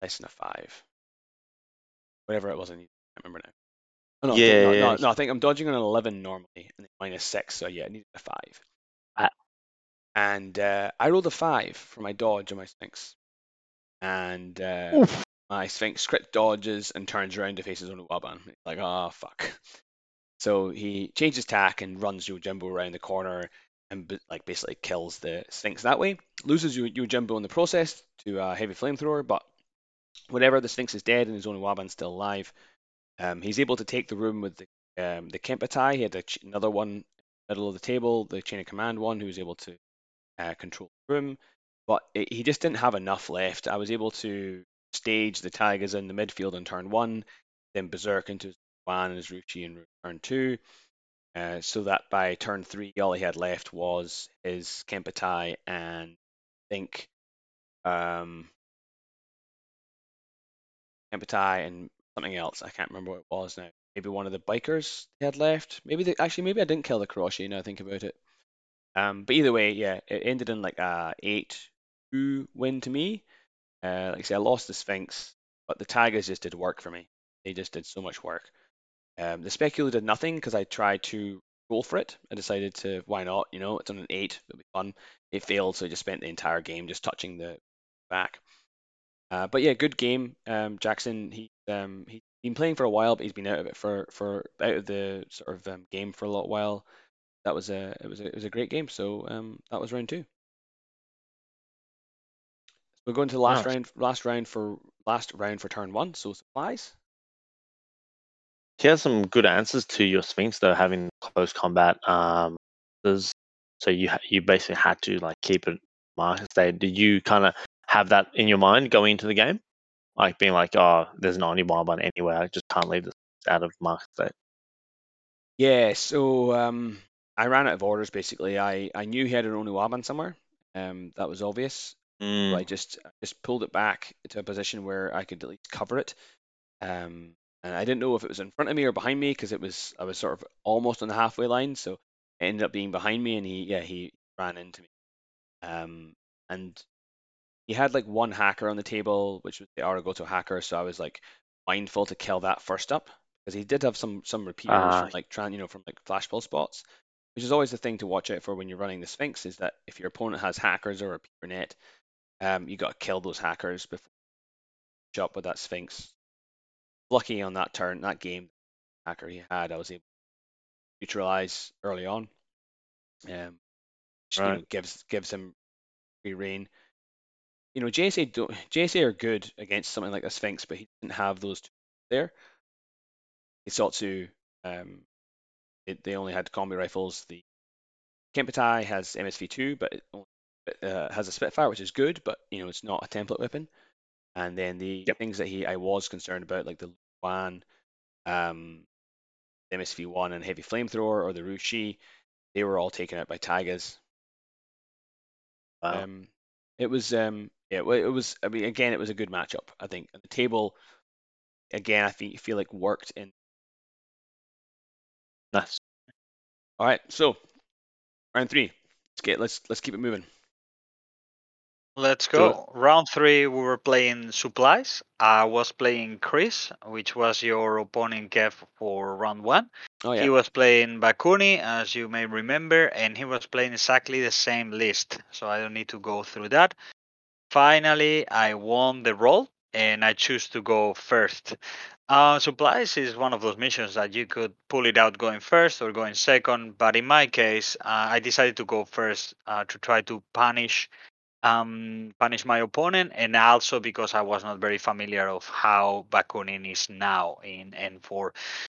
less than a 5. Whatever it was, I can't remember now. Oh, no, yeah, I think I'm dodging on an 11 normally, and it's -6, so yeah, I needed a 5. And I rolled a 5 for my dodge on my Sphinx. And my Sphinx crit dodges and turns around to face his own Waban. Like, oh, fuck. So he changes tack and runs Yojimbo around the corner and like basically kills the Sphinx that way. Loses Yojimbo in the process to a heavy flamethrower, but whatever, the Sphinx is dead and his own Waban's still alive. He's able to take the room with the Kempetai. He had another one in the middle of the table, the chain of command one, who was able to control the room. But he just didn't have enough left. I was able to stage the Taigas in the midfield in turn 1, then Berserk into his Wan and his Ruchi in turn 2, so that by turn 3, all he had left was his Kempetai and I think Kempetai and something else. I can't remember what it was now. Maybe one of the bikers they had left. Maybe I didn't kill the Karoshi now I think about it. But either way, yeah, it ended in like a 8-2 win to me. Like I say, I lost the Sphinx, but the Taigas just did work for me. They just did so much work. The Speculo did nothing because I tried to roll for it. I decided to, why not? It's on an 8. It'll be fun. It failed, so I just spent the entire game just touching the back. But yeah, good game. Jackson, he's been playing for a while, but he's been out of it out of the game for a lot while. That was a great game. So that was round 2. We're going to the last round for turn 1. So supplies. She has some good answers to your Sphinx though, having close combat. So you basically had to like keep it marked. Did you kind of have that in your mind going into the game? Like being like, oh, there's an Oniwaban anywhere. I just can't leave this out of mark state. Yeah, so I ran out of orders basically. I knew he had an Oniwaban somewhere. That was obvious. So I just pulled it back to a position where I could at least cover it. And I didn't know if it was in front of me or behind me because I was sort of almost on the halfway line. So it ended up being behind me, and he ran into me. And he had like one hacker on the table, which was the Aragoto hacker, so I was like mindful to kill that first up because he did have some repeaters from flash pull spots, which is always the thing to watch out for when you're running the Sphinx, is that if your opponent has hackers or a repeater net, you got to kill those hackers before you up with that Sphinx. Lucky on that turn, that game hacker he had, I was able to neutralize early on, which gives him free reign. JSA are good against something like a Sphinx, but he didn't have those two there. Isotsu, they only had combi rifles. The Kempetai has MSV2, but it only, has a Spitfire, which is good, but it's not a template weapon. And then the things that I was concerned about, like the Luan, MSV1 and Heavy Flamethrower or the Rushi, they were all taken out by Taigas. Wow. It was. I mean, again, it was a good matchup. I think at the table, again, I think you feel like worked in. Nice. All right, so round three. Let's keep it moving. Let's go. So, round three, we were playing Supplies. I was playing Chris, which was your opponent Kev for round one. Oh, yeah. He was playing Bakuni, as you may remember, and he was playing exactly the same list. So I don't need to go through that. Finally, I won the roll, and I choose to go first. Supplies is one of those missions that you could pull it out going first or going second. But in my case, I decided to go first to try to punish my opponent, and also because I was not very familiar of how Bakunin is now in N4.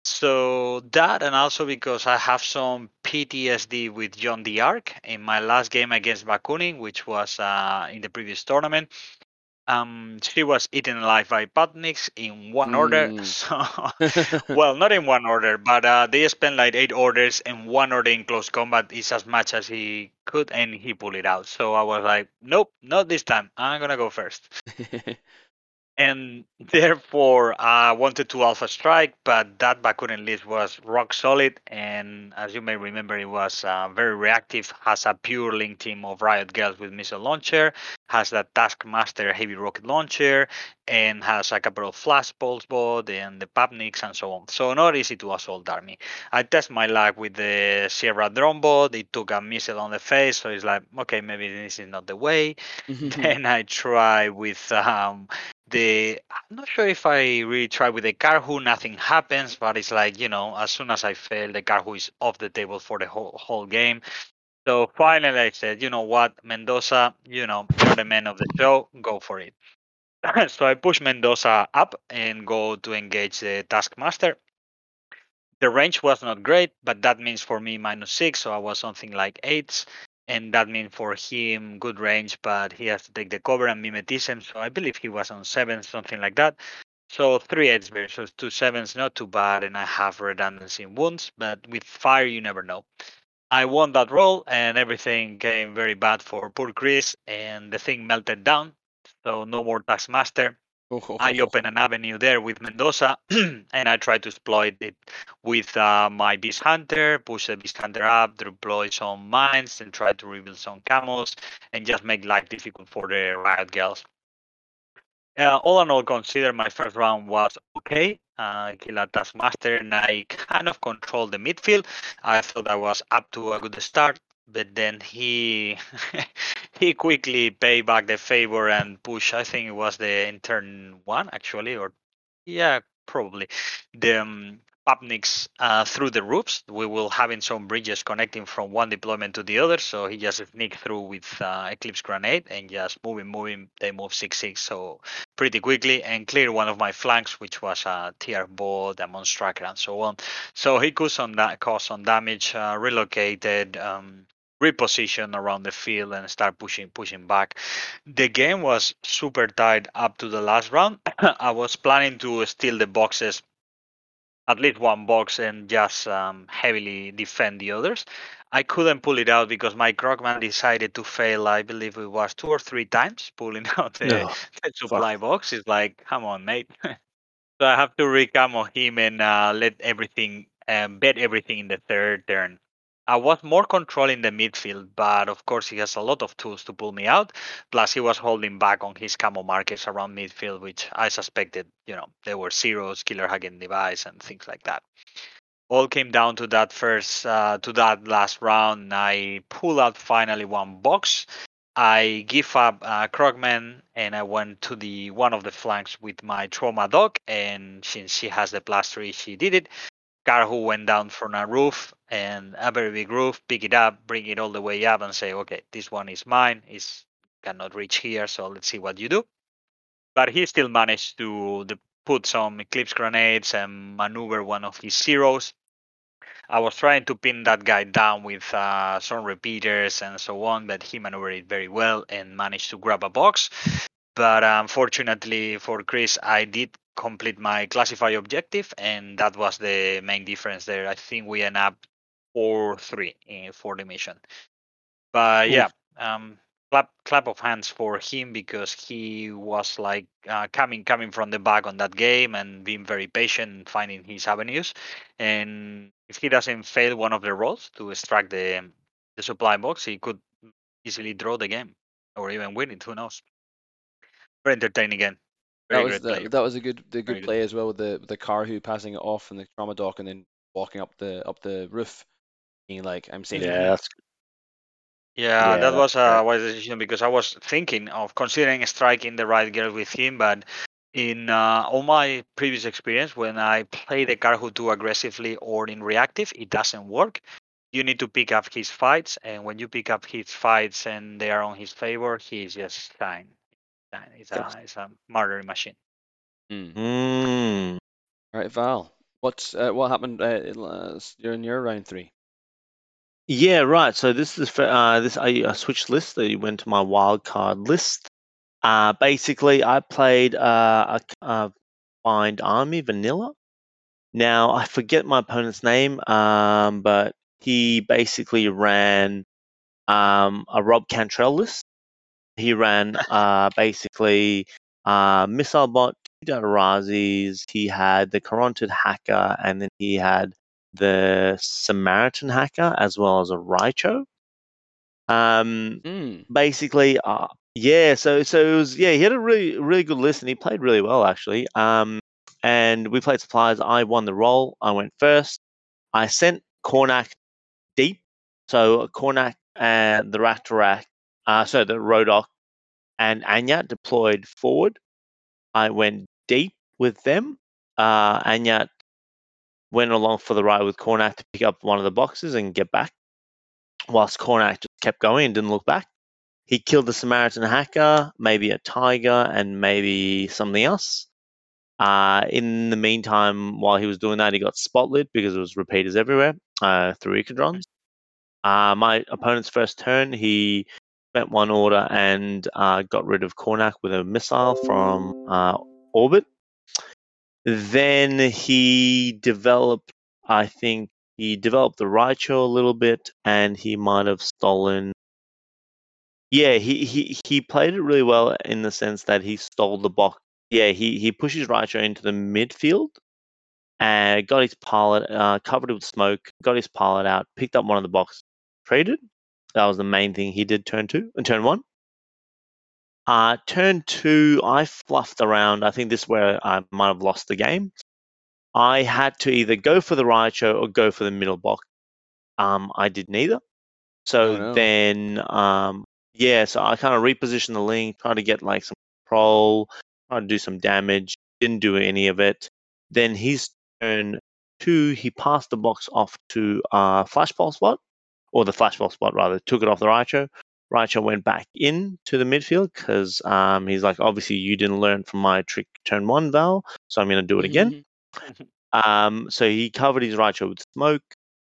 So that, and also because I have some PTSD with John the Ark in my last game against Bakunin, which was in the previous tournament. She was eaten alive by Patniks in one order. So, well, not in one order, but they spent like 8 orders, and one order in close combat is as much as he could, and he pulled it out. So I was like, nope, not this time. I'm going to go first. And therefore, I wanted to alpha strike, but that Bakunin list was rock solid. And as you may remember, it was very reactive, has a pure link team of Riot Girls with missile launcher, has that Taskmaster heavy rocket launcher, and has a couple of flash pulse bot and the Papniks and so on. So not easy to assault army. I test my luck with the Sierra drone bot. It took a missile on the face, so it's like, okay, maybe this is not the way. Then I try with... I'm not sure if I really tried with the Carhu, nothing happens, but it's like, you know, as soon as I fail, the Carhu is off the table for the whole game. So finally I said, you know what, Mendoza, you know, you're the man of the show, go for it. So I push Mendoza up and go to engage the Taskmaster. The range was not great, but that means for me -6, so I was something like 8. And that means for him, good range, but he has to take the cover and mimetism. So I believe he was on 7, something like that. So 3 8s versus 2 7s, not too bad. And I have redundancy in wounds, but with fire, you never know. I won that roll, and everything came very bad for poor Chris. And the thing melted down. So no more Taskmaster. I open an avenue there with Mendoza, and I try to exploit it with my Beast Hunter, push the Beast Hunter up, deploy some mines, and try to rebuild some camos, and just make life difficult for the Riot Girls. All in all, consider my first round was okay. Kill a Taskmaster, and I kind of controlled the midfield. I thought I was up to a good start, but then he quickly paid back the favor and push. I think it was the in turn one, actually, or yeah, probably the Papniks through the roofs. We will having some bridges connecting from one deployment to the other, so he just sneaked through with Eclipse Grenade and just moving. They move 6-6, so pretty quickly, and clear one of my flanks, which was a TR board, a Monstracker, and so on. So he caused some damage, relocated, reposition around the field, and start pushing back. The game was super tight up to the last round. I was planning to steal the boxes, at least one box, and just heavily defend the others. I couldn't pull it out because my Crocman decided to fail, I believe it was 2 or 3 times, pulling out the supply box. It's like, come on, mate. So I have to recamo him and bet everything in the third turn. I was more controlling the midfield, but of course he has a lot of tools to pull me out. Plus he was holding back on his camo markers around midfield, which I suspected, you know, there were zeros, killer hacking device, and things like that. All came down to that last round. I pull out finally one box. I give up Crocman, and I went to the one of the flanks with my Trauma Dog, and since she has the +3, she did it. Carhu went down from a roof, and a very big roof, pick it up, bring it all the way up, and say, okay, this one is mine, it cannot reach here, so let's see what you do. But he still managed to put some Eclipse Grenades and maneuver one of his zeros. I was trying to pin that guy down with some repeaters and so on, but he maneuvered it very well and managed to grab a box. But unfortunately for Chris, I did complete my classify objective, and that was the main difference there. I think we end up 4-3 for the mission. But yeah, clap of hands for him, because he was like coming from the back on that game and being very patient and finding his avenues. And if he doesn't fail one of the rolls to extract the supply box, he could easily draw the game or even win it. Who knows? Very entertaining game. That was a good play as well, with the Carhu passing it off and the Trauma Dock, and then walking up the roof, being like, "I'm saving." Yeah, that was a wise decision, because I was thinking of considering striking the Riot Girl with him, but in all my previous experience, when I play the Carhu too aggressively or in reactive, it doesn't work. You need to pick up his fights, and when you pick up his fights and they are on his favor, he's just dying. It's a murdering machine. Mm-hmm. All right, Val, what happened during your round 3? Yeah, right. So this is I switched lists. I went to my wildcard list. Basically, I played a Bind Army Vanilla. Now, I forget my opponent's name, but he basically ran a Rob Cantrell list. He ran Missile Bot, two Datarazis, he had the Corrontid Hacker, and then he had the Samaritan Hacker, as well as a Raicho. So it was, he had a really, really good list, and he played really well, actually. And we played Supplies. I won the roll. I went first. I sent Cornak deep. So Cornak and the Raktarak, the Rodok and Anyat deployed forward. I went deep with them. Anyat went along for the ride with Cornak to pick up one of the boxes and get back, whilst Cornak just kept going and didn't look back. He killed the Samaritan Hacker, maybe a Tiger, and maybe something else. In the meantime, while he was doing that, he got spotlit because it was repeaters everywhere through Ikadrons. My opponent's first turn, he spent one order and got rid of Cornak with a missile from orbit. Then he developed the Raicho a little bit, and he might have stolen. Yeah, he played it really well in the sense that he stole the box. Yeah, he pushed his Raicho into the midfield and got his pilot, covered it with smoke, got his pilot out, picked up one of the boxes, traded. That was the main thing he did turn 1. Turn 2, I fluffed around. I think this is where I might have lost the game. I had to either go for the Raicho or go for the middle box. I did neither. So so I kind of repositioned the link, tried to get like some control, tried to do some damage, didn't do any of it. Then his turn 2, he passed the box off to the Flashball Spot, took it off the Raicho. Raicho went back in to the midfield because he's like, obviously you didn't learn from my trick turn 1, Val, so I'm going to do it again. So he covered his Raicho with smoke,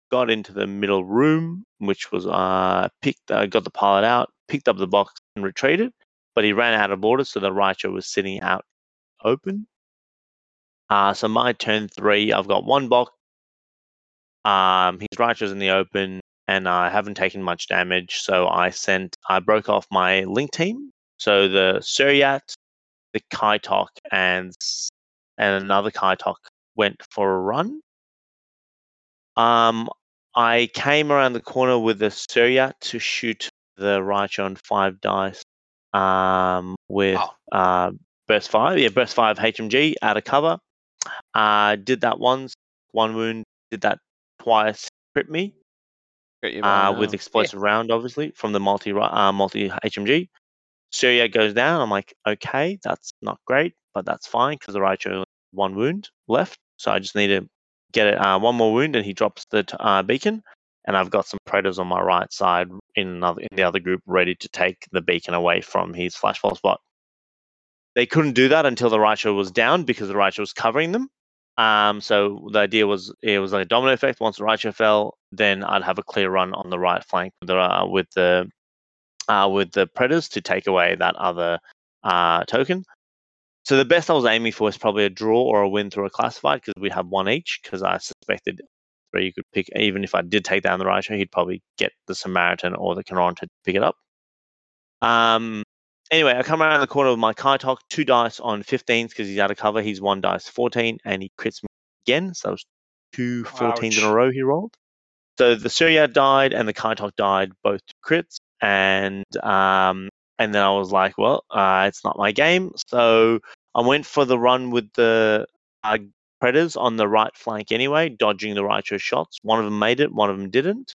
got into the middle room, which was got the pilot out, picked up the box and retreated, but he ran out of orders, so the Raicho was sitting out open. So my turn 3, I've got one box. His Raicho's in the open. And I haven't taken much damage, so I broke off my link team. So the Suryat, the Kaitok, and another Kaitok went for a run. I came around the corner with the Suryat to shoot the Raicho on 5 dice Burst 5. Yeah, Burst 5 HMG out of cover. Did that once, one wound. Did that twice, crit me. With explosive round, obviously, from the multi HMG. Surya goes down. I'm like, okay, that's not great, but that's fine because the Raicho has one wound left. So I just need to get it one more wound, and he drops the beacon. And I've got some Predators on my right side in the other group ready to take the beacon away from his Flashball Spot. They couldn't do that until the Raicho was down because the Raicho was covering them. So the idea was it was like a domino effect. Once the Raicho fell, then I'd have a clear run on the right flank with the Predators to take away that other token. So the best I was aiming for is probably a draw or a win through a classified, because we have one each, because I suspected three you could pick. Even if I did take down the Raichu, he'd probably get the Samaritan or the Caron to pick it up. Anyway, I come around the corner with my Kaitok, 2 dice on 15s because he's out of cover. He's 1 dice, 14, and he crits me again. So it was 2 14s in a row he rolled. So the Surya died and the Kaitok died, both crits. And then I was like, well, it's not my game. So I went for the run with the Predators on the right flank anyway, dodging the Raichu shots. One of them made it, one of them didn't.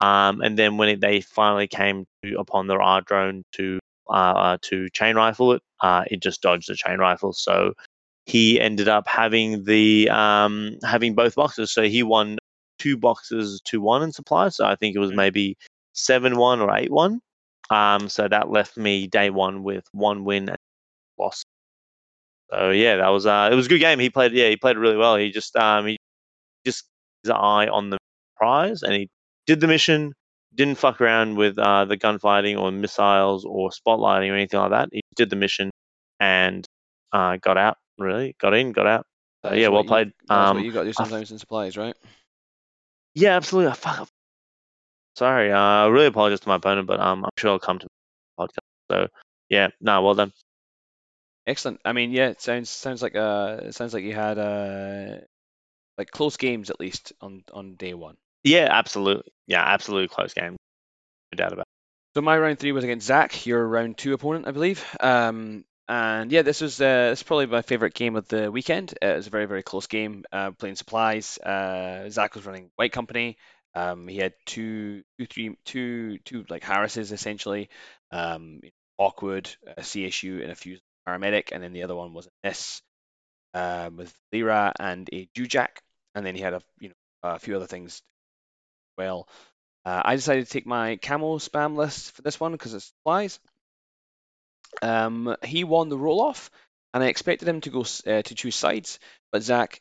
And then when they finally came upon the R-drone to chain rifle it, it just dodged the chain rifle. So he ended up having the having both boxes. So he won 2 boxes to 1 in supplies. So I think it was maybe 7-1 or 8-1. So that left me day one with 1 win and loss. So yeah, that was it was a good game. He played really well. He just his eye on the prize and he did the mission. Didn't fuck around with the gunfighting or missiles or spotlighting or anything like that. He did the mission and got out, really. Got in, got out. So, yeah, well played. That's what you got to do sometimes in supplies, right? Yeah, absolutely. I fuck up. Sorry. I really apologize to my opponent, but I'm sure I'll come to the podcast. So, yeah. No, well done. Excellent. I mean, yeah, it sounds like you had like close games at least on day one. Yeah, absolutely. Yeah, absolutely close game. No doubt about it. So my round 3 was against Zach, your round 2 opponent, I believe. And yeah, this is probably my favourite game of the weekend. It was a very, very close game. Playing supplies. Zach was running White Company. He had two like Harrises essentially. Awkward, a CSU, and a Fuse Paramedic, and then the other one was this with Lyra and a Dewjack, and then he had a few other things. Well, I decided to take my camo spam list for this one because it's supplies. He won the roll off, and I expected him to go to choose sides, but Zach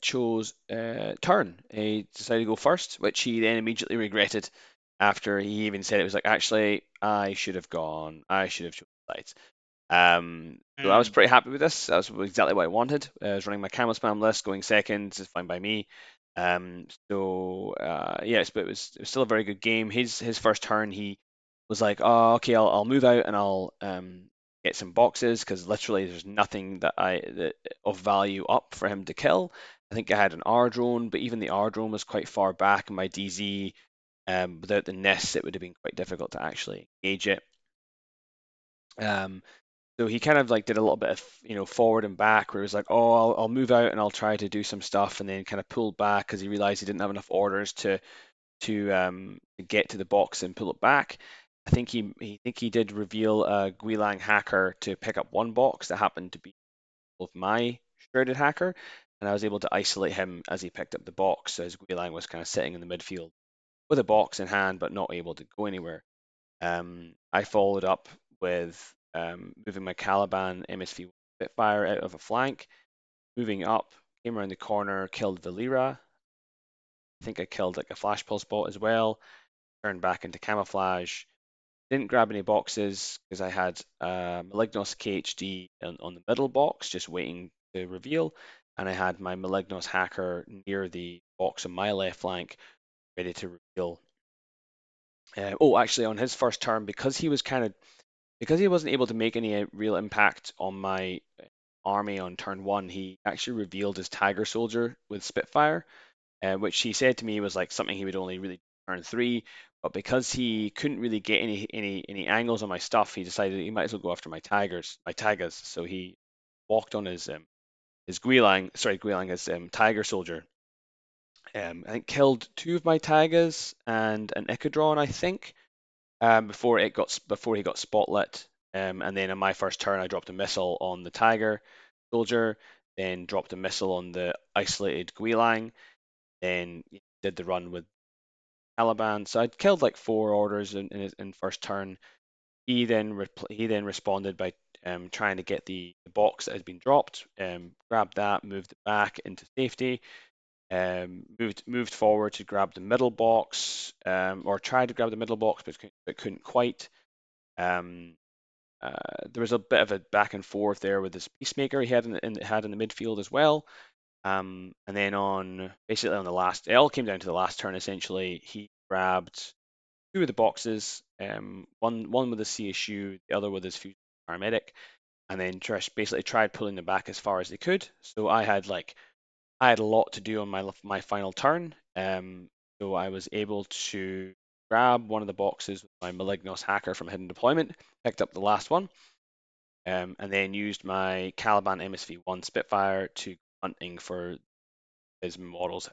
chose turn. He decided to go first, which he then immediately regretted after he even said it was like, actually, I should have chosen sides. So I was pretty happy with this. That was exactly what I wanted. I was running my camo spam list, going second, it's fine by me. Yes, but it was still a very good game. His first turn, he was like, oh, okay, I'll move out and I'll get some boxes, because literally there's nothing that of value up for him to kill. I think I had an R-drone, but even the R-drone was quite far back in my DZ. Without the NIS, it would have been quite difficult to actually engage it. So he kind of like did a little bit of forward and back, where he was like, oh, I'll move out and I'll try to do some stuff, and then kind of pulled back because he realized he didn't have enough orders to get to the box and pull it back. I think he did reveal a Guilang hacker to pick up 1 box that happened to be of my shrouded hacker, and I was able to isolate him as he picked up the box. So his Guilang was kind of sitting in the midfield with a box in hand, but not able to go anywhere. I followed up with moving my Caliban MSV Spitfire out of a flank, moving up, came around the corner, killed Valera. I think I killed like a Flash Pulse bot as well, turned back into camouflage. Didn't grab any boxes because I had Malignos KHD on the middle box, just waiting to reveal, and I had my Malignos hacker near the box on my left flank, ready to reveal. Actually, on his first turn, because he wasn't able to make any real impact on my army on turn 1, he actually revealed his Tiger Soldier with Spitfire, which he said to me was like something he would only really do turn 3. But because he couldn't really get any angles on my stuff, he decided he might as well go after my Taigas. So he walked on his Tiger Soldier. I think killed 2 of my Taigas and an Ikadron, I think. Before he got spotlit, and then on my first turn I dropped a missile on the Tiger Soldier, then dropped a missile on the isolated Guilang, then did the run with Caliban. So I'd killed like 4 orders in first turn. He then responded by trying to get the box that had been dropped, grabbed that, moved it back into safety. Moved forward to grab the middle box, or tried to grab the middle box, but couldn't quite. There was a bit of a back and forth there with this Peacemaker he had in the midfield as well. And then it all came down to the last turn essentially. He grabbed two of the boxes, one with his CSU, the other with his Fusion Paramedic, and then Trish basically tried pulling them back as far as they could. So I had a lot to do on my final turn. So I was able to grab one of the boxes with my Malignos Hacker from Hidden Deployment, picked up the last one, and then used my Caliban MSV1 Spitfire to hunting for his models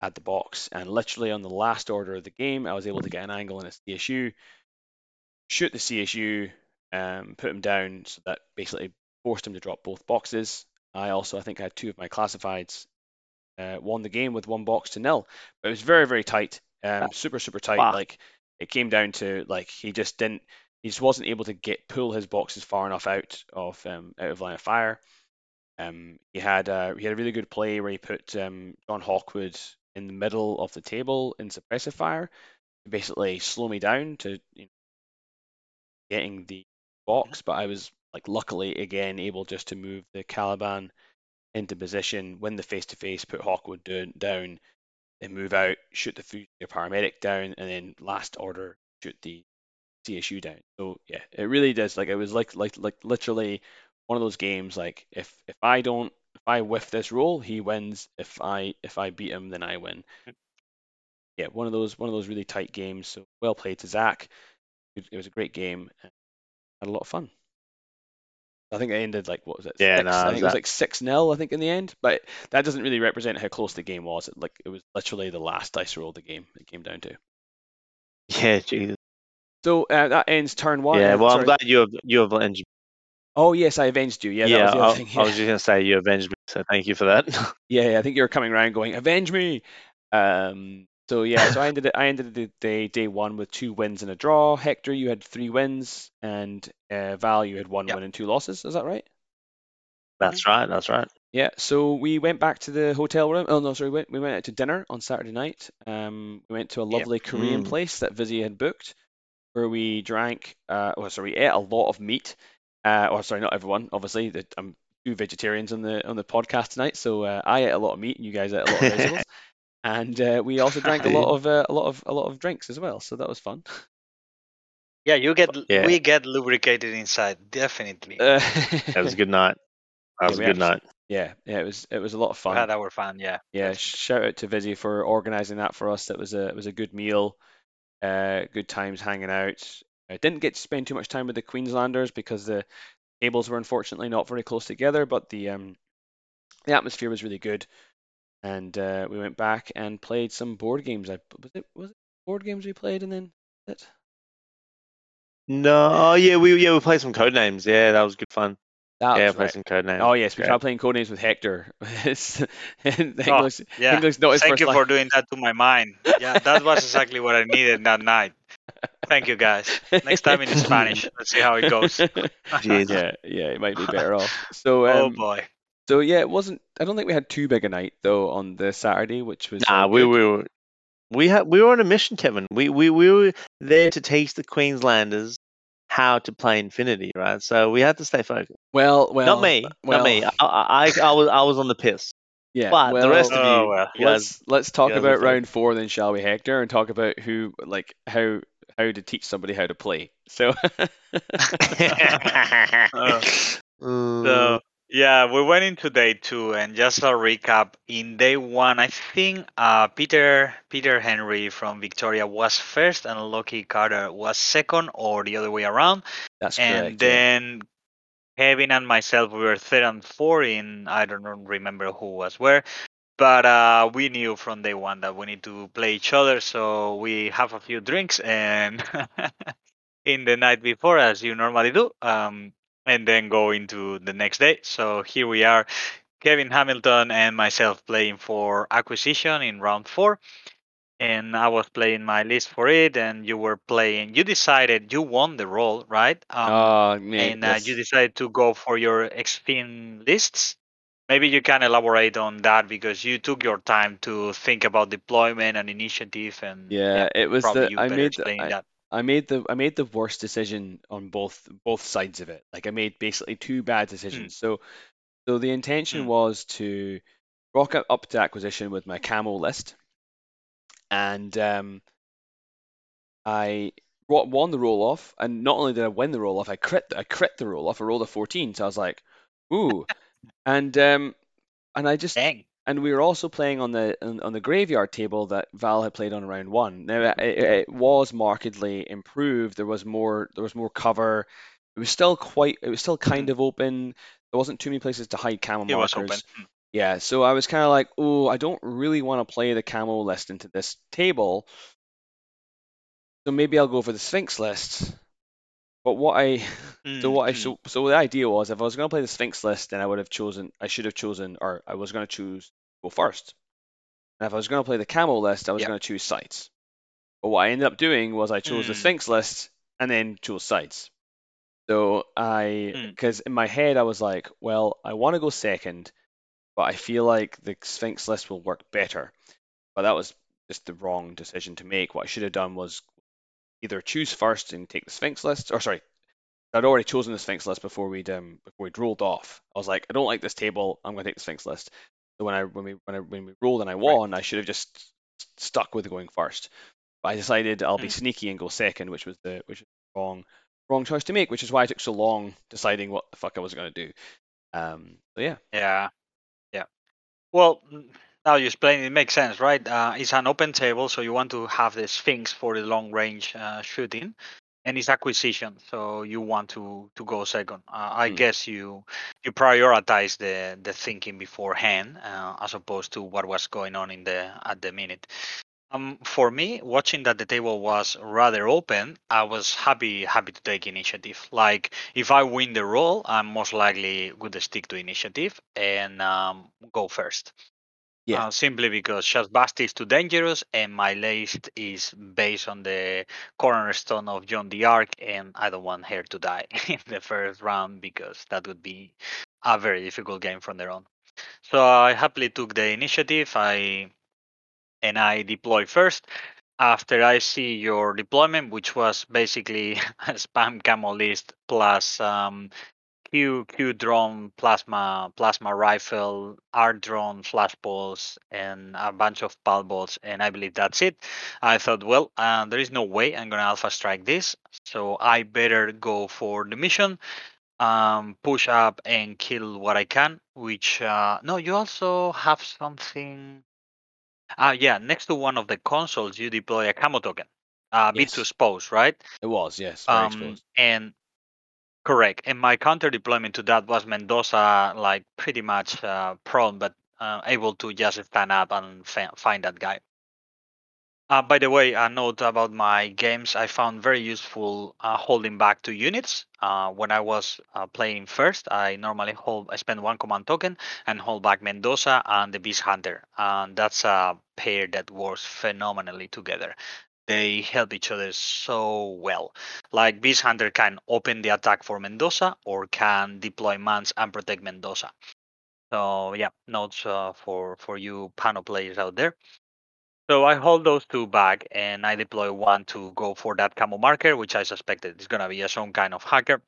at the box. And literally on the last order of the game, I was able to get an angle on a CSU, shoot the CSU, put him down, so that basically forced him to drop both boxes. I think I had two of my classifieds, won the game with one box to nil. But it was very, very tight, super, super tight. Wow. Like it came down to he just wasn't able to pull his boxes far enough out of line of fire. He had a really good play where he put John Hawkwood in the middle of the table in suppressive fire to basically slow me down to getting the box, but I was luckily again able just to move the Caliban into position, win the face-to-face, put Hawkwood down, then move out, shoot the Fusion Paramedic down, and then last order shoot the CSU down. So yeah, it really does it was like literally one of those games, if I whiff this roll, he wins. If I beat him, then I win. Yeah, one of those really tight games. So well played to Zach. It was a great game. And had a lot of fun. I think it ended what was it? Yeah, six? I think it was 6-0. I think in the end, but that doesn't really represent how close the game was. It was literally the last dice roll of the game. It came down to. Yeah, Jesus. So that ends turn one. Yeah, well, I'm glad you have avenged. Oh yes, I avenged you. Yeah, that was the other thing. Yeah. I was just gonna say you avenged me, so thank you for that. Yeah, I think you were coming around going, "Avenge me!" So I ended the day one with 2 wins and a draw. Hector, you had 3 wins, and Val, you had 1 win and 2 losses. Is that right? That's right. Yeah. So we went back to the hotel room. Oh no, sorry, we went out to dinner on Saturday night. We went to a lovely Korean place that Vizzy had booked, where we drank. We ate a lot of meat. Not everyone. Obviously, I'm 2 vegetarians on the podcast tonight, so I ate a lot of meat, and you guys ate a lot of vegetables, and we also drank a lot of drinks as well. So that was fun. Yeah, we get lubricated inside, definitely. That was a good night. Yeah, it was a lot of fun. We had our fun, yeah. Yeah, shout out to Vizzy for organising that for us. That was a good meal, good times hanging out. I didn't get to spend too much time with the Queenslanders because the tables were unfortunately not very close together, but the atmosphere was really good, and we went back and played some board games. Was it board games we played and then it? No, we played some code names. Yeah, that was good fun. Play some code names. Oh yes, we tried playing code names with Hector. English not his first language. Thank you for doing that to my mind. Yeah, that was exactly what I needed that night. Thank you guys. Next time in Spanish, let's see how it goes. Yeah, it might be better off. So, oh boy. So yeah, it wasn't. I don't think we had too big a night though on the Saturday, which was. We were on a mission, Kevin. We were there to teach the Queenslanders how to play Infinity, right? So we had to stay focused. Not me. I was on the piss. Yeah, but the rest of you. Let's talk about round 4 then, shall we, Hector? And talk about how to teach somebody how to play. So, we went into day 2, and just a recap. In day 1, I think Peter Henry from Victoria was first, and Lockie Carter was second, or the other way around. That's correct. And then. Kevin and myself, we were 3rd and 4th in, I don't remember who was where, but we knew from day 1 that we need to play each other, so we have a few drinks and in the night before, as you normally do, and then go into the next day. So here we are, Kevin Hamilton and myself playing for Acquisition in round 4. And I was playing my list for it, and you were playing. You decided you won the roll, right? You decided to go for your X-Fin lists. Maybe you can elaborate on that because you took your time to think about deployment and initiative. And it was that I made. I made the worst decision on both sides of it. Like I made basically two bad decisions. So the intention was to rock up to Acquisition with my camo list, and I won the roll off, and not only did I win the roll off, I crit the roll off. I rolled a 14, so I was like, ooh, and I just dang. And we were also playing on the graveyard table that Val had played on round one. Now it was markedly improved. There was more cover. It was still kind of open. There wasn't too many places to hide camo markers. It was open. Yeah, so I was kind of like, oh, I don't really want to play the camo list into this table. So maybe I'll go for the Sphinx list. But what I so what I so the idea was, if I was going to play the Sphinx list, then I was going to choose go first. And if I was going to play the camo list, I was going to choose sides. But what I ended up doing was I chose the Sphinx list and then chose sides. So because in my head I was like, well, I want to go second, but I feel like the Sphinx list will work better. But that was just the wrong decision to make. What I should have done was either choose first and take the Sphinx list, or sorry, I'd already chosen the Sphinx list before we'd rolled off. I was like, I don't like this table. I'm going to take the Sphinx list. So when we rolled and I won, I should have just stuck with going first. But I decided I'll be sneaky and go second, which was the wrong choice to make, which is why I took so long deciding what the fuck I was going to do. So yeah. Well, now you explain it makes sense, right? It's an open table, so you want to have the Sphinx for the long range shooting, and it's Acquisition, so you want to go second. I guess you prioritize the thinking beforehand as opposed to what was going on at the minute. For me, watching that the table was rather open, I was happy to take initiative. Like, if I win the roll, I'm most likely going to stick to initiative and go first. Yeah. Simply because Shazvasti is too dangerous, and my list is based on the cornerstone of Joan the Arc, and I don't want her to die in the first round because that would be a very difficult game from their own. So I happily took the initiative. I deploy first. After I see your deployment, which was basically a spam camo list plus Q-drone, plasma rifle, R-drone, flash balls, and a bunch of pal balls, and I believe that's it. I thought, well, there is no way I'm going to alpha strike this, so I better go for the mission, push up and kill what I can, which, no, you also have something. Yeah, next to one of the consoles, you deploy a camo token. A bit too exposed, right? It was, yes. Very exposed. Correct. And my counter deployment to that was Mendoza, like pretty much prone, but able to just stand up and find that guy. By the way, a note about my games, I found very useful holding back 2 units. When I was playing first, I normally spend 1 command token and hold back Mendoza and the Beast Hunter. And that's a pair that works phenomenally together. They help each other so well. Like, Beast Hunter can open the attack for Mendoza or can deploy mans and protect Mendoza. So yeah, notes for you Pano players out there. So I hold those 2 back and I deploy 1 to go for that camo marker, which I suspected is going to be some kind of hacker.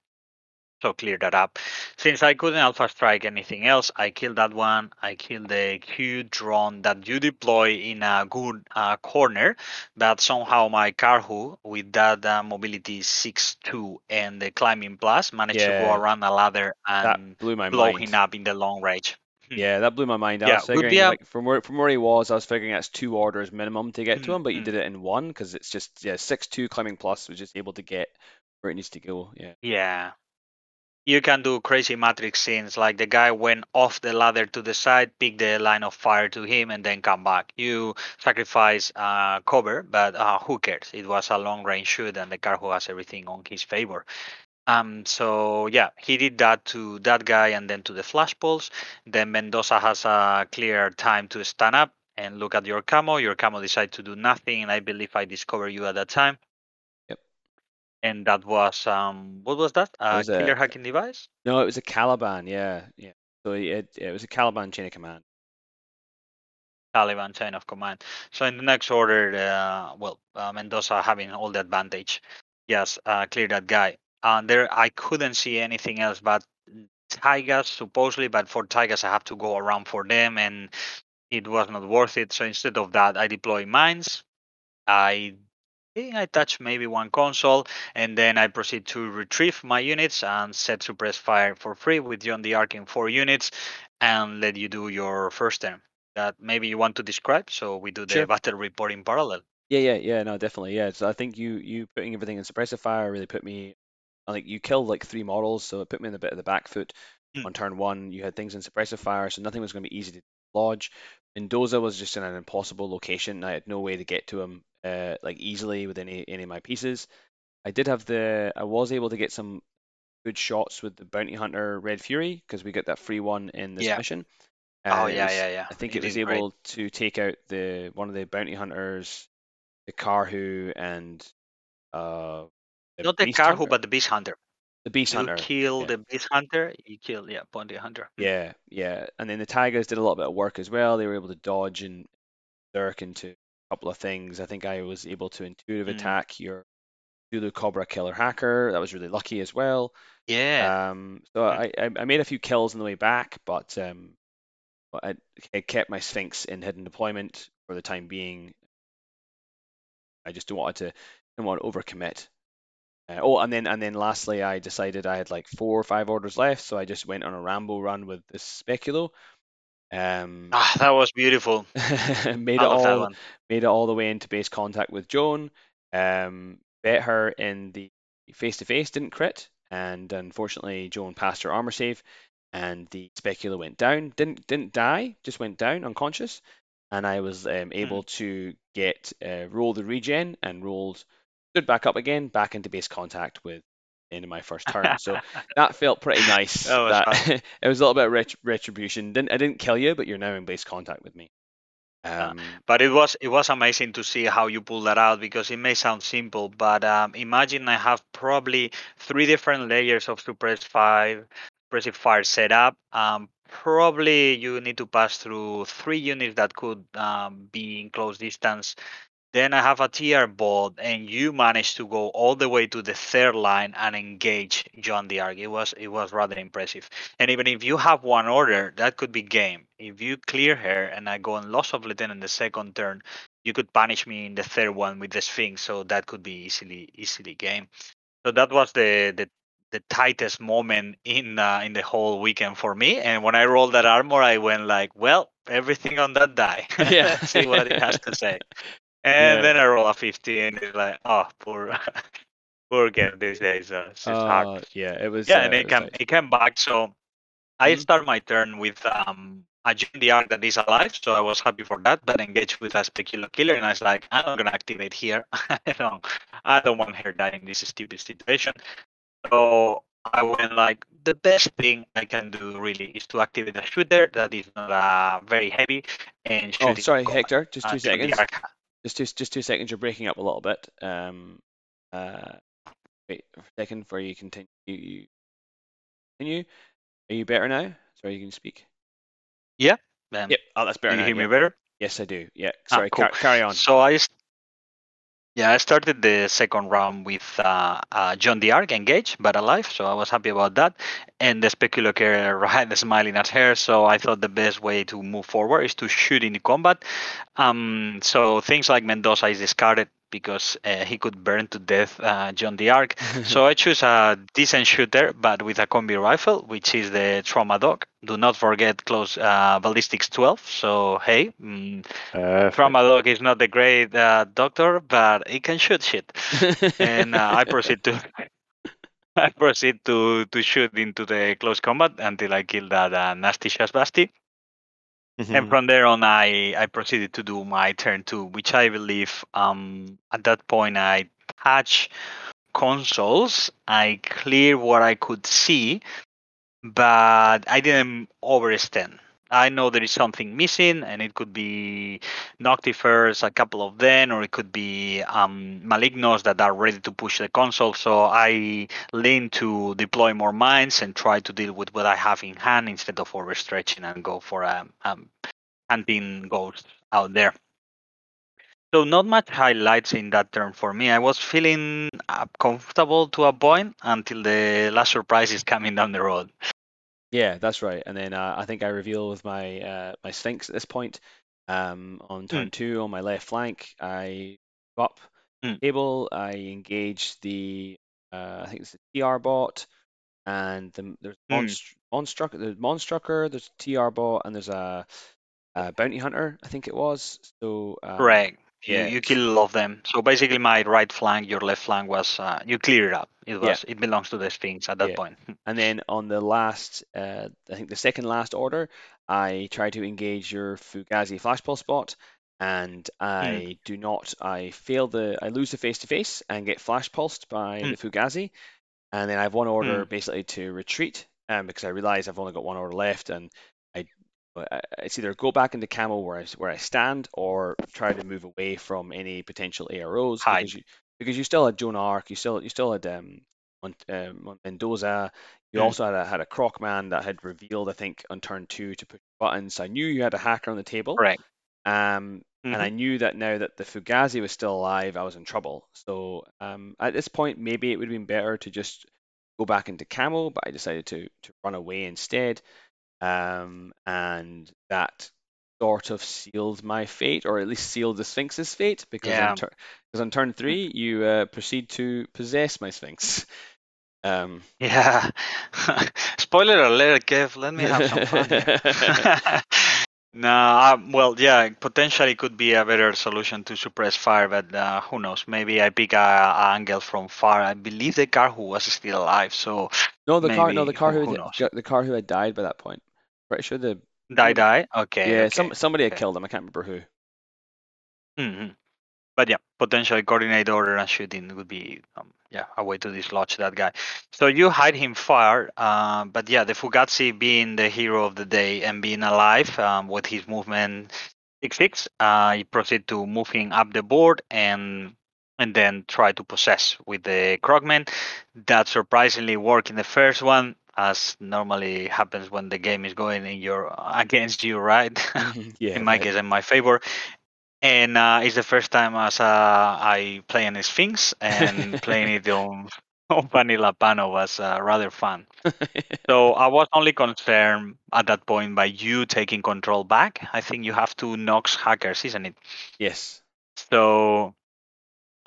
So clear that up. Since I couldn't alpha strike anything else, I killed that one. I killed the Q-drone that you deploy in a good corner. That somehow my Carhu, with that mobility 6-2 and the climbing plus, managed to go around a ladder and blow him up in the long range. Yeah, that blew my mind. I was figuring, like, from where he was, I was figuring that's 2 orders minimum to get to him, but you did it in 1 because it's just 6-2 climbing plus was just able to get where it needs to go. Yeah. You can do crazy matrix scenes, like the guy went off the ladder to the side, picked the line of fire to him, and then come back. You sacrifice cover, but who cares? It was a long-range shoot, and the Carhu has everything on his favor. So yeah, he did that to that guy and then to the flash pulse. Then Mendoza has a clear time to stand up and look at your camo. Your camo decides to do nothing, and I believe I discovered you at that time. And that was what was that? Killer hacking device? No, it was a Caliban. Yeah. So it was a Caliban chain of command. Caliban chain of command. So in the next order, Mendoza having all the advantage. Yes, clear that guy. There, I couldn't see anything else but Taigas, supposedly, but for Taigas, I have to go around for them, and it was not worth it. So instead of that, I deploy mines. I touch maybe one console, and then I proceed to retrieve my units and set suppress fire for free with John the Ark in 4 units, and let you do your first turn. That maybe you want to describe, so we do the battle report in parallel. Yeah, no, definitely, yeah. So I think you putting everything in suppressive fire really put me. I think you killed like 3 models, so it put me in a bit of the back foot. On turn 1, you had things in suppressive fire, so nothing was going to be easy to lodge. Mendoza was just in an impossible location, and I had no way to get to him. Easily with any of my pieces. I was able to get some good shots with the bounty hunter Red Fury because we got that free one in this mission. I think it was able to take out one of the bounty hunters, the Carhu and not the Carhu but the Beast Hunter. The Beast Hunter. You kill the Beast Hunter, you kill bounty hunter. Yeah, and then the Tigers did a little bit of work as well. They were able to dodge and dirk into couple of things. I think I was able to intuitive attack your Zulu Cobra Killer Hacker. That was really lucky as well. Yeah. I made a few kills on the way back, but I kept my Sphinx in hidden deployment for the time being. I just didn't want to overcommit. And then lastly, I decided I had 4 or 5 orders left, so I just went on a Rambo run with this Speculo. That was beautiful. Made it all the way into base contact with Joan. Bet her in the face-to-face, didn't crit, and unfortunately Joan passed her armor save, and the Speculo went down. Didn't die, just went down unconscious, and I was able to get roll the regen and stood back up again, back into base contact with into my first turn, so that felt pretty nice. That it was a little bit of retribution. I didn't kill you, but you're now in base contact with me. But it was amazing to see how you pulled that out, because it may sound simple, but imagine I have probably 3 different layers of suppressive fire set up. Probably you need to pass through 3 units that could be in close distance. Then I have a TR board, and you managed to go all the way to the 3rd line and engage John the Ark. It was rather impressive. And even if you have 1 order, that could be game. If you clear her and I go on Loss of Lieutenant in the 2nd turn, you could punish me in the 3rd one with the Sphinx, so that could be easily game. So that was the tightest moment in the whole weekend for me. And when I rolled that armor, I went everything on that die. Yeah. See what it has to say. And then I roll a 50, and it's poor game these days. It's hard. Yeah, it was. Yeah, and it came back. So I start my turn with a John the Ark that is alive, so I was happy for that. But engaged with a Speculo killer, and I was like, I'm not gonna activate here. I don't want her dying in this stupid situation. So I went the best thing I can do really is to activate a shooter that is not very heavy and shooting. Oh, sorry, Hector, just 2 seconds. Just 2 seconds. You're breaking up a little bit. Wait for a second before you continue. Are you better now? Sorry, you can speak. Yeah. Yep. Oh, that's better. Can you hear me better? Yes, I do. Yeah. Sorry. Cool. Carry on. So I started the 2nd round with John the Ark engaged but alive, so I was happy about that. And the Speculo carrier smiling at her, so I thought the best way to move forward is to shoot in combat. So things like Mendoza is discarded because he could burn to death John the Ark. So I choose a decent shooter, but with a combi rifle, which is the Trauma Dog. Do not forget close ballistics 12. So hey, Trauma Dog is not a great doctor, but it can shoot shit. And I proceed to shoot into the close combat until I kill that nasty Shazvasti. Mm-hmm. And from there on, I proceeded to do my turn 2, which I believe at that point I patch consoles. I clear what I could see, but I didn't overextend. I know there is something missing, and it could be Noctifers, a couple of them, or it could be Malignos that are ready to push the console. So I lean to deploy more mines and try to deal with what I have in hand instead of overstretching and go for a hunting ghosts out there. So not much highlights in that turn for me. I was feeling comfortable to a point until the last surprise is coming down the road. Yeah, that's right. And then I think I reveal with my my Sphinx at this point. On turn two, on my left flank, I move up table. I engage the I think it's the TR bot, and there's Monstrucker, there's TR bot, and there's a bounty hunter. I think it was. So correct. Yeah, you kill all of them. So basically, my right flank, your left flank was you clear it up. It was it belongs to the Sphinx at that point. And then on the last, I think the second last order, I try to engage your Fugazi flashball spot, and I do not. I fail the. I lose the face to face and get flash pulsed by the Fugazi, and then I have one order basically to retreat, because I realize I've only got one order left, and it's either go back into camo where I stand or try to move away from any potential AROs because you still had Joan Arc, you still had Mendoza. You also had a Crocman that had revealed, I think, on turn two to push buttons. So I knew you had a hacker on the table, right? And I knew that now that the Fugazi was still alive, I was in trouble. So at this point, maybe it would have been better to just go back into camo, but I decided to run away instead. And that sort of sealed my fate, or at least sealed the Sphinx's fate, because on turn three you proceed to possess my Sphinx. Spoiler alert, Kev. Let me have some fun. Potentially could be a better solution to suppress fire, but who knows? Maybe I pick an angle from far. I believe the Carhu was still alive, so the Carhu had died by that point. Pretty sure the die. Okay. Yeah, okay. Somebody had killed him. I can't remember who. But yeah, potentially coordinate order and shooting would be a way to dislodge that guy. So you hide him far, but the Fugazi being the hero of the day and being alive with his movement 6-6, he proceed to move him up the board and then try to possess with the Crocman. That surprisingly worked in the first one, as normally happens when the game is going against you, right? In my case, in my favor. And it's the first time as I play an Sphinx, and playing it on Vanilla Pano was rather fun. So I was only concerned at that point by you taking control back. I think you have to Nox hackers, isn't it? Yes. So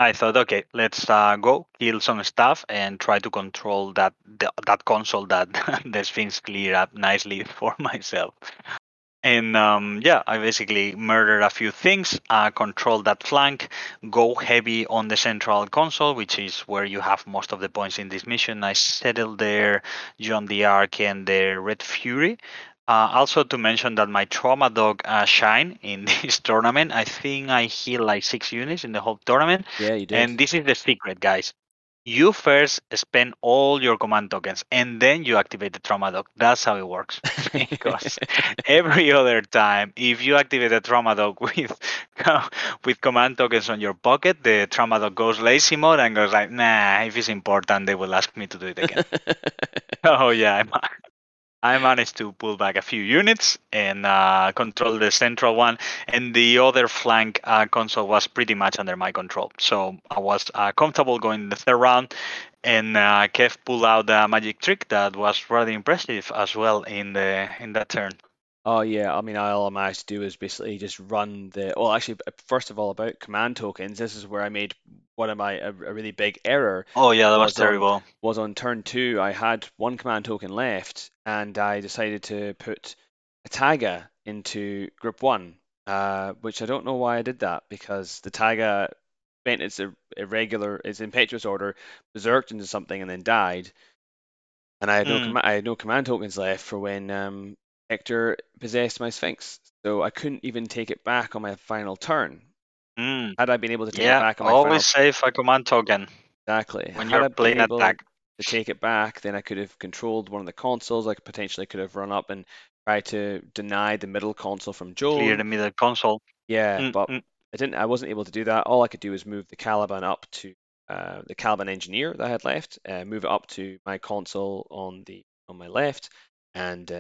I thought, okay, let's go kill some stuff and try to control that console that the Sphinx cleared up nicely for myself. And I basically murdered a few things, control that flank, go heavy on the central console, which is where you have most of the points in this mission. I settled there, John the Ark and the Red Fury. Also to mention that my Trauma Dog shine in this tournament. I think I heal like 6 units in the whole tournament. Yeah, you did. And this is the secret, guys. You first spend all your command tokens, and then you activate the Trauma Dog. That's how it works. Because every other time, if you activate the Trauma Dog with command tokens on your pocket, the Trauma Dog goes lazy mode and goes like, nah, if it's important, they will ask me to do it again. I managed to pull back a few units and control the central one, and the other flank console was pretty much under my control. So I was comfortable going the third round, and Kev pulled out a magic trick that was rather impressive as well in that turn. Oh yeah, I mean, all I managed to do is basically just run the. Well, actually, first of all, about command tokens, this is where I made one of a really big error. Oh yeah, that was terrible. On turn two, I had one command token left, and I decided to put a Taiga into group one, which I don't know why I did that, because the Taiga spent its impetuous order, berserked into something, and then died, and I had no command tokens left for when. Hector possessed my Sphinx, so I couldn't even take it back on my final turn. Had I been able to take it back on my final turn... always save a command token. Exactly. When you're playing attack. To take it back, then I could have controlled one of the consoles. I potentially could have run up and tried to deny the middle console from Joel. Clear the middle console. Yeah, but I didn't. I wasn't able to do that. All I could do was move the Caliban up to the Caliban engineer that I had left, move it up to my console on my left, and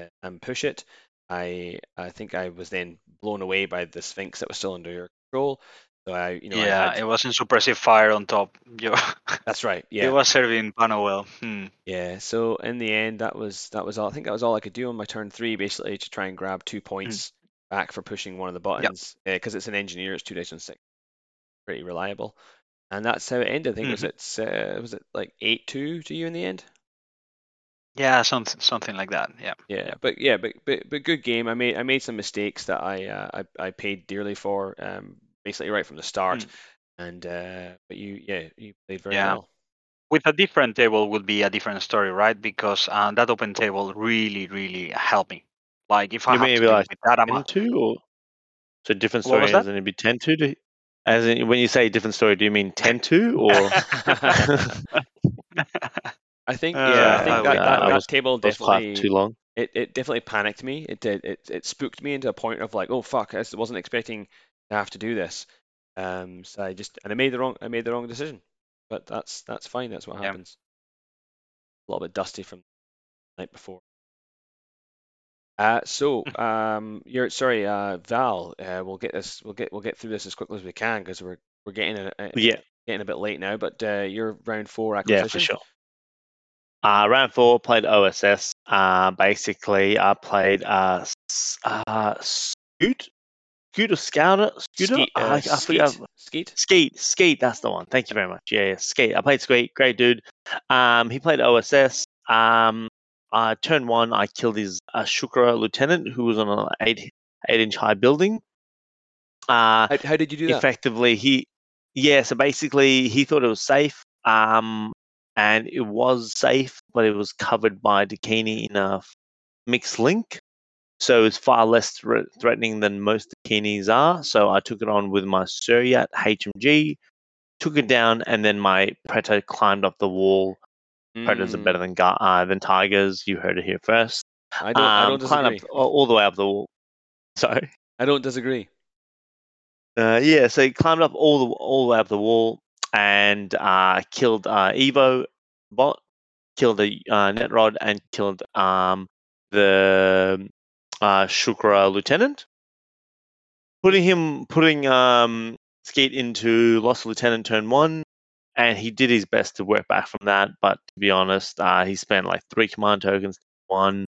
push it, I think I was then blown away by the Sphinx that was still under your control. So I had... it wasn't suppressive fire on top. That's right. Yeah, it was serving Pano well. Yeah. So in the end, that was all. I think that was all I could do on my turn 3, basically, to try and grab 2 points back for pushing one of the buttons. Because it's an engineer, it's 2d6, pretty reliable. And that's how it ended. I think was it like 8-2 to you in the end? Yeah, something like that. Yeah. Yeah, but good game. I made some mistakes that I paid dearly for. Basically right from the start, and but you played very well. With a different table would be a different story, right? Because that open table really helped me. Like if you have to like with that amount, 10-2 or so different story, as in it'd be 10-2. As in, when you say different story, do you mean 10-2 or? I think that table definitely too long. It definitely panicked me. It did. It spooked me into a point of like, oh fuck, I wasn't expecting to have to do this. So I made the wrong decision. But that's fine. That's what happens. A little bit dusty from the night before. You're sorry, Val. We'll get this. We'll get through this as quickly as we can because we're getting a bit late now. But your round 4 acquisition. Yeah, for sure. Round 4 played OSS. Basically, I played Skeet. That's the one. Thank you very much. Yeah, Skeet. I played Skeet. Great dude. He played OSS. Turn 1, I killed his Shukra lieutenant who was on an 8-inch high building. How did you do that? Effectively, so basically he thought it was safe, and it was safe, but it was covered by Dakini in a mixed link, so it's far less threatening than most Dakinis are. So I took it on with my Suryat HMG, took it down, and then my Preto climbed up the wall. Predators are better than Tigers. You heard it here first. I don't disagree. Climb up, all the way up the wall. Sorry, I don't disagree. So he climbed up all the way up the wall and killed Evo bot, killed a Netrod, and killed the Shukra lieutenant, putting Skeet into Loss of Lieutenant turn 1. And he did his best to work back from that, but to be honest, he spent like 3 command tokens, 1,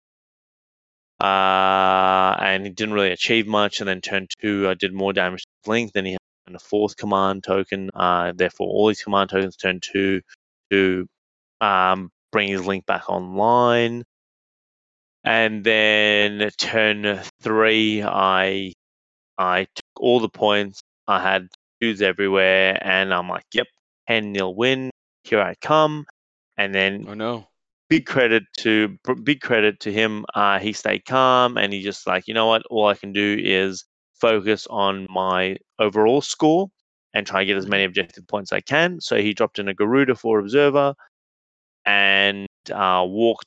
and he didn't really achieve much. And then turn 2, I did more damage to Blink than he had in the 4th command token. Therefore, all his command tokens turn 2 to bring his Link back online. And then turn 3, I took all the points. I had dudes everywhere, and I'm like, yep. 10-0 win. Here I come, and then big credit to him. He stayed calm, and he just like, you know what? All I can do is focus on my overall score and try and get as many objective points as I can. So he dropped in a Garuda for Observer, and walked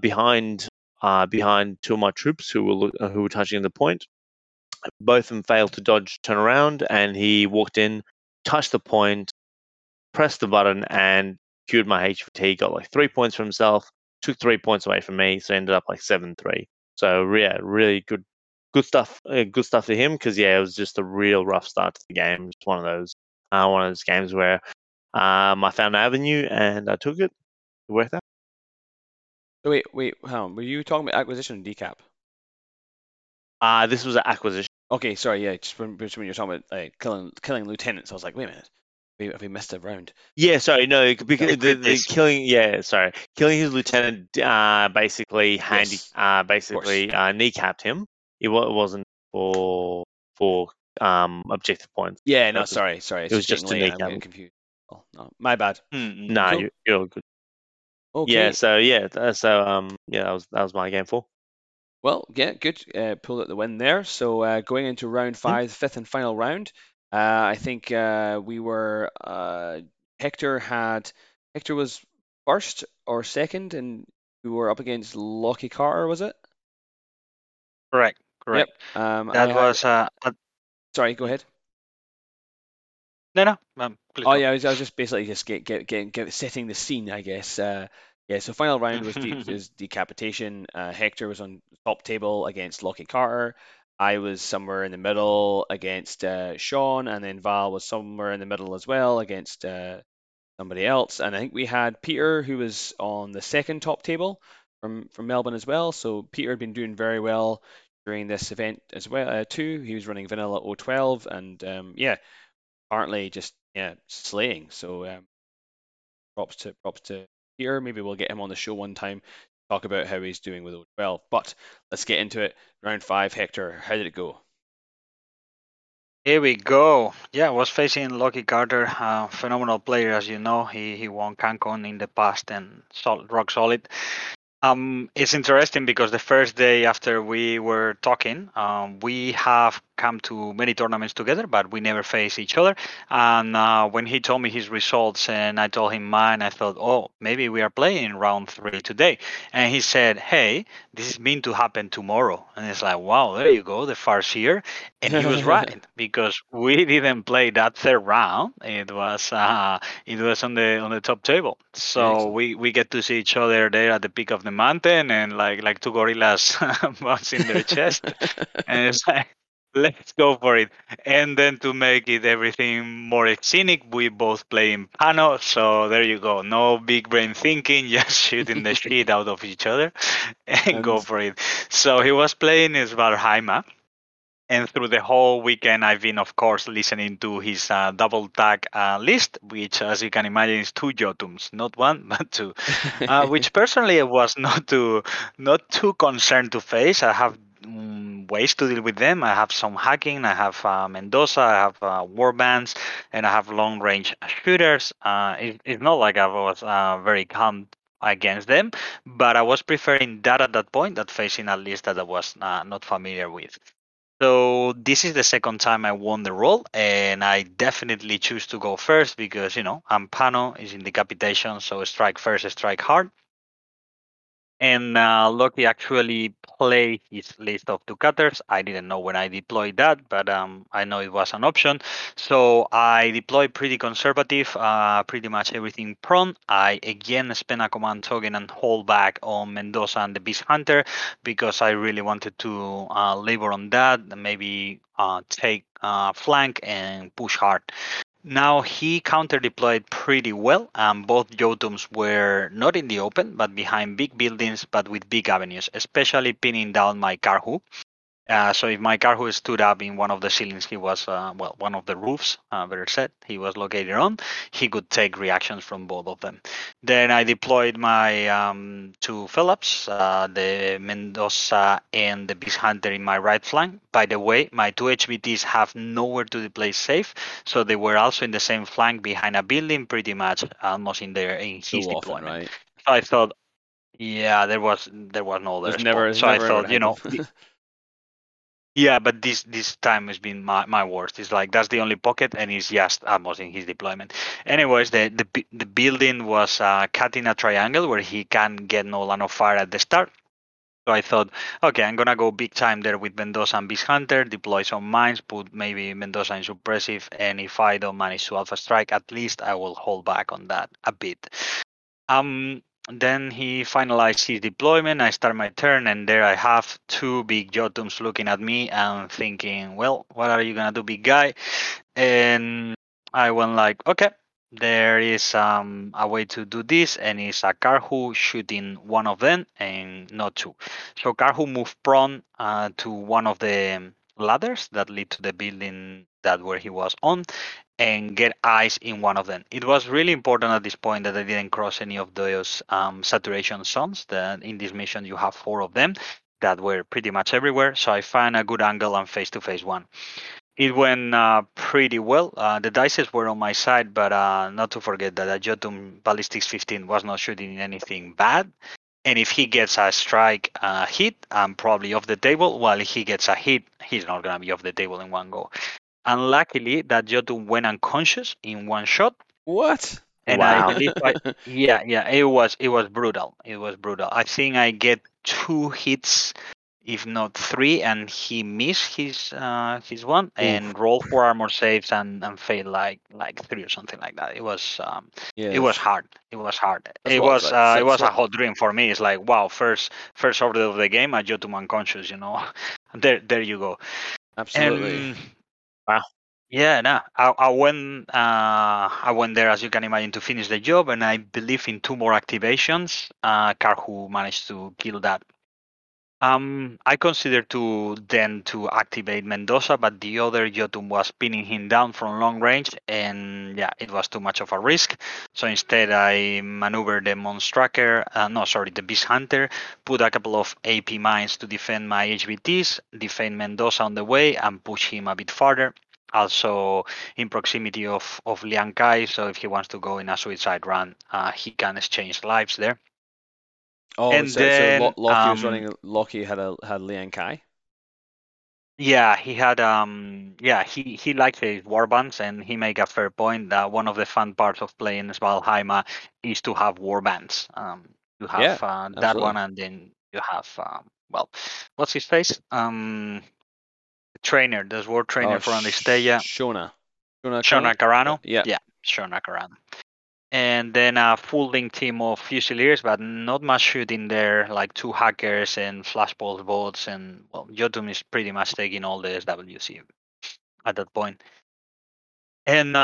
behind 2 of my troops who were touching the point. Both of them failed to dodge, turn around, and he walked in, touched the point, pressed the button, and queued my HVT, got like 3 points for himself, took 3 points away from me, so ended up like 7-3. So yeah, really good stuff. Good stuff for him, because yeah, it was just a real rough start to the game. Just one of those games where I found an avenue and I took it. It worked out. Wait, how were you talking about acquisition and decap? This was an acquisition. Okay, sorry, yeah, just when you're talking about killing lieutenants, I was like, wait a minute. Have we messed around? Yeah, sorry, no, because the killing. Yeah, sorry, killing his lieutenant basically kneecapped him. It wasn't for objective points. Yeah, no, sorry, it was just to kneecap. I'm getting confused. Oh, no, my bad. No, cool. You're good. Okay. Yeah, that was my game 4. Well, yeah, good. Pulled out the win there. So going into round 5, the 5th and final round. I think we were Hector was 1st or 2nd, and we were up against Lockie Carter, was it? Correct. Yep. Sorry, go ahead. No. I was just basically just setting the scene, I guess. Yeah, so final round was is Decapitation. Hector was on top table against Lockie Carter. I was somewhere in the middle against Sean, and then Val was somewhere in the middle as well against somebody else. And I think we had Peter, who was on the second top table from Melbourne as well. So Peter had been doing very well during this event as well too. He was running Vanilla 012 and apparently just slaying. So props to Peter. Maybe we'll get him on the show one time to talk about how he's doing with 012. But let's get into it. Round 5, Hector, how did it go? Here we go. Yeah, I was facing Lockie Carter, a phenomenal player, as you know. He won CanCon in the past and rock solid. It's interesting because the first day after we were talking, we have come to many tournaments together, but we never face each other. And when he told me his results and I told him mine, I thought, oh, maybe we are playing round 3 today. And he said, hey, this is meant to happen tomorrow. And it's like, wow, there you go, the farce here. And he was right because we didn't play that third round. It was on the top table. So we get to see each other there at the peak of the mountain and like two gorillas bouncing their chest, and it's like, let's go for it. And then to make it everything more scenic, we both play in Pano, so there you go, no big brain thinking, just shooting the shit out of each other and go for it. So he was playing his Valheima. And through the whole weekend, I've been, of course, listening to his double tag list, which, as you can imagine, is 2 Jotuns, not 1, but 2, which personally I was not too concerned to face. I have ways to deal with them. I have some hacking, I have Mendoza, I have warbands, and I have long-range shooters. It's not like I was very calm against them, but I was preferring that at that point, that facing a list that I was not familiar with. So this is the second time I won the role, and I definitely choose to go first because, Ampano is in Decapitation, so strike first, strike hard. And Loki actually played his list of 2 cutters. I didn't know when I deployed that, but I know it was an option. So I deployed pretty conservative, pretty much everything prone. I again spent a command token and hold back on Mendoza and the Beast Hunter because I really wanted to labor on that and maybe take flank and push hard. Now, he counter-deployed pretty well. Both Jotuns were not in the open, but behind big buildings, but with big avenues, especially pinning down my Carhu. So if my Carhu stood up in one of the ceilings, he was, one of the roofs, better said, he was located on, he could take reactions from both of them. Then I deployed my 2 Phillips, the Mendoza and the Beast Hunter in my right flank. By the way, my 2 HBTs have nowhere to deploy safe, so they were also in the same flank behind a building, pretty much almost in his deployment. Often, right? So I thought, there was no other spot. So I thought, Yeah, but this time has been my worst. It's like that's the only pocket, and it's just almost in his deployment. Anyways, the building was cutting a triangle where he can get no line of fire at the start. So I thought, okay, I'm going to go big time there with Mendoza and Beast Hunter, deploy some mines, put maybe Mendoza in suppressive, and if I don't manage to alpha strike, at least I will hold back on that a bit. Then he finalized his deployment. I start my turn, and there I have 2 big Jotuns looking at me and thinking, well, what are you going to do, big guy? And I went like, okay, there is a way to do this, and it's a Carhu shooting 1 of them and not 2. So Carhu moved prone to one of the ladders that lead to the building that where he was on, and get eyes in one of them. It was really important at this point that I didn't cross any of those saturation zones. That in this mission you have 4 of them that were pretty much everywhere. So I found a good angle and face-to-face one. It went pretty well. The dices were on my side, but not to forget that a Jotun Ballistics 15 was not shooting anything bad. And if he gets a strike hit, I'm probably off the table. While if he gets a hit, he's not going to be off the table in one go. Unluckily, that Jotun went unconscious in one shot. What? And wow. It was brutal. I think I get 2 hits if not three, and he missed his one and rolled for armor saves and failed like three or something like that. It was it was hard. That's it was a hot dream for me. It's like, wow, first order of the game, I jot him unconscious, you know. there you go. Absolutely. Wow. Yeah, no. I went there, as you can imagine, to finish the job, and I believe in two more activations, Carhu managed to kill that. I considered to activate Mendoza, but the other Jotun was pinning him down from long range, and yeah, it was too much of a risk. So instead, I maneuvered the Beast Hunter, put a couple of AP mines to defend my HVTs, defend Mendoza on the way, and push him a bit farther. Also in proximity of Liang Kai, so if he wants to go in a suicide run, he can exchange lives there. Oh, and so Lockie was running. Lockie had Liang Kai. Yeah, he had. He liked his warbands, and he made a fair point that one of the fun parts of playing Svalheim is to have warbands. You have that one, and then you have what's his face? Trainer, this world trainer for Anastasia. Shona Carano. Yeah, Shona Carano. And then a full link team of fusiliers, but not much shooting there, like two hackers and flashball bots, and Jotun is pretty much taking all the SWC at that point. And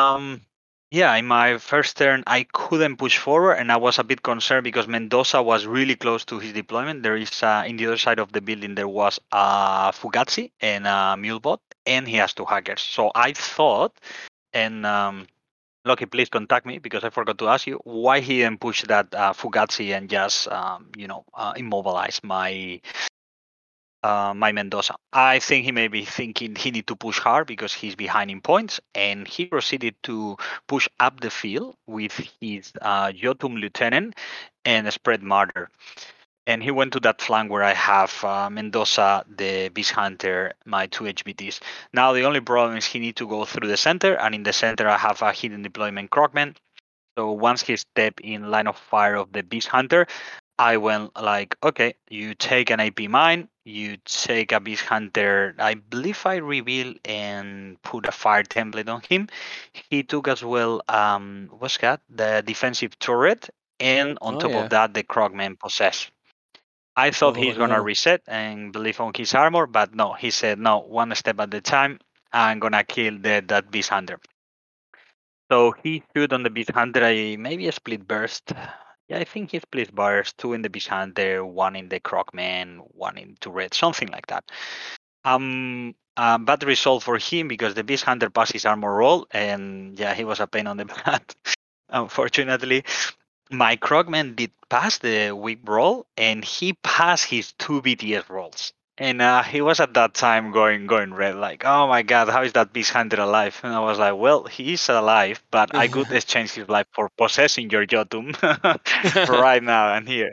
in my first turn, I couldn't push forward, and I was a bit concerned because Mendoza was really close to his deployment. There is in the other side of the building there was a Fugazi and a Mulebot, and he has two hackers. So I thought, and Lucky, please contact me because I forgot to ask you why he didn't push that Fugazi and just immobilize my my Mendoza. I think he may be thinking he need to push hard because he's behind in points, and he proceeded to push up the field with his Jotun lieutenant and spread murder. And he went to that flank where I have Mendoza, the Beast Hunter, my two HBTs. Now the only problem is he needs to go through the center, and in the center I have a hidden deployment Crocman. So once he stepped in line of fire of the Beast Hunter, I went like, okay, you take an AP mine, you take a Beast Hunter, I believe I reveal and put a fire template on him. He took as well, the defensive turret, and on of that, the Crocman possessed. I thought he's going to reset and believe on his armor, but no, he said, no, one step at a time, I'm going to kill that Beast Hunter. So he stood on the Beast Hunter, maybe a split burst. Yeah, I think he split burst, two in the Beast Hunter, one in the Crocman, one in turret, something like that. Bad result for him because the Beast Hunter passed his armor roll, and yeah, he was a pain on the butt, unfortunately. My Crocman did pass the whip roll, and he passed his two BTS rolls. And he was at that time going red, like, oh my God, how is that Beast Hunter alive? And I was like, well, he is alive, but I could exchange his life for possessing your Jotun right now and here.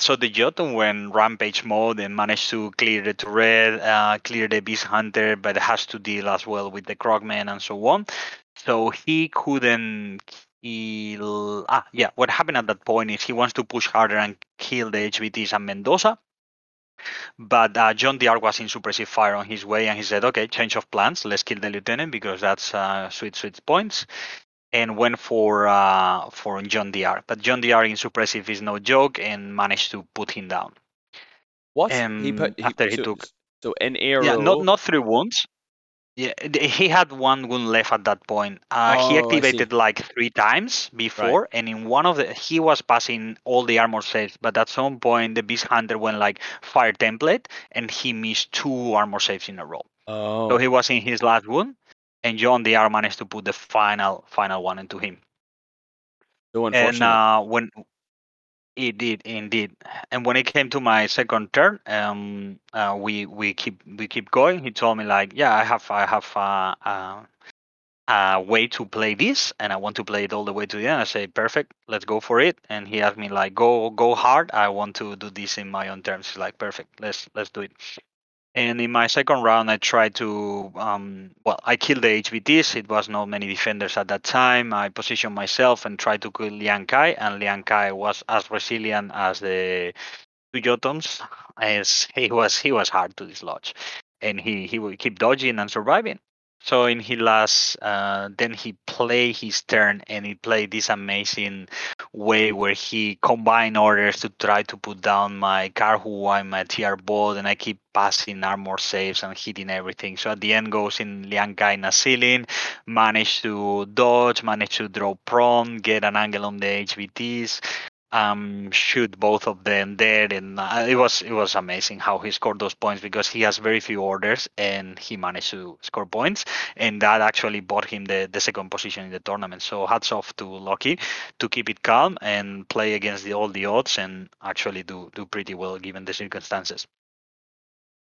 So the Jotun went rampage mode and managed to clear the turret, clear the Beast Hunter, but has to deal as well with the Crocman and so on. So he couldn't... what happened at that point is he wants to push harder and kill the HVTs and Mendoza, but John D'Arc was in suppressive fire on his way, and he said, okay, change of plans, let's kill the lieutenant because that's sweet points, and went for John D'Arc. But John D'Arc in suppressive is no joke, and managed to put him down. What? He took an arrow. Yeah, not three wounds. Yeah, he had one wound left at that point. He activated like three times before, right. And in one of he was passing all the armor saves, but at some point the Beast Hunter went like fire template, and he missed two armor saves in a row. Oh. So he was in his last wound, and John D'Arc managed to put the final one into him. So unfortunate. And when it did indeed, and when it came to my second turn, we keep going. He told me like, yeah, I have a way to play this, and I want to play it all the way to the end. I say, perfect, let's go for it. And he asked me like, go hard. I want to do this in my own terms. He's like, perfect, let's do it. And in my second round, I tried to, I killed the HVTs. It was not many defenders at that time. I positioned myself and tried to kill Liang Kai, and Liang Kai was as resilient as the two Jotuns, as he was hard to dislodge, and he would keep dodging and surviving. So in his last, then he played his turn, and he played this amazing way where he combined orders to try to put down my Carhu and my TR bot, and I keep passing armor saves and hitting everything. So at the end goes in Liang Kai in a ceiling, managed to dodge, managed to draw prone, get an angle on the HVTs, shoot both of them dead, and it was amazing how he scored those points, because he has very few orders and he managed to score points, and that actually bought him the second position in the tournament. So hats off to Lockie to keep it calm and play against all the odds, and actually do pretty well given the circumstances.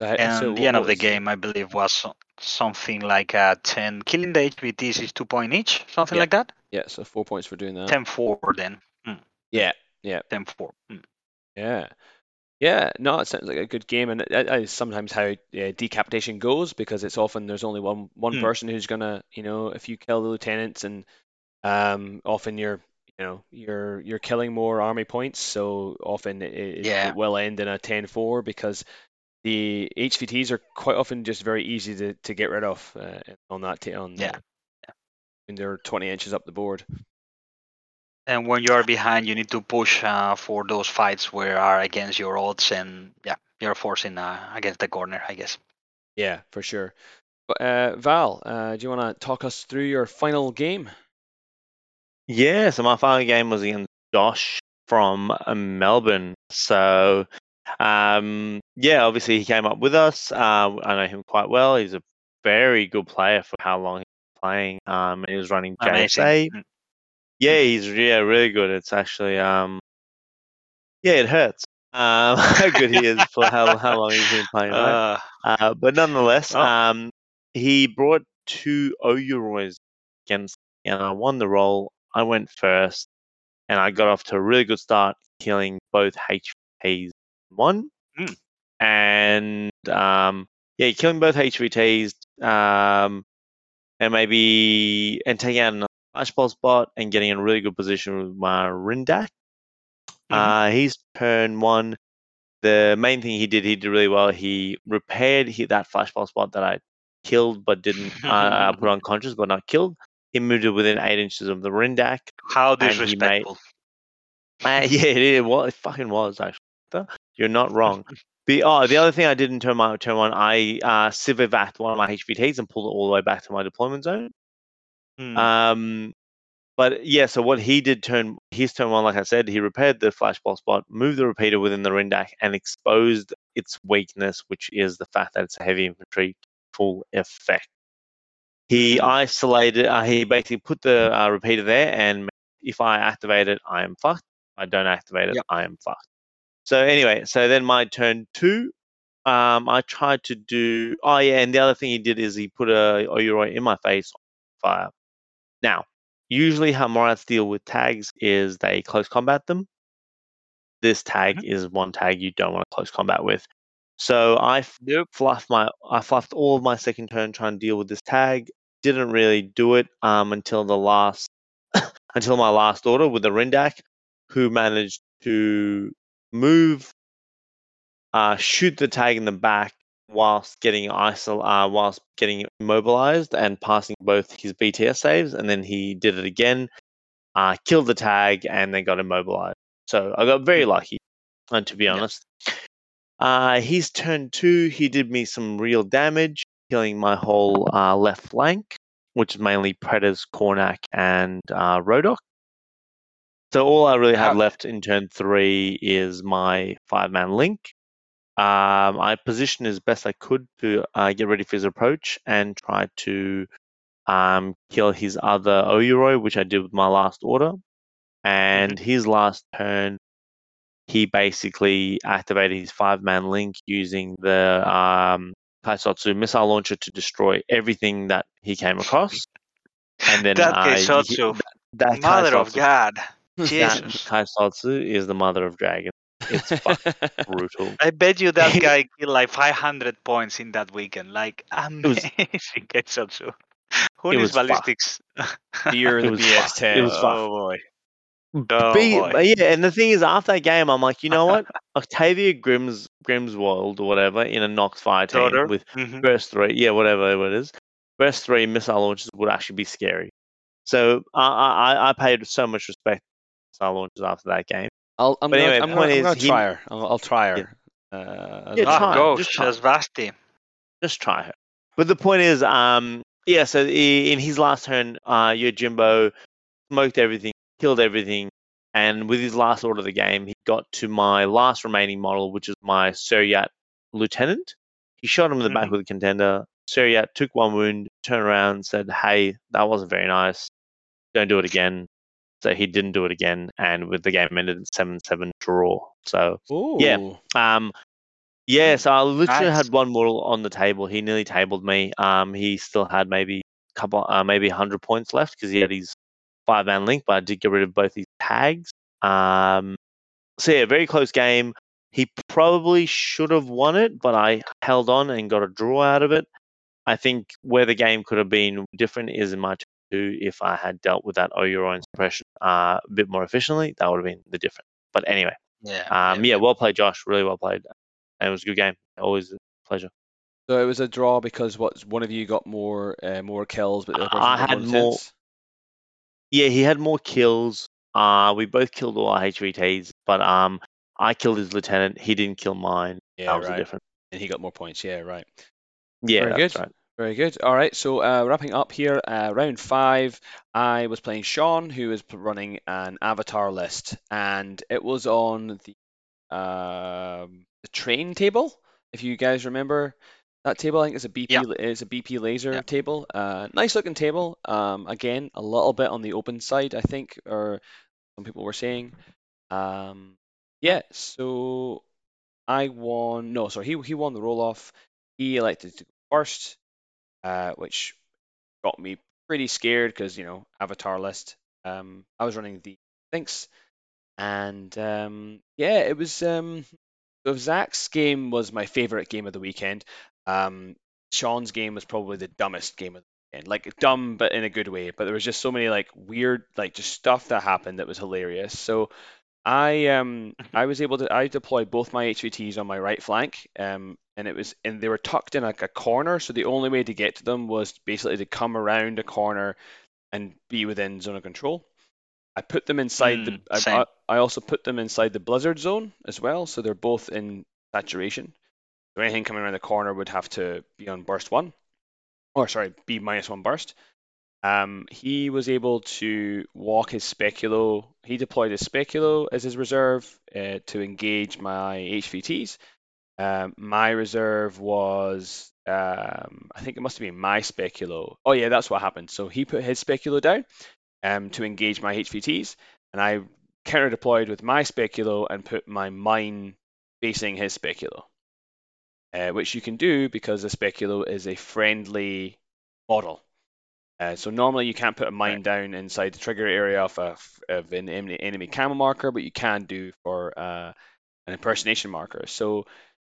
And so the end of the game, I believe, was something like 10. Killing the HBTs is 2 points each, something like that. Yeah, so 4 points for doing that. 10-4 then. Yeah. 10-4. Yeah. No, it sounds like a good game, and that is sometimes how decapitation goes, because it's often there's only one person who's gonna, if you kill the lieutenants, and often you're killing more army points, so often it will end in a 10-4, because the HVTs are quite often just very easy to get rid of when they're 20 inches up the board. And when you are behind, you need to push for those fights where are against your odds, and you're forcing against the corner, I guess. Yeah, for sure. But Val, do you want to talk us through your final game? Yeah, so my final game was against Josh from Melbourne. So, obviously he came up with us. I know him quite well. He's a very good player for how long he's playing. He was running JSA. Amazing. Yeah, he's really good. It's actually it hurts how good he is for how long he's been playing. Right? But nonetheless, he brought two Oyurois against me, and I won the roll. I went first, and I got off to a really good start, killing both HVTs in one, and killing both HVTs, and taking out another Flashball spot and getting in a really good position with my Rindak. His turn one, the main thing he did really well. He repaired that flashball spot that I killed but didn't put unconscious but not killed. He moved it within 8 inches of the Rindak. How disrespectful. It fucking was, actually. You're not wrong. The other thing I did in turn one, I civ evac'd one of my HVTs and pulled it all the way back to my deployment zone. So what he did his turn one, like I said, he repaired the flashball spot, moved the repeater within the Rindak, and exposed its weakness, which is the fact that it's a heavy infantry full effect. He isolated. He basically put the repeater there, and if I activate it, I am fucked. If I don't activate it, I am fucked. So anyway, then my turn two, I tried to do. And the other thing he did is he put a Oyuroi in my face on fire. Now, usually how Morats deal with tags is they close combat them. This tag is one tag you don't want to close combat with. So I fluffed all of my second turn trying to deal with this tag. Didn't really do it until my last order with the Rindak, who managed to move, shoot the tag in the back, whilst getting immobilized and passing both his BTS saves, and then he did it again, killed the tag, and then got immobilized. So I got very lucky, and to be honest. His turn two, he did me some real damage, killing my whole left flank, which is mainly Predators, Cornak, and Rodok. So all I really have left in turn three is my five-man link. I positioned as best I could to get ready for his approach and try to kill his other Oyuroi, which I did with my last order. And his last turn, he basically activated his five-man link using the Kaisotsu missile launcher to destroy everything that he came across. And then that Kaisotsu, that mother Kaisotsu, of God. Jesus. Kaisotsu is the mother of dragons. It's fucking brutal. I bet you that guy killed like 500 points in that weekend. Like, amazing. Who needs ballistics? It was BS10. Oh boy. Yeah, and the thing is, after that game, I'm like, you know what? Octavia Grimswold or whatever in a Nox fire team with burst three, whatever it is, burst three missile launches would actually be scary. So I paid so much respect to missile launches after that game. I'm gonna try her. I'll try her. Shazvasti. Just try her. But the point is, so in his last turn, Yojimbo smoked everything, killed everything, and with his last order of the game, he got to my last remaining model, which is my Suryat Lieutenant. He shot him in the back with a contender. Suryat took one wound, turned around, said, "Hey, that wasn't very nice. Don't do it again." So he didn't do it again, and with the game ended at 7-7 draw. So so I literally had one model on the table. He nearly tabled me. He still had maybe a couple, maybe 100 points left because he had his 5-man link, but I did get rid of both his tags. Very close game. He probably should have won it, but I held on and got a draw out of it. I think where the game could have been different is in my two. If I had dealt with that Oyuron suppression a bit more efficiently, that would have been the difference. But anyway, well played, Josh. Really well played. And it was a good game. Always a pleasure. So it was a draw because one of you got more kills, but the other person had more. Yeah, he had more kills. We both killed all our HVTs, but I killed his lieutenant. He didn't kill mine. Yeah, that was the difference. And he got more points. Yeah, right. Yeah, very good. Right. Very good. All right, so wrapping up here, round 5, I was playing Sean, who was running an avatar list, and it was on the train table. If you guys remember that table, I think it's a BP. Yeah. It's a BP laser table. Nice looking table. Again, a little bit on the open side, I think, or some people were saying. So I won. No, sorry, he won the roll off. He elected to go first. Which got me pretty scared because, avatar list. I was running the Sphinx, and it was. So Zach's game was my favorite game of the weekend. Sean's game was probably the dumbest game of the weekend, like dumb but in a good way. But there was just so many weird just stuff that happened that was hilarious. So I was able to deployed both my HVTs on my right flank. And they were tucked in a corner, so the only way to get to them was basically to come around a corner and be within zone of control. I put them inside I also put them inside the blizzard zone as well, so they're both in saturation. So anything coming around the corner would have to be on burst 1, be -1 burst. He was able to walk his Speculo. He deployed his Speculo as his reserve to engage my HVTs. My reserve was, I think it must have been my Speculo. Oh yeah, that's what happened. So he put his Speculo down to engage my HVTs, and I counter-deployed with my Speculo and put my mine facing his Speculo, which you can do because the Speculo is a friendly model. So normally you can't put a mine down inside the trigger area of an enemy camo marker, but you can do for an impersonation marker. So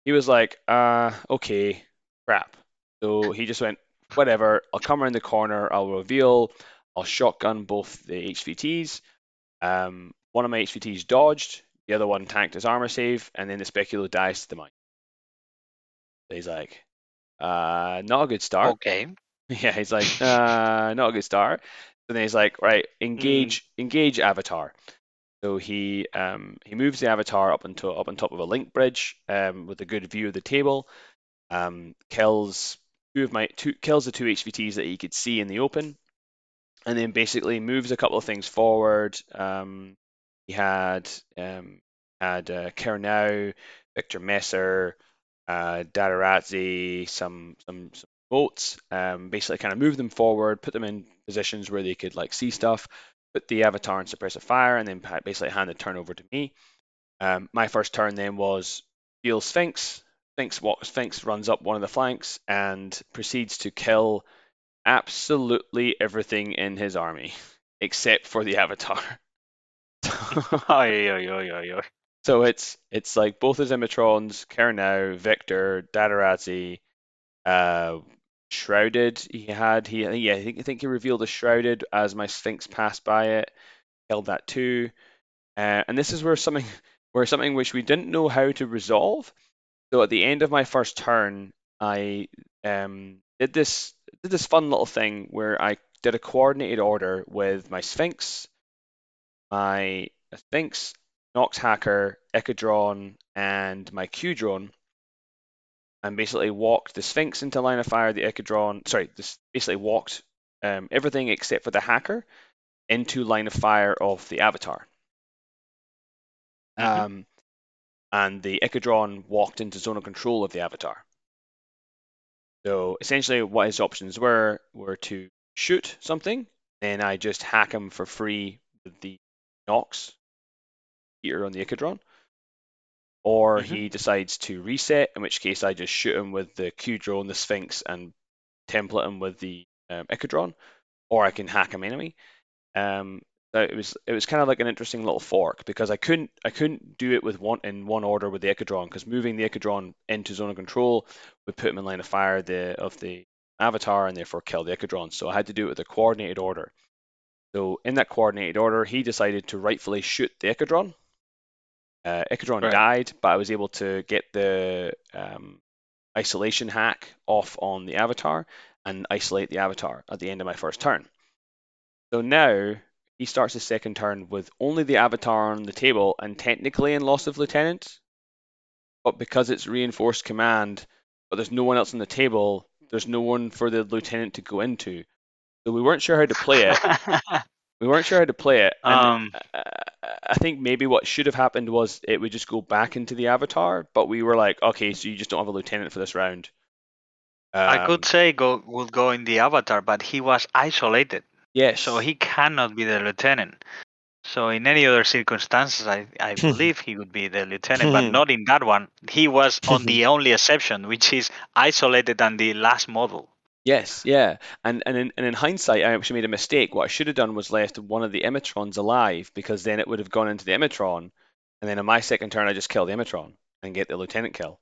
he was like, okay, crap. So he just went, whatever, I'll come around the corner, I'll reveal, I'll shotgun both the HVTs. One of my HVTs dodged, the other one tanked his armor save, and then the Speculo dies to the mine. So he's like, not a good start. Okay. Yeah, he's like, not a good start. So then he's like, right, engage avatar. So he moves the avatar up on top of a link bridge with a good view of the table, kills the two HVTs that he could see in the open, and then basically moves a couple of things forward. He had Carnow, Victor Messer, Datarazzi, some boats. Basically, kind of move them forward, put them in positions where they could see stuff. Put the avatar in suppressive fire, and then basically hand the turn over to me. My first turn then was deal Sphinx. Sphinx runs up one of the flanks and proceeds to kill absolutely everything in his army, except for the avatar. So it's like both his Immatrons, Carnow, Victor, Datarazzi, Shrouded. I think he revealed a Shrouded as my Sphinx passed by it. held that too. And this is where something which we didn't know how to resolve. So at the end of my first turn, I did this fun little thing where I did a coordinated order with my Sphinx, Nox Hacker, Ikadron, and my Q-drone, and basically walked the Sphinx into line of fire, the Ikadron, basically walked everything except for the Hacker into line of fire of the Avatar. Mm-hmm. And the Ikadron walked into zone of control of the Avatar. So essentially what his options were to shoot something, then I just hack him for free with the Nox here on the Ikadron, or mm-hmm. he decides to reset, in which case I just shoot him with the Q-drone, the Sphinx, and template him with the Ikadron, or I can hack him anyway. So it was kind of like an interesting little fork, because I couldn't do it with one order with the Ikadron, because moving the Ikadron into zone of control would put him in line of fire of the Avatar and therefore kill the Ikadron. So I had to do it with a coordinated order. So in that coordinated order, he decided to rightfully shoot the Ikadron. Ikadron right. died, but I was able to get the isolation hack off on the Avatar and isolate the Avatar at the end of my first turn. So now he starts his second turn with only the Avatar on the table and technically in Loss of Lieutenants, but because it's reinforced command, but there's no one else on the table, there's no one for the Lieutenant to go into. So we weren't sure how to play it. And I think maybe what should have happened was it would just go back into the Avatar, but we were like, okay, so you just don't have a Lieutenant for this round. I could say we'll go in the Avatar, but he was isolated. Yes. So he cannot be the Lieutenant. So in any other circumstances, I believe he would be the Lieutenant, but not in that one. He was on the only exception, which is isolated and the last model. Yes, yeah. And in hindsight, I actually made a mistake. What I should have done was left one of the Emitrons alive, because then it would have gone into the Emitron, and then on my second turn, I just kill the Emitron and get the Lieutenant kill.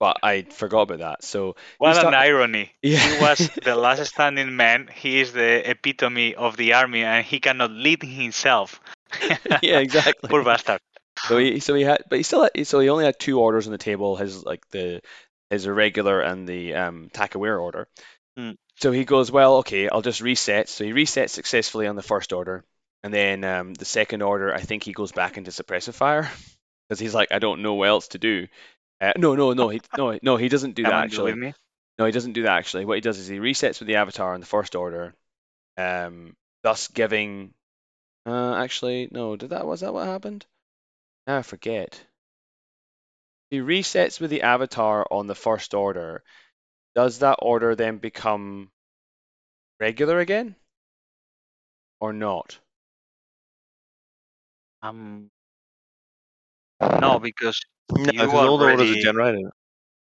But I forgot about that. So an irony. Yeah. He was the last standing man. He is the epitome of the army, and he cannot lead himself. Yeah, exactly. Poor bastard. So he only had two orders on the table. His irregular and the attack-aware order. Mm. So he goes, well, okay, I'll just reset. So he resets successfully on the first order, and then the second order, I think he goes back into suppressive fire, because he's like, I don't know what else to do. He doesn't do that actually. No, he doesn't do that actually. What he does is he resets with the Avatar on the first order, thus giving. Was that what happened? Now I forget. He resets with the Avatar on the first order. Does that order then become regular again? Or not? No, because all the orders are generated.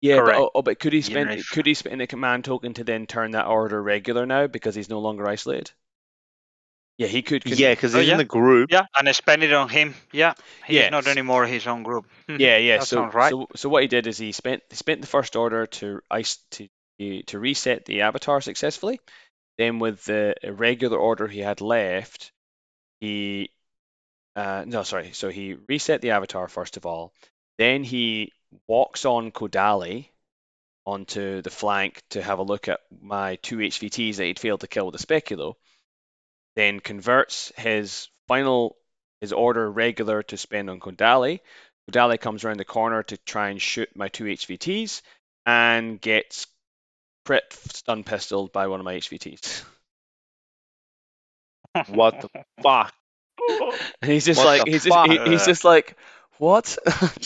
Yeah, but could he spend a command token to then turn that order regular now, because he's no longer isolated? Yeah, he could. Because he's in the group. Yeah, and I spent it on him. Yeah, he's not anymore his own group. Yeah. So what he did is he spent the first order to reset the Avatar successfully. Then with the irregular order he had left, So he reset the Avatar first of all. Then he walks on Kodali onto the flank to have a look at my two HVTs that he'd failed to kill with the Speculo. Then converts his order regular to spend on Kodali. Kodali comes around the corner to try and shoot my two HVTs and gets crit stun pistoled by one of my HVTs. What the fuck? And he's just like, what? I've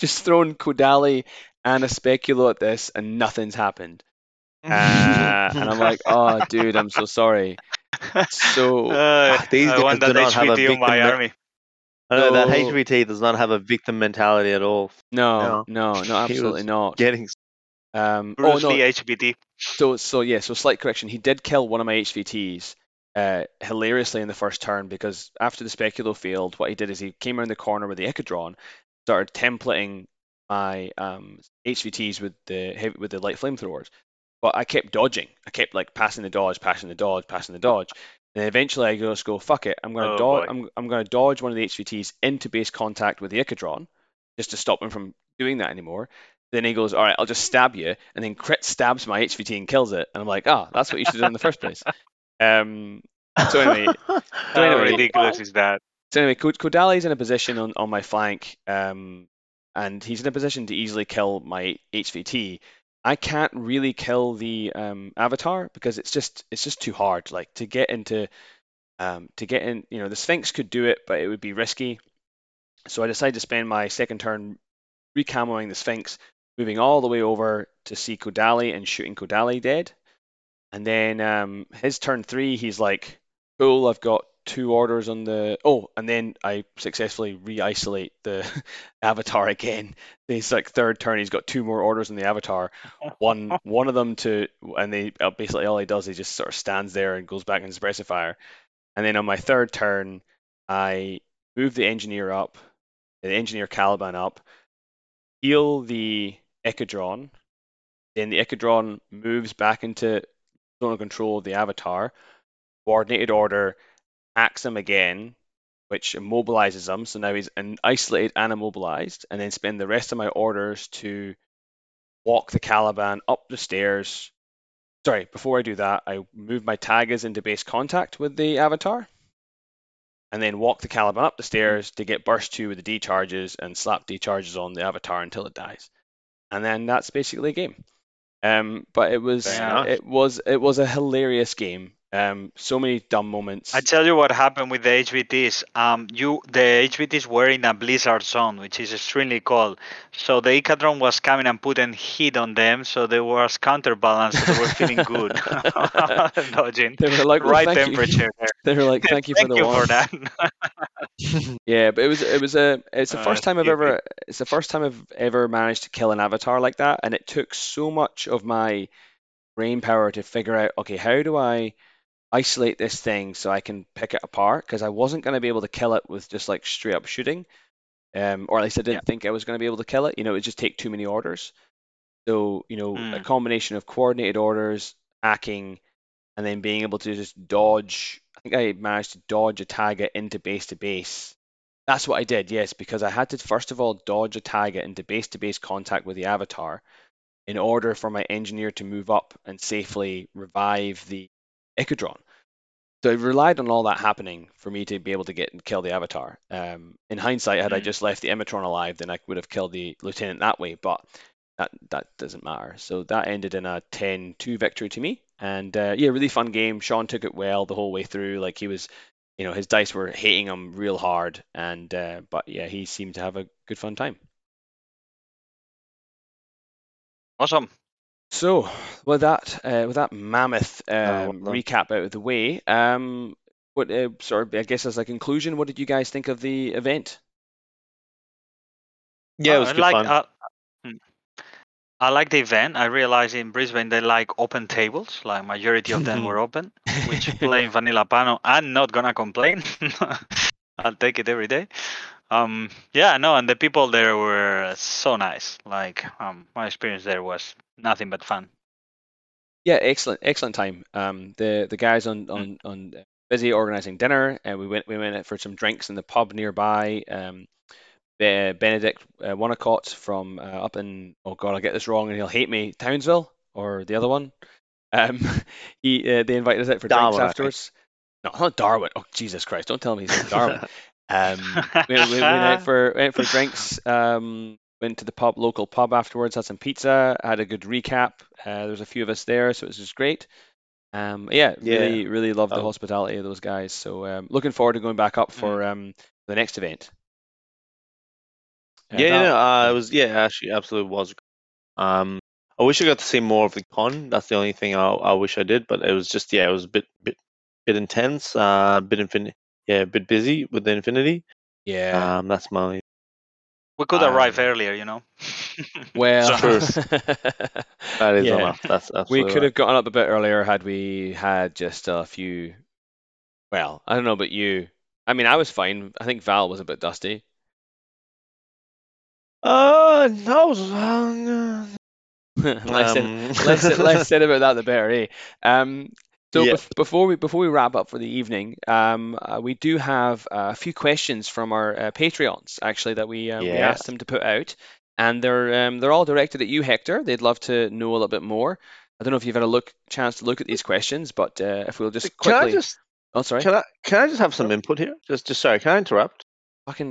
just thrown Kodali and a Speculo at this and nothing's happened. And I'm like, oh, dude, I'm so sorry. So these guys do not have a victim mentality. No, that HVT does not have a victim mentality at all. No, absolutely not. Getting HVT. So slight correction. He did kill one of my HVTs hilariously in the first turn, because after the Speculo failed, what he did is he came around the corner with the Ikadron, started templating my HVTs with the light flamethrowers. But I kept dodging. I kept passing the dodge, passing the dodge, passing the dodge. And eventually I just go, fuck it, I'm going to dodge one of the HVTs into base contact with the Ikadron just to stop him from doing that anymore. Then he goes, all right, I'll just stab you, and then crit stabs my HVT and kills it. And I'm like, ah, oh, that's what you should have done in the first place. So anyway, ridiculous is that. So anyway, Kodali's in a position on my flank, and he's in a position to easily kill my HVT. I can't really kill the Avatar because it's just too hard. Like to get in, you know, the Sphinx could do it, but it would be risky. So I decided to spend my second turn recamoing the Sphinx, moving all the way over to see Kodali and shooting Kodali dead. And then his turn three, he's like, cool, I've got two orders on the... Oh, and then I successfully re-isolate the Avatar again. He's like third turn, he's got two more orders on the Avatar. One of them to... And they basically all he does is just sort of stands there and goes back and suppressive fire. And then on my third turn, I move the Engineer Caliban up, heal the Ikadron, then the Ikadron moves back into zone of control of the Avatar, coordinated order, hacks him again, which immobilizes him, so now he's isolated and immobilized, and then spend the rest of my orders to walk the Caliban up the stairs. Sorry, before I do that, I move my Taigas into base contact with the Avatar, and then walk the Caliban up the stairs to get burst 2 with the D-charges and slap D-charges on the Avatar until it dies. And then that's basically a game. But it was a hilarious game. So many dumb moments. I tell you what happened with the HVTs. The HVTs were in a blizzard zone, which is extremely cold. So the Ikadron was coming and putting heat on them, so they were counterbalanced. So they were feeling good. Dodging. They were like, well, right temperature. They were like, thank you for that. Yeah, but it's the first time I've ever managed to kill an Avatar like that, and it took so much of my brain power to figure out, okay, how do I isolate this thing so I can pick it apart, because I wasn't going to be able to kill it with just like straight up shooting, or at least I didn't think I was going to be able to kill it. You know, it would just take too many orders. So, you know, a combination of coordinated orders, hacking, and then being able to just dodge. I think I managed to dodge a Taiga into base to base. That's what I did, yes, because I had to first of all dodge a Taiga into base to base contact with the Avatar in order for my engineer to move up and safely revive the Ikadron. So I relied on all that happening for me to be able to get and kill the Avatar. In hindsight, had I just left the Emetron alive, then I would have killed the Lieutenant that way, but that doesn't matter. So that ended in a 10-2 victory to me. And yeah, really fun game. Sean took it well the whole way through. Like he was, you know, his dice were hating him real hard. And but yeah, he seemed to have a good fun time. Awesome. So, with that mammoth recap out of the way, I guess as a conclusion, what did you guys think of the event? Yeah, it was good fun. I like the event. I realized in Brisbane they like open tables, like majority of them were open, which playing Vanilla Pano, I'm not gonna complain. I'll take it every day. Yeah, no, and the people there were so nice. Like my experience there was nothing but fun. Yeah, excellent time. The guys on busy organizing dinner, and we went for some drinks in the pub nearby. Benedict Wannacott from up in, oh god, I'll get this wrong and he'll hate me, Townsville or the other one. They invited us out for Darwin, drinks afterwards. No, not Darwin. Oh Jesus Christ! Don't tell me he's in Darwin. We went for drinks. Went to the local pub afterwards. Had some pizza. Had a good recap. There was a few of us there, so it was just great. Really loved the hospitality of those guys. So looking forward to going back up for the next event. It was absolutely. I wish I got to see more of the con. That's the only thing I wish I did. But it was just it was a bit intense. Yeah, a bit busy with the Infinity. Yeah, that's my only... We could arrive earlier, you know. Well, that is enough. That's absolutely. We could have gotten up a bit earlier had we had just a few. Well, I don't know about you. I mean, I was fine. I think Val was a bit dusty. No, I was wrong. Less said about that, the better, eh? So before we wrap up for the evening, we do have a few questions from our Patreons, actually, that we asked them to put out. And they're all directed at you, Hector. They'd love to know a little bit more. I don't know if you've had a chance to look at these questions, but if we'll just quickly... Can I just have some input here? Just sorry, can I interrupt?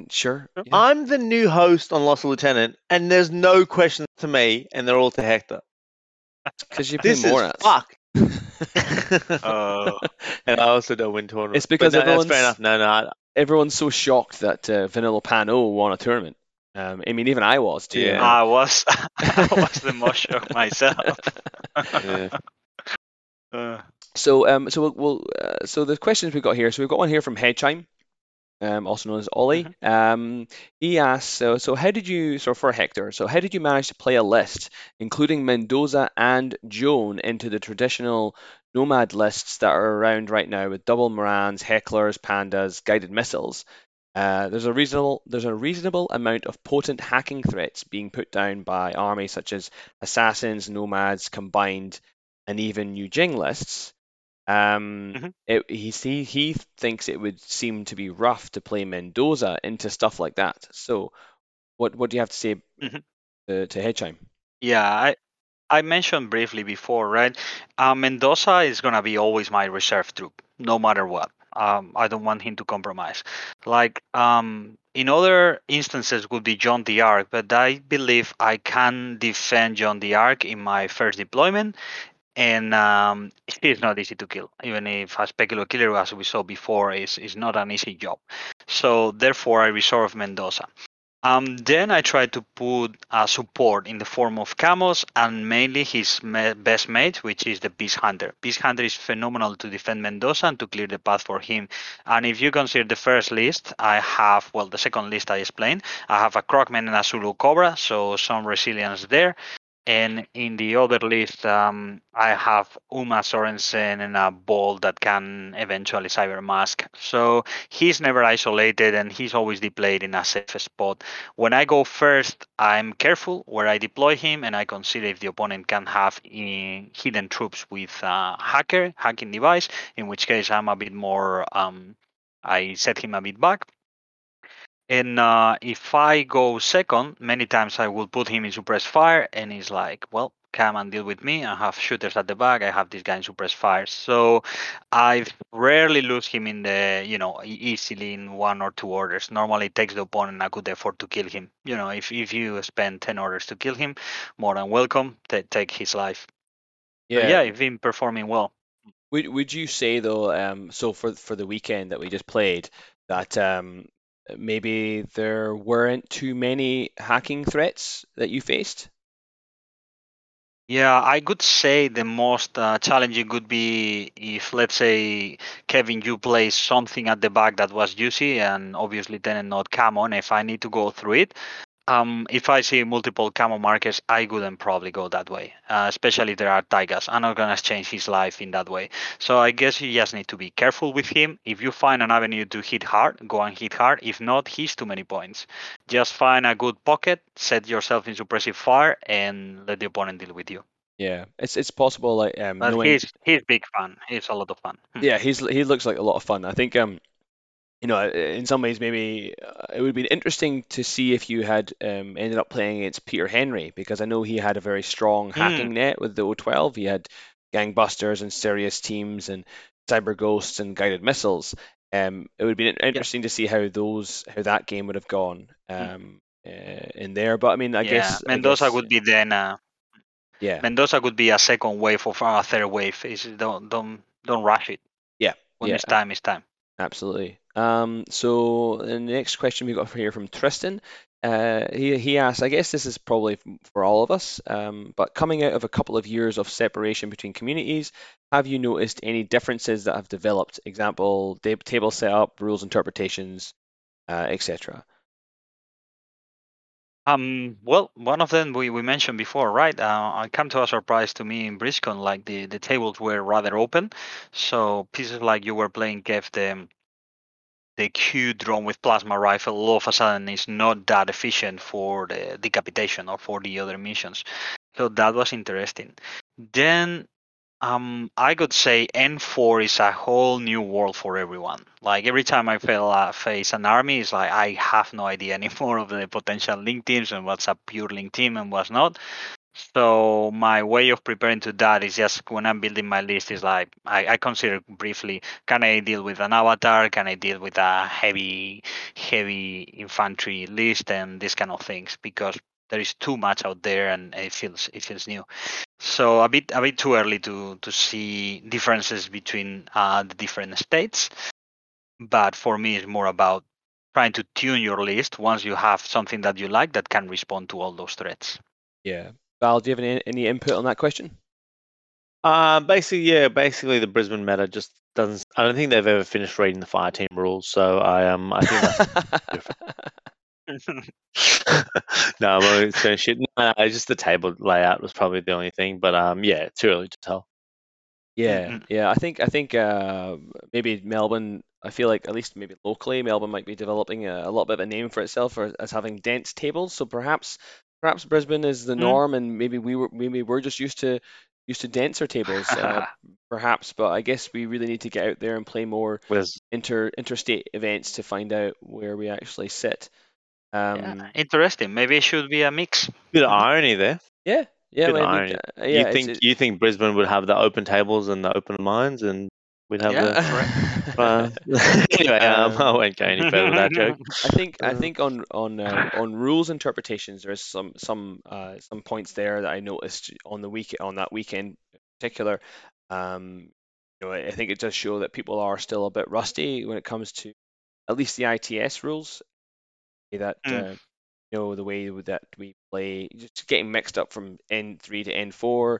Sure. Yeah. I'm the new host on Loss of Lieutenant, and there's no questions to me, and they're all to Hector. Because you've been more at fuck. And I also don't win tournaments. It's because everyone's fair enough. Everyone's so shocked that Vanilla Pano won a tournament. I mean, even I was too. Yeah. I was the most shocked myself. Yeah. So the questions we've got here. So we've got one here from Hedgehime, also known as Ollie. Mm-hmm. He asks, so how did you, so for Hector, so how did you manage to play a list including Mendoza and Joan into the traditional nomad lists that are around right now with double Morans, Hecklers, Pandas, guided missiles? There's a reasonable amount of potent hacking threats being put down by armies such as assassins, nomads, combined, and even Yu Jing lists. He thinks it would seem to be rough to play Mendoza into stuff like that. So, what do you have to say to Hedgehime? Yeah, I mentioned briefly before, right? Mendoza is gonna be always my reserve troop, no matter what. I don't want him to compromise. Like in other instances would be John the Ark, but I believe I can defend John the Ark in my first deployment, and it's not easy to kill. Even if a specular killer, as we saw before, is not an easy job. So therefore, I reserve Mendoza. Then I try to put support in the form of Camos and mainly his best mate, which is the Beast Hunter. Beast Hunter is phenomenal to defend Mendoza and to clear the path for him. And if you consider the first list, I have, well, the second list I explained, I have a Crocman and a Zulu Cobra, so some resilience there. And in the other list, I have Uma Sorensen and a ball that can eventually cyber mask. So he's never isolated and he's always deployed in a safe spot. When I go first, I'm careful where I deploy him, and I consider if the opponent can have hidden troops with a hacking device, in which case I'm a bit more, I set him a bit back. And if I go second, many times I will put him in suppress fire, and he's like, well, come and deal with me. I have shooters at the back. I have this guy in suppress fire. So I rarely lose him in the, easily in one or two orders. Normally it takes the opponent a good effort to kill him. If you spend 10 orders to kill him, more than welcome. Take his life. Yeah. But yeah, he's been performing well. Would you say, though, so for the weekend that we just played, that... maybe there weren't too many hacking threats that you faced? Yeah, I could say the most challenging could be if, let's say, Kevin, you play something at the back that was juicy and obviously then not camo. And if I need to go through it, if I see multiple camo markers, I wouldn't probably go that way, especially if there are Taigas. I'm not going to change his life in that way. So I guess you just need to be careful with him. If you find an avenue to hit hard, go and hit hard. If not, he's too many points. Just find a good pocket, set yourself in suppressive fire, and let the opponent deal with you. Yeah, it's possible. But he's big fun. He's a lot of fun. Yeah, he looks like a lot of fun. I think... in some ways, maybe it would have been interesting to see if you had ended up playing against Peter Henry, because I know he had a very strong hacking net with the O12. He had gangbusters and serious teams and cyber ghosts and guided missiles. It would have been interesting to see how that game would have gone in there. But I mean, I guess Mendoza would be then. Mendoza would be a second wave or a third wave. Don't rush it. Yeah, when it's time, it's time. Absolutely. So the next question we got here from Tristan, he asks, I guess this is probably for all of us, but coming out of a couple of years of separation between communities, have you noticed any differences that have developed? Example, table setup, rules interpretations, etc. Well, one of them we mentioned before, right? Come to a surprise to me in BlizzCon, like the tables were rather open. So pieces like you were playing gave them the Q-drone with plasma rifle all of a sudden is not that efficient for the decapitation or for the other missions. So that was interesting. Then I could say N4 is a whole new world for everyone. Like, every time I face an army, it's like I have no idea anymore of the potential link teams and what's a pure link team and what's not. So my way of preparing to that is just when I'm building my list is like I consider briefly, can I deal with an avatar? Can I deal with a heavy infantry list and these kind of things? Because there is too much out there and it feels new. So a bit too early to see differences between the different states. But for me, it's more about trying to tune your list once you have something that you like that can respond to all those threats. Yeah. Val, do you have any input on that question? Basically, the Brisbane meta just doesn't. I don't think they've ever finished reading the fire team rules, so I think that's different. No, I'm only saying shit. No, just the table layout was probably the only thing, but yeah, too early to tell. Yeah, mm-hmm. Yeah. I think maybe Melbourne. I feel like at least maybe locally, Melbourne might be developing a lot bit of a name for itself as having dense tables. So perhaps Brisbane is the norm, and maybe we're just used to denser tables, perhaps. But I guess we really need to get out there and play more interstate events to find out where we actually sit. Yeah, interesting. Maybe it should be a mix. Bit of irony there. Yeah. You think Brisbane would have the open tables and the open minds, and we'd have anyway, I won't go any further with that joke. I think on rules interpretations, there's some points there that I noticed on that weekend in particular. I think it does show that people are still a bit rusty when it comes to at least the ITS rules. The way that we play, just getting mixed up from N3 to N4.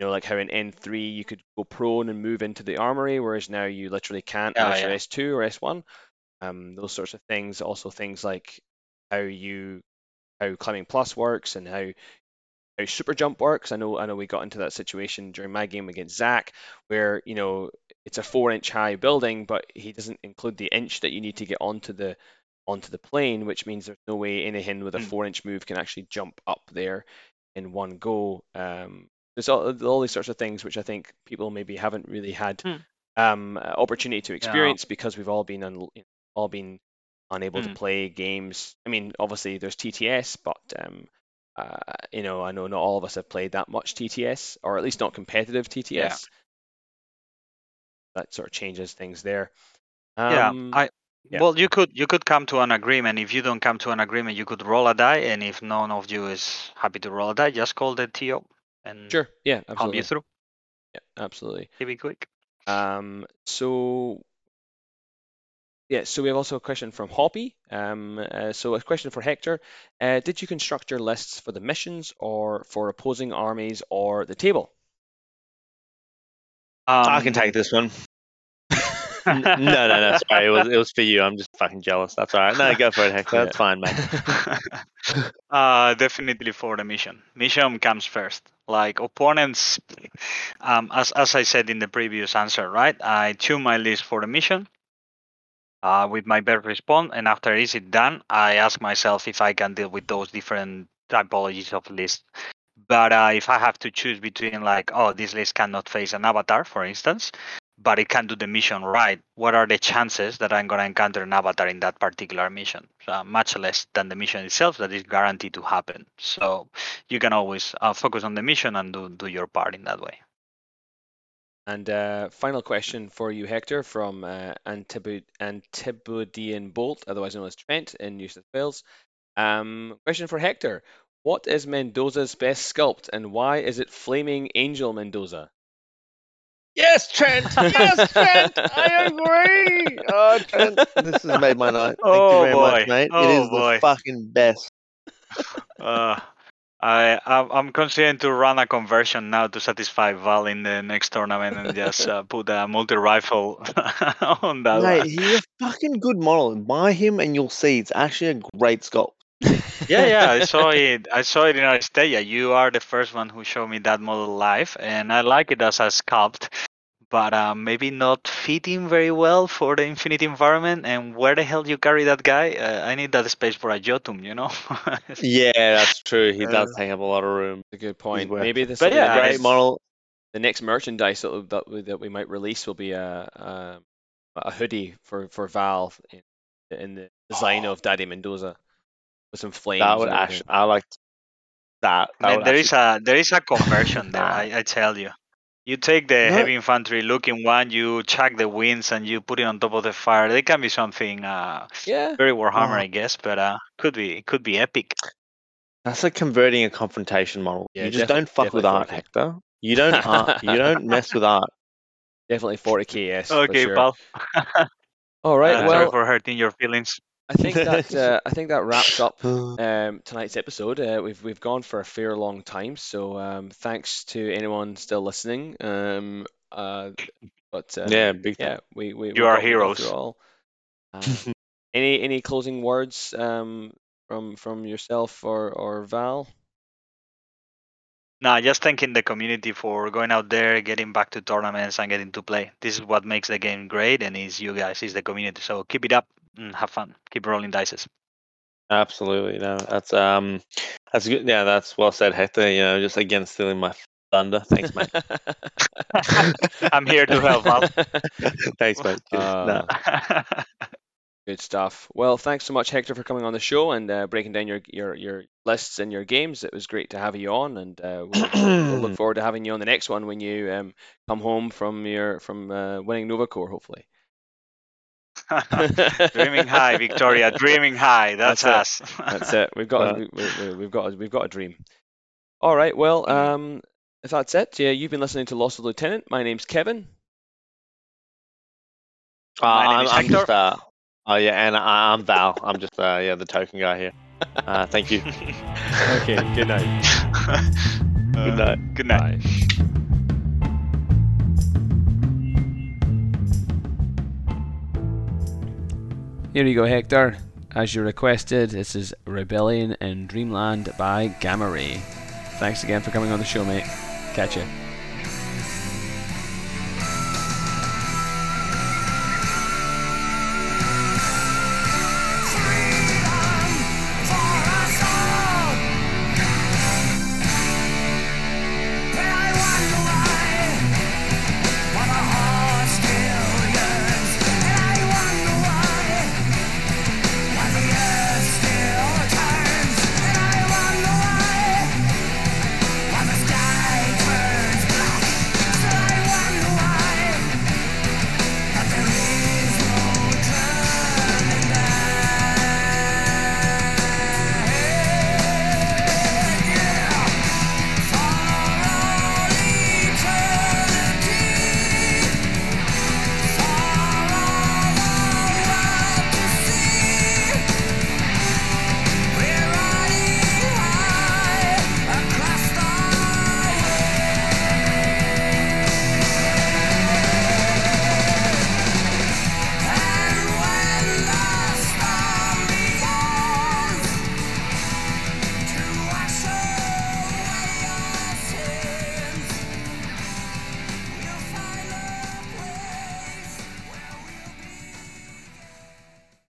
Like how in N3 you could go prone and move into the armory, whereas now you literally can't unless you're S2 or S1. Those sorts of things. Also things like how climbing plus works and how super jump works. I know we got into that situation during my game against Zach, where it's a 4-inch high building, but he doesn't include the inch that you need to get onto the plane, which means there's no way anything with a 4-inch move can actually jump up there in one go. There's all these sorts of things which I think people maybe haven't really had opportunity to experience because we've all been unable to play games. I mean, obviously there's TTS, but I know not all of us have played that much TTS, or at least not competitive TTS. Yeah. That sort of changes things there. Well, you could come to an agreement. If you don't come to an agreement, you could roll a die, and if none of you is happy to roll a die, just call the TO. And sure. Yeah. Absolutely. Help you through. Yeah. Absolutely. Give me quick. So we have also a question from Hoppy. So a question for Hector. Did you construct your lists for the missions or for opposing armies or the table? I can take this one. No. Sorry, it was for you. I'm just fucking jealous. That's all right. No, go for it, Hector. That's fine, mate. Definitely for the mission. Mission comes first. Like opponents, as I said in the previous answer, right? I tune my list for the mission with my best response, and after is it done, I ask myself if I can deal with those different typologies of lists. But if I have to choose between, like, this list cannot face an avatar, for instance, but it can do the mission right, what are the chances that I'm going to encounter an avatar in that particular mission? So much less than the mission itself that is guaranteed to happen. So you can always focus on the mission and do your part in that way. And final question for you, Hector, from Antibudian Bolt, otherwise known as Trent in New South Wales. Question for Hector. What is Mendoza's best sculpt and why is it Flaming Angel Mendoza? Yes, Trent! I agree! Oh, Trent, this has made my night. Thank you very much, mate. It is the fucking best. I'm considering to run a conversion now to satisfy Val in the next tournament and just put a multi-rifle on that. Mate, he's a fucking good model. Buy him and you'll see. It's actually a great sculpt. Yeah, I saw it in our Stadia. You are the first one who showed me that model live, and I like it as a sculpt, but maybe not fitting very well for the infinite environment. And where the hell you carry that guy? I need that space for a Jotun, Yeah, that's true. He does take up a lot of room. That's a good point. Maybe this is a great model. the next merchandise that we might release will be a hoodie for Valve in the design of Daddy Mendoza with some flames. That would actually, I like that. There is a conversion there. I tell you, you take the heavy infantry looking one, you chuck the wings, and you put it on top of the fire. They can be something very Warhammer, I guess, but could be epic. That's like converting a confrontation model. Yeah, you just don't fuck with art, Hector. You don't art. You don't mess with art. Definitely 40k, yes. Okay, sure. Pal. All right. Well, sorry for hurting your feelings. I think that wraps up tonight's episode. We've gone for a fair long time, so thanks to anyone still listening. We are heroes. Any closing words from yourself or Val? No, just thanking the community for going out there, getting back to tournaments and getting to play. This is what makes the game great, and it's you guys, it's the community. So keep it up and have fun. Keep rolling dices. Absolutely. No, that's good. Yeah, that's well said, Hector. You know, just again stealing my thunder. Thanks, mate. I'm here to help out. Thanks, mate. Good stuff. Well, thanks so much, Hector, for coming on the show and breaking down your lists and your games. It was great to have you on, and we'll look forward to having you on the next one when you come home from winning NovaCore, hopefully. Dreaming high, Victoria. Dreaming high. That's us. That's it. We've got a dream. All right. Well, if that's it, yeah, you've been listening to Loss of Lieutenant. My name's Kevin. My name is Hector. And I'm Val. I'm just the token guy here. Thank you. Okay, good night. Good night. Bye. Here you go, Hector. As you requested, this is Rebellion in Dreamland by Gamma Ray. Thanks again for coming on the show, mate. Catch you.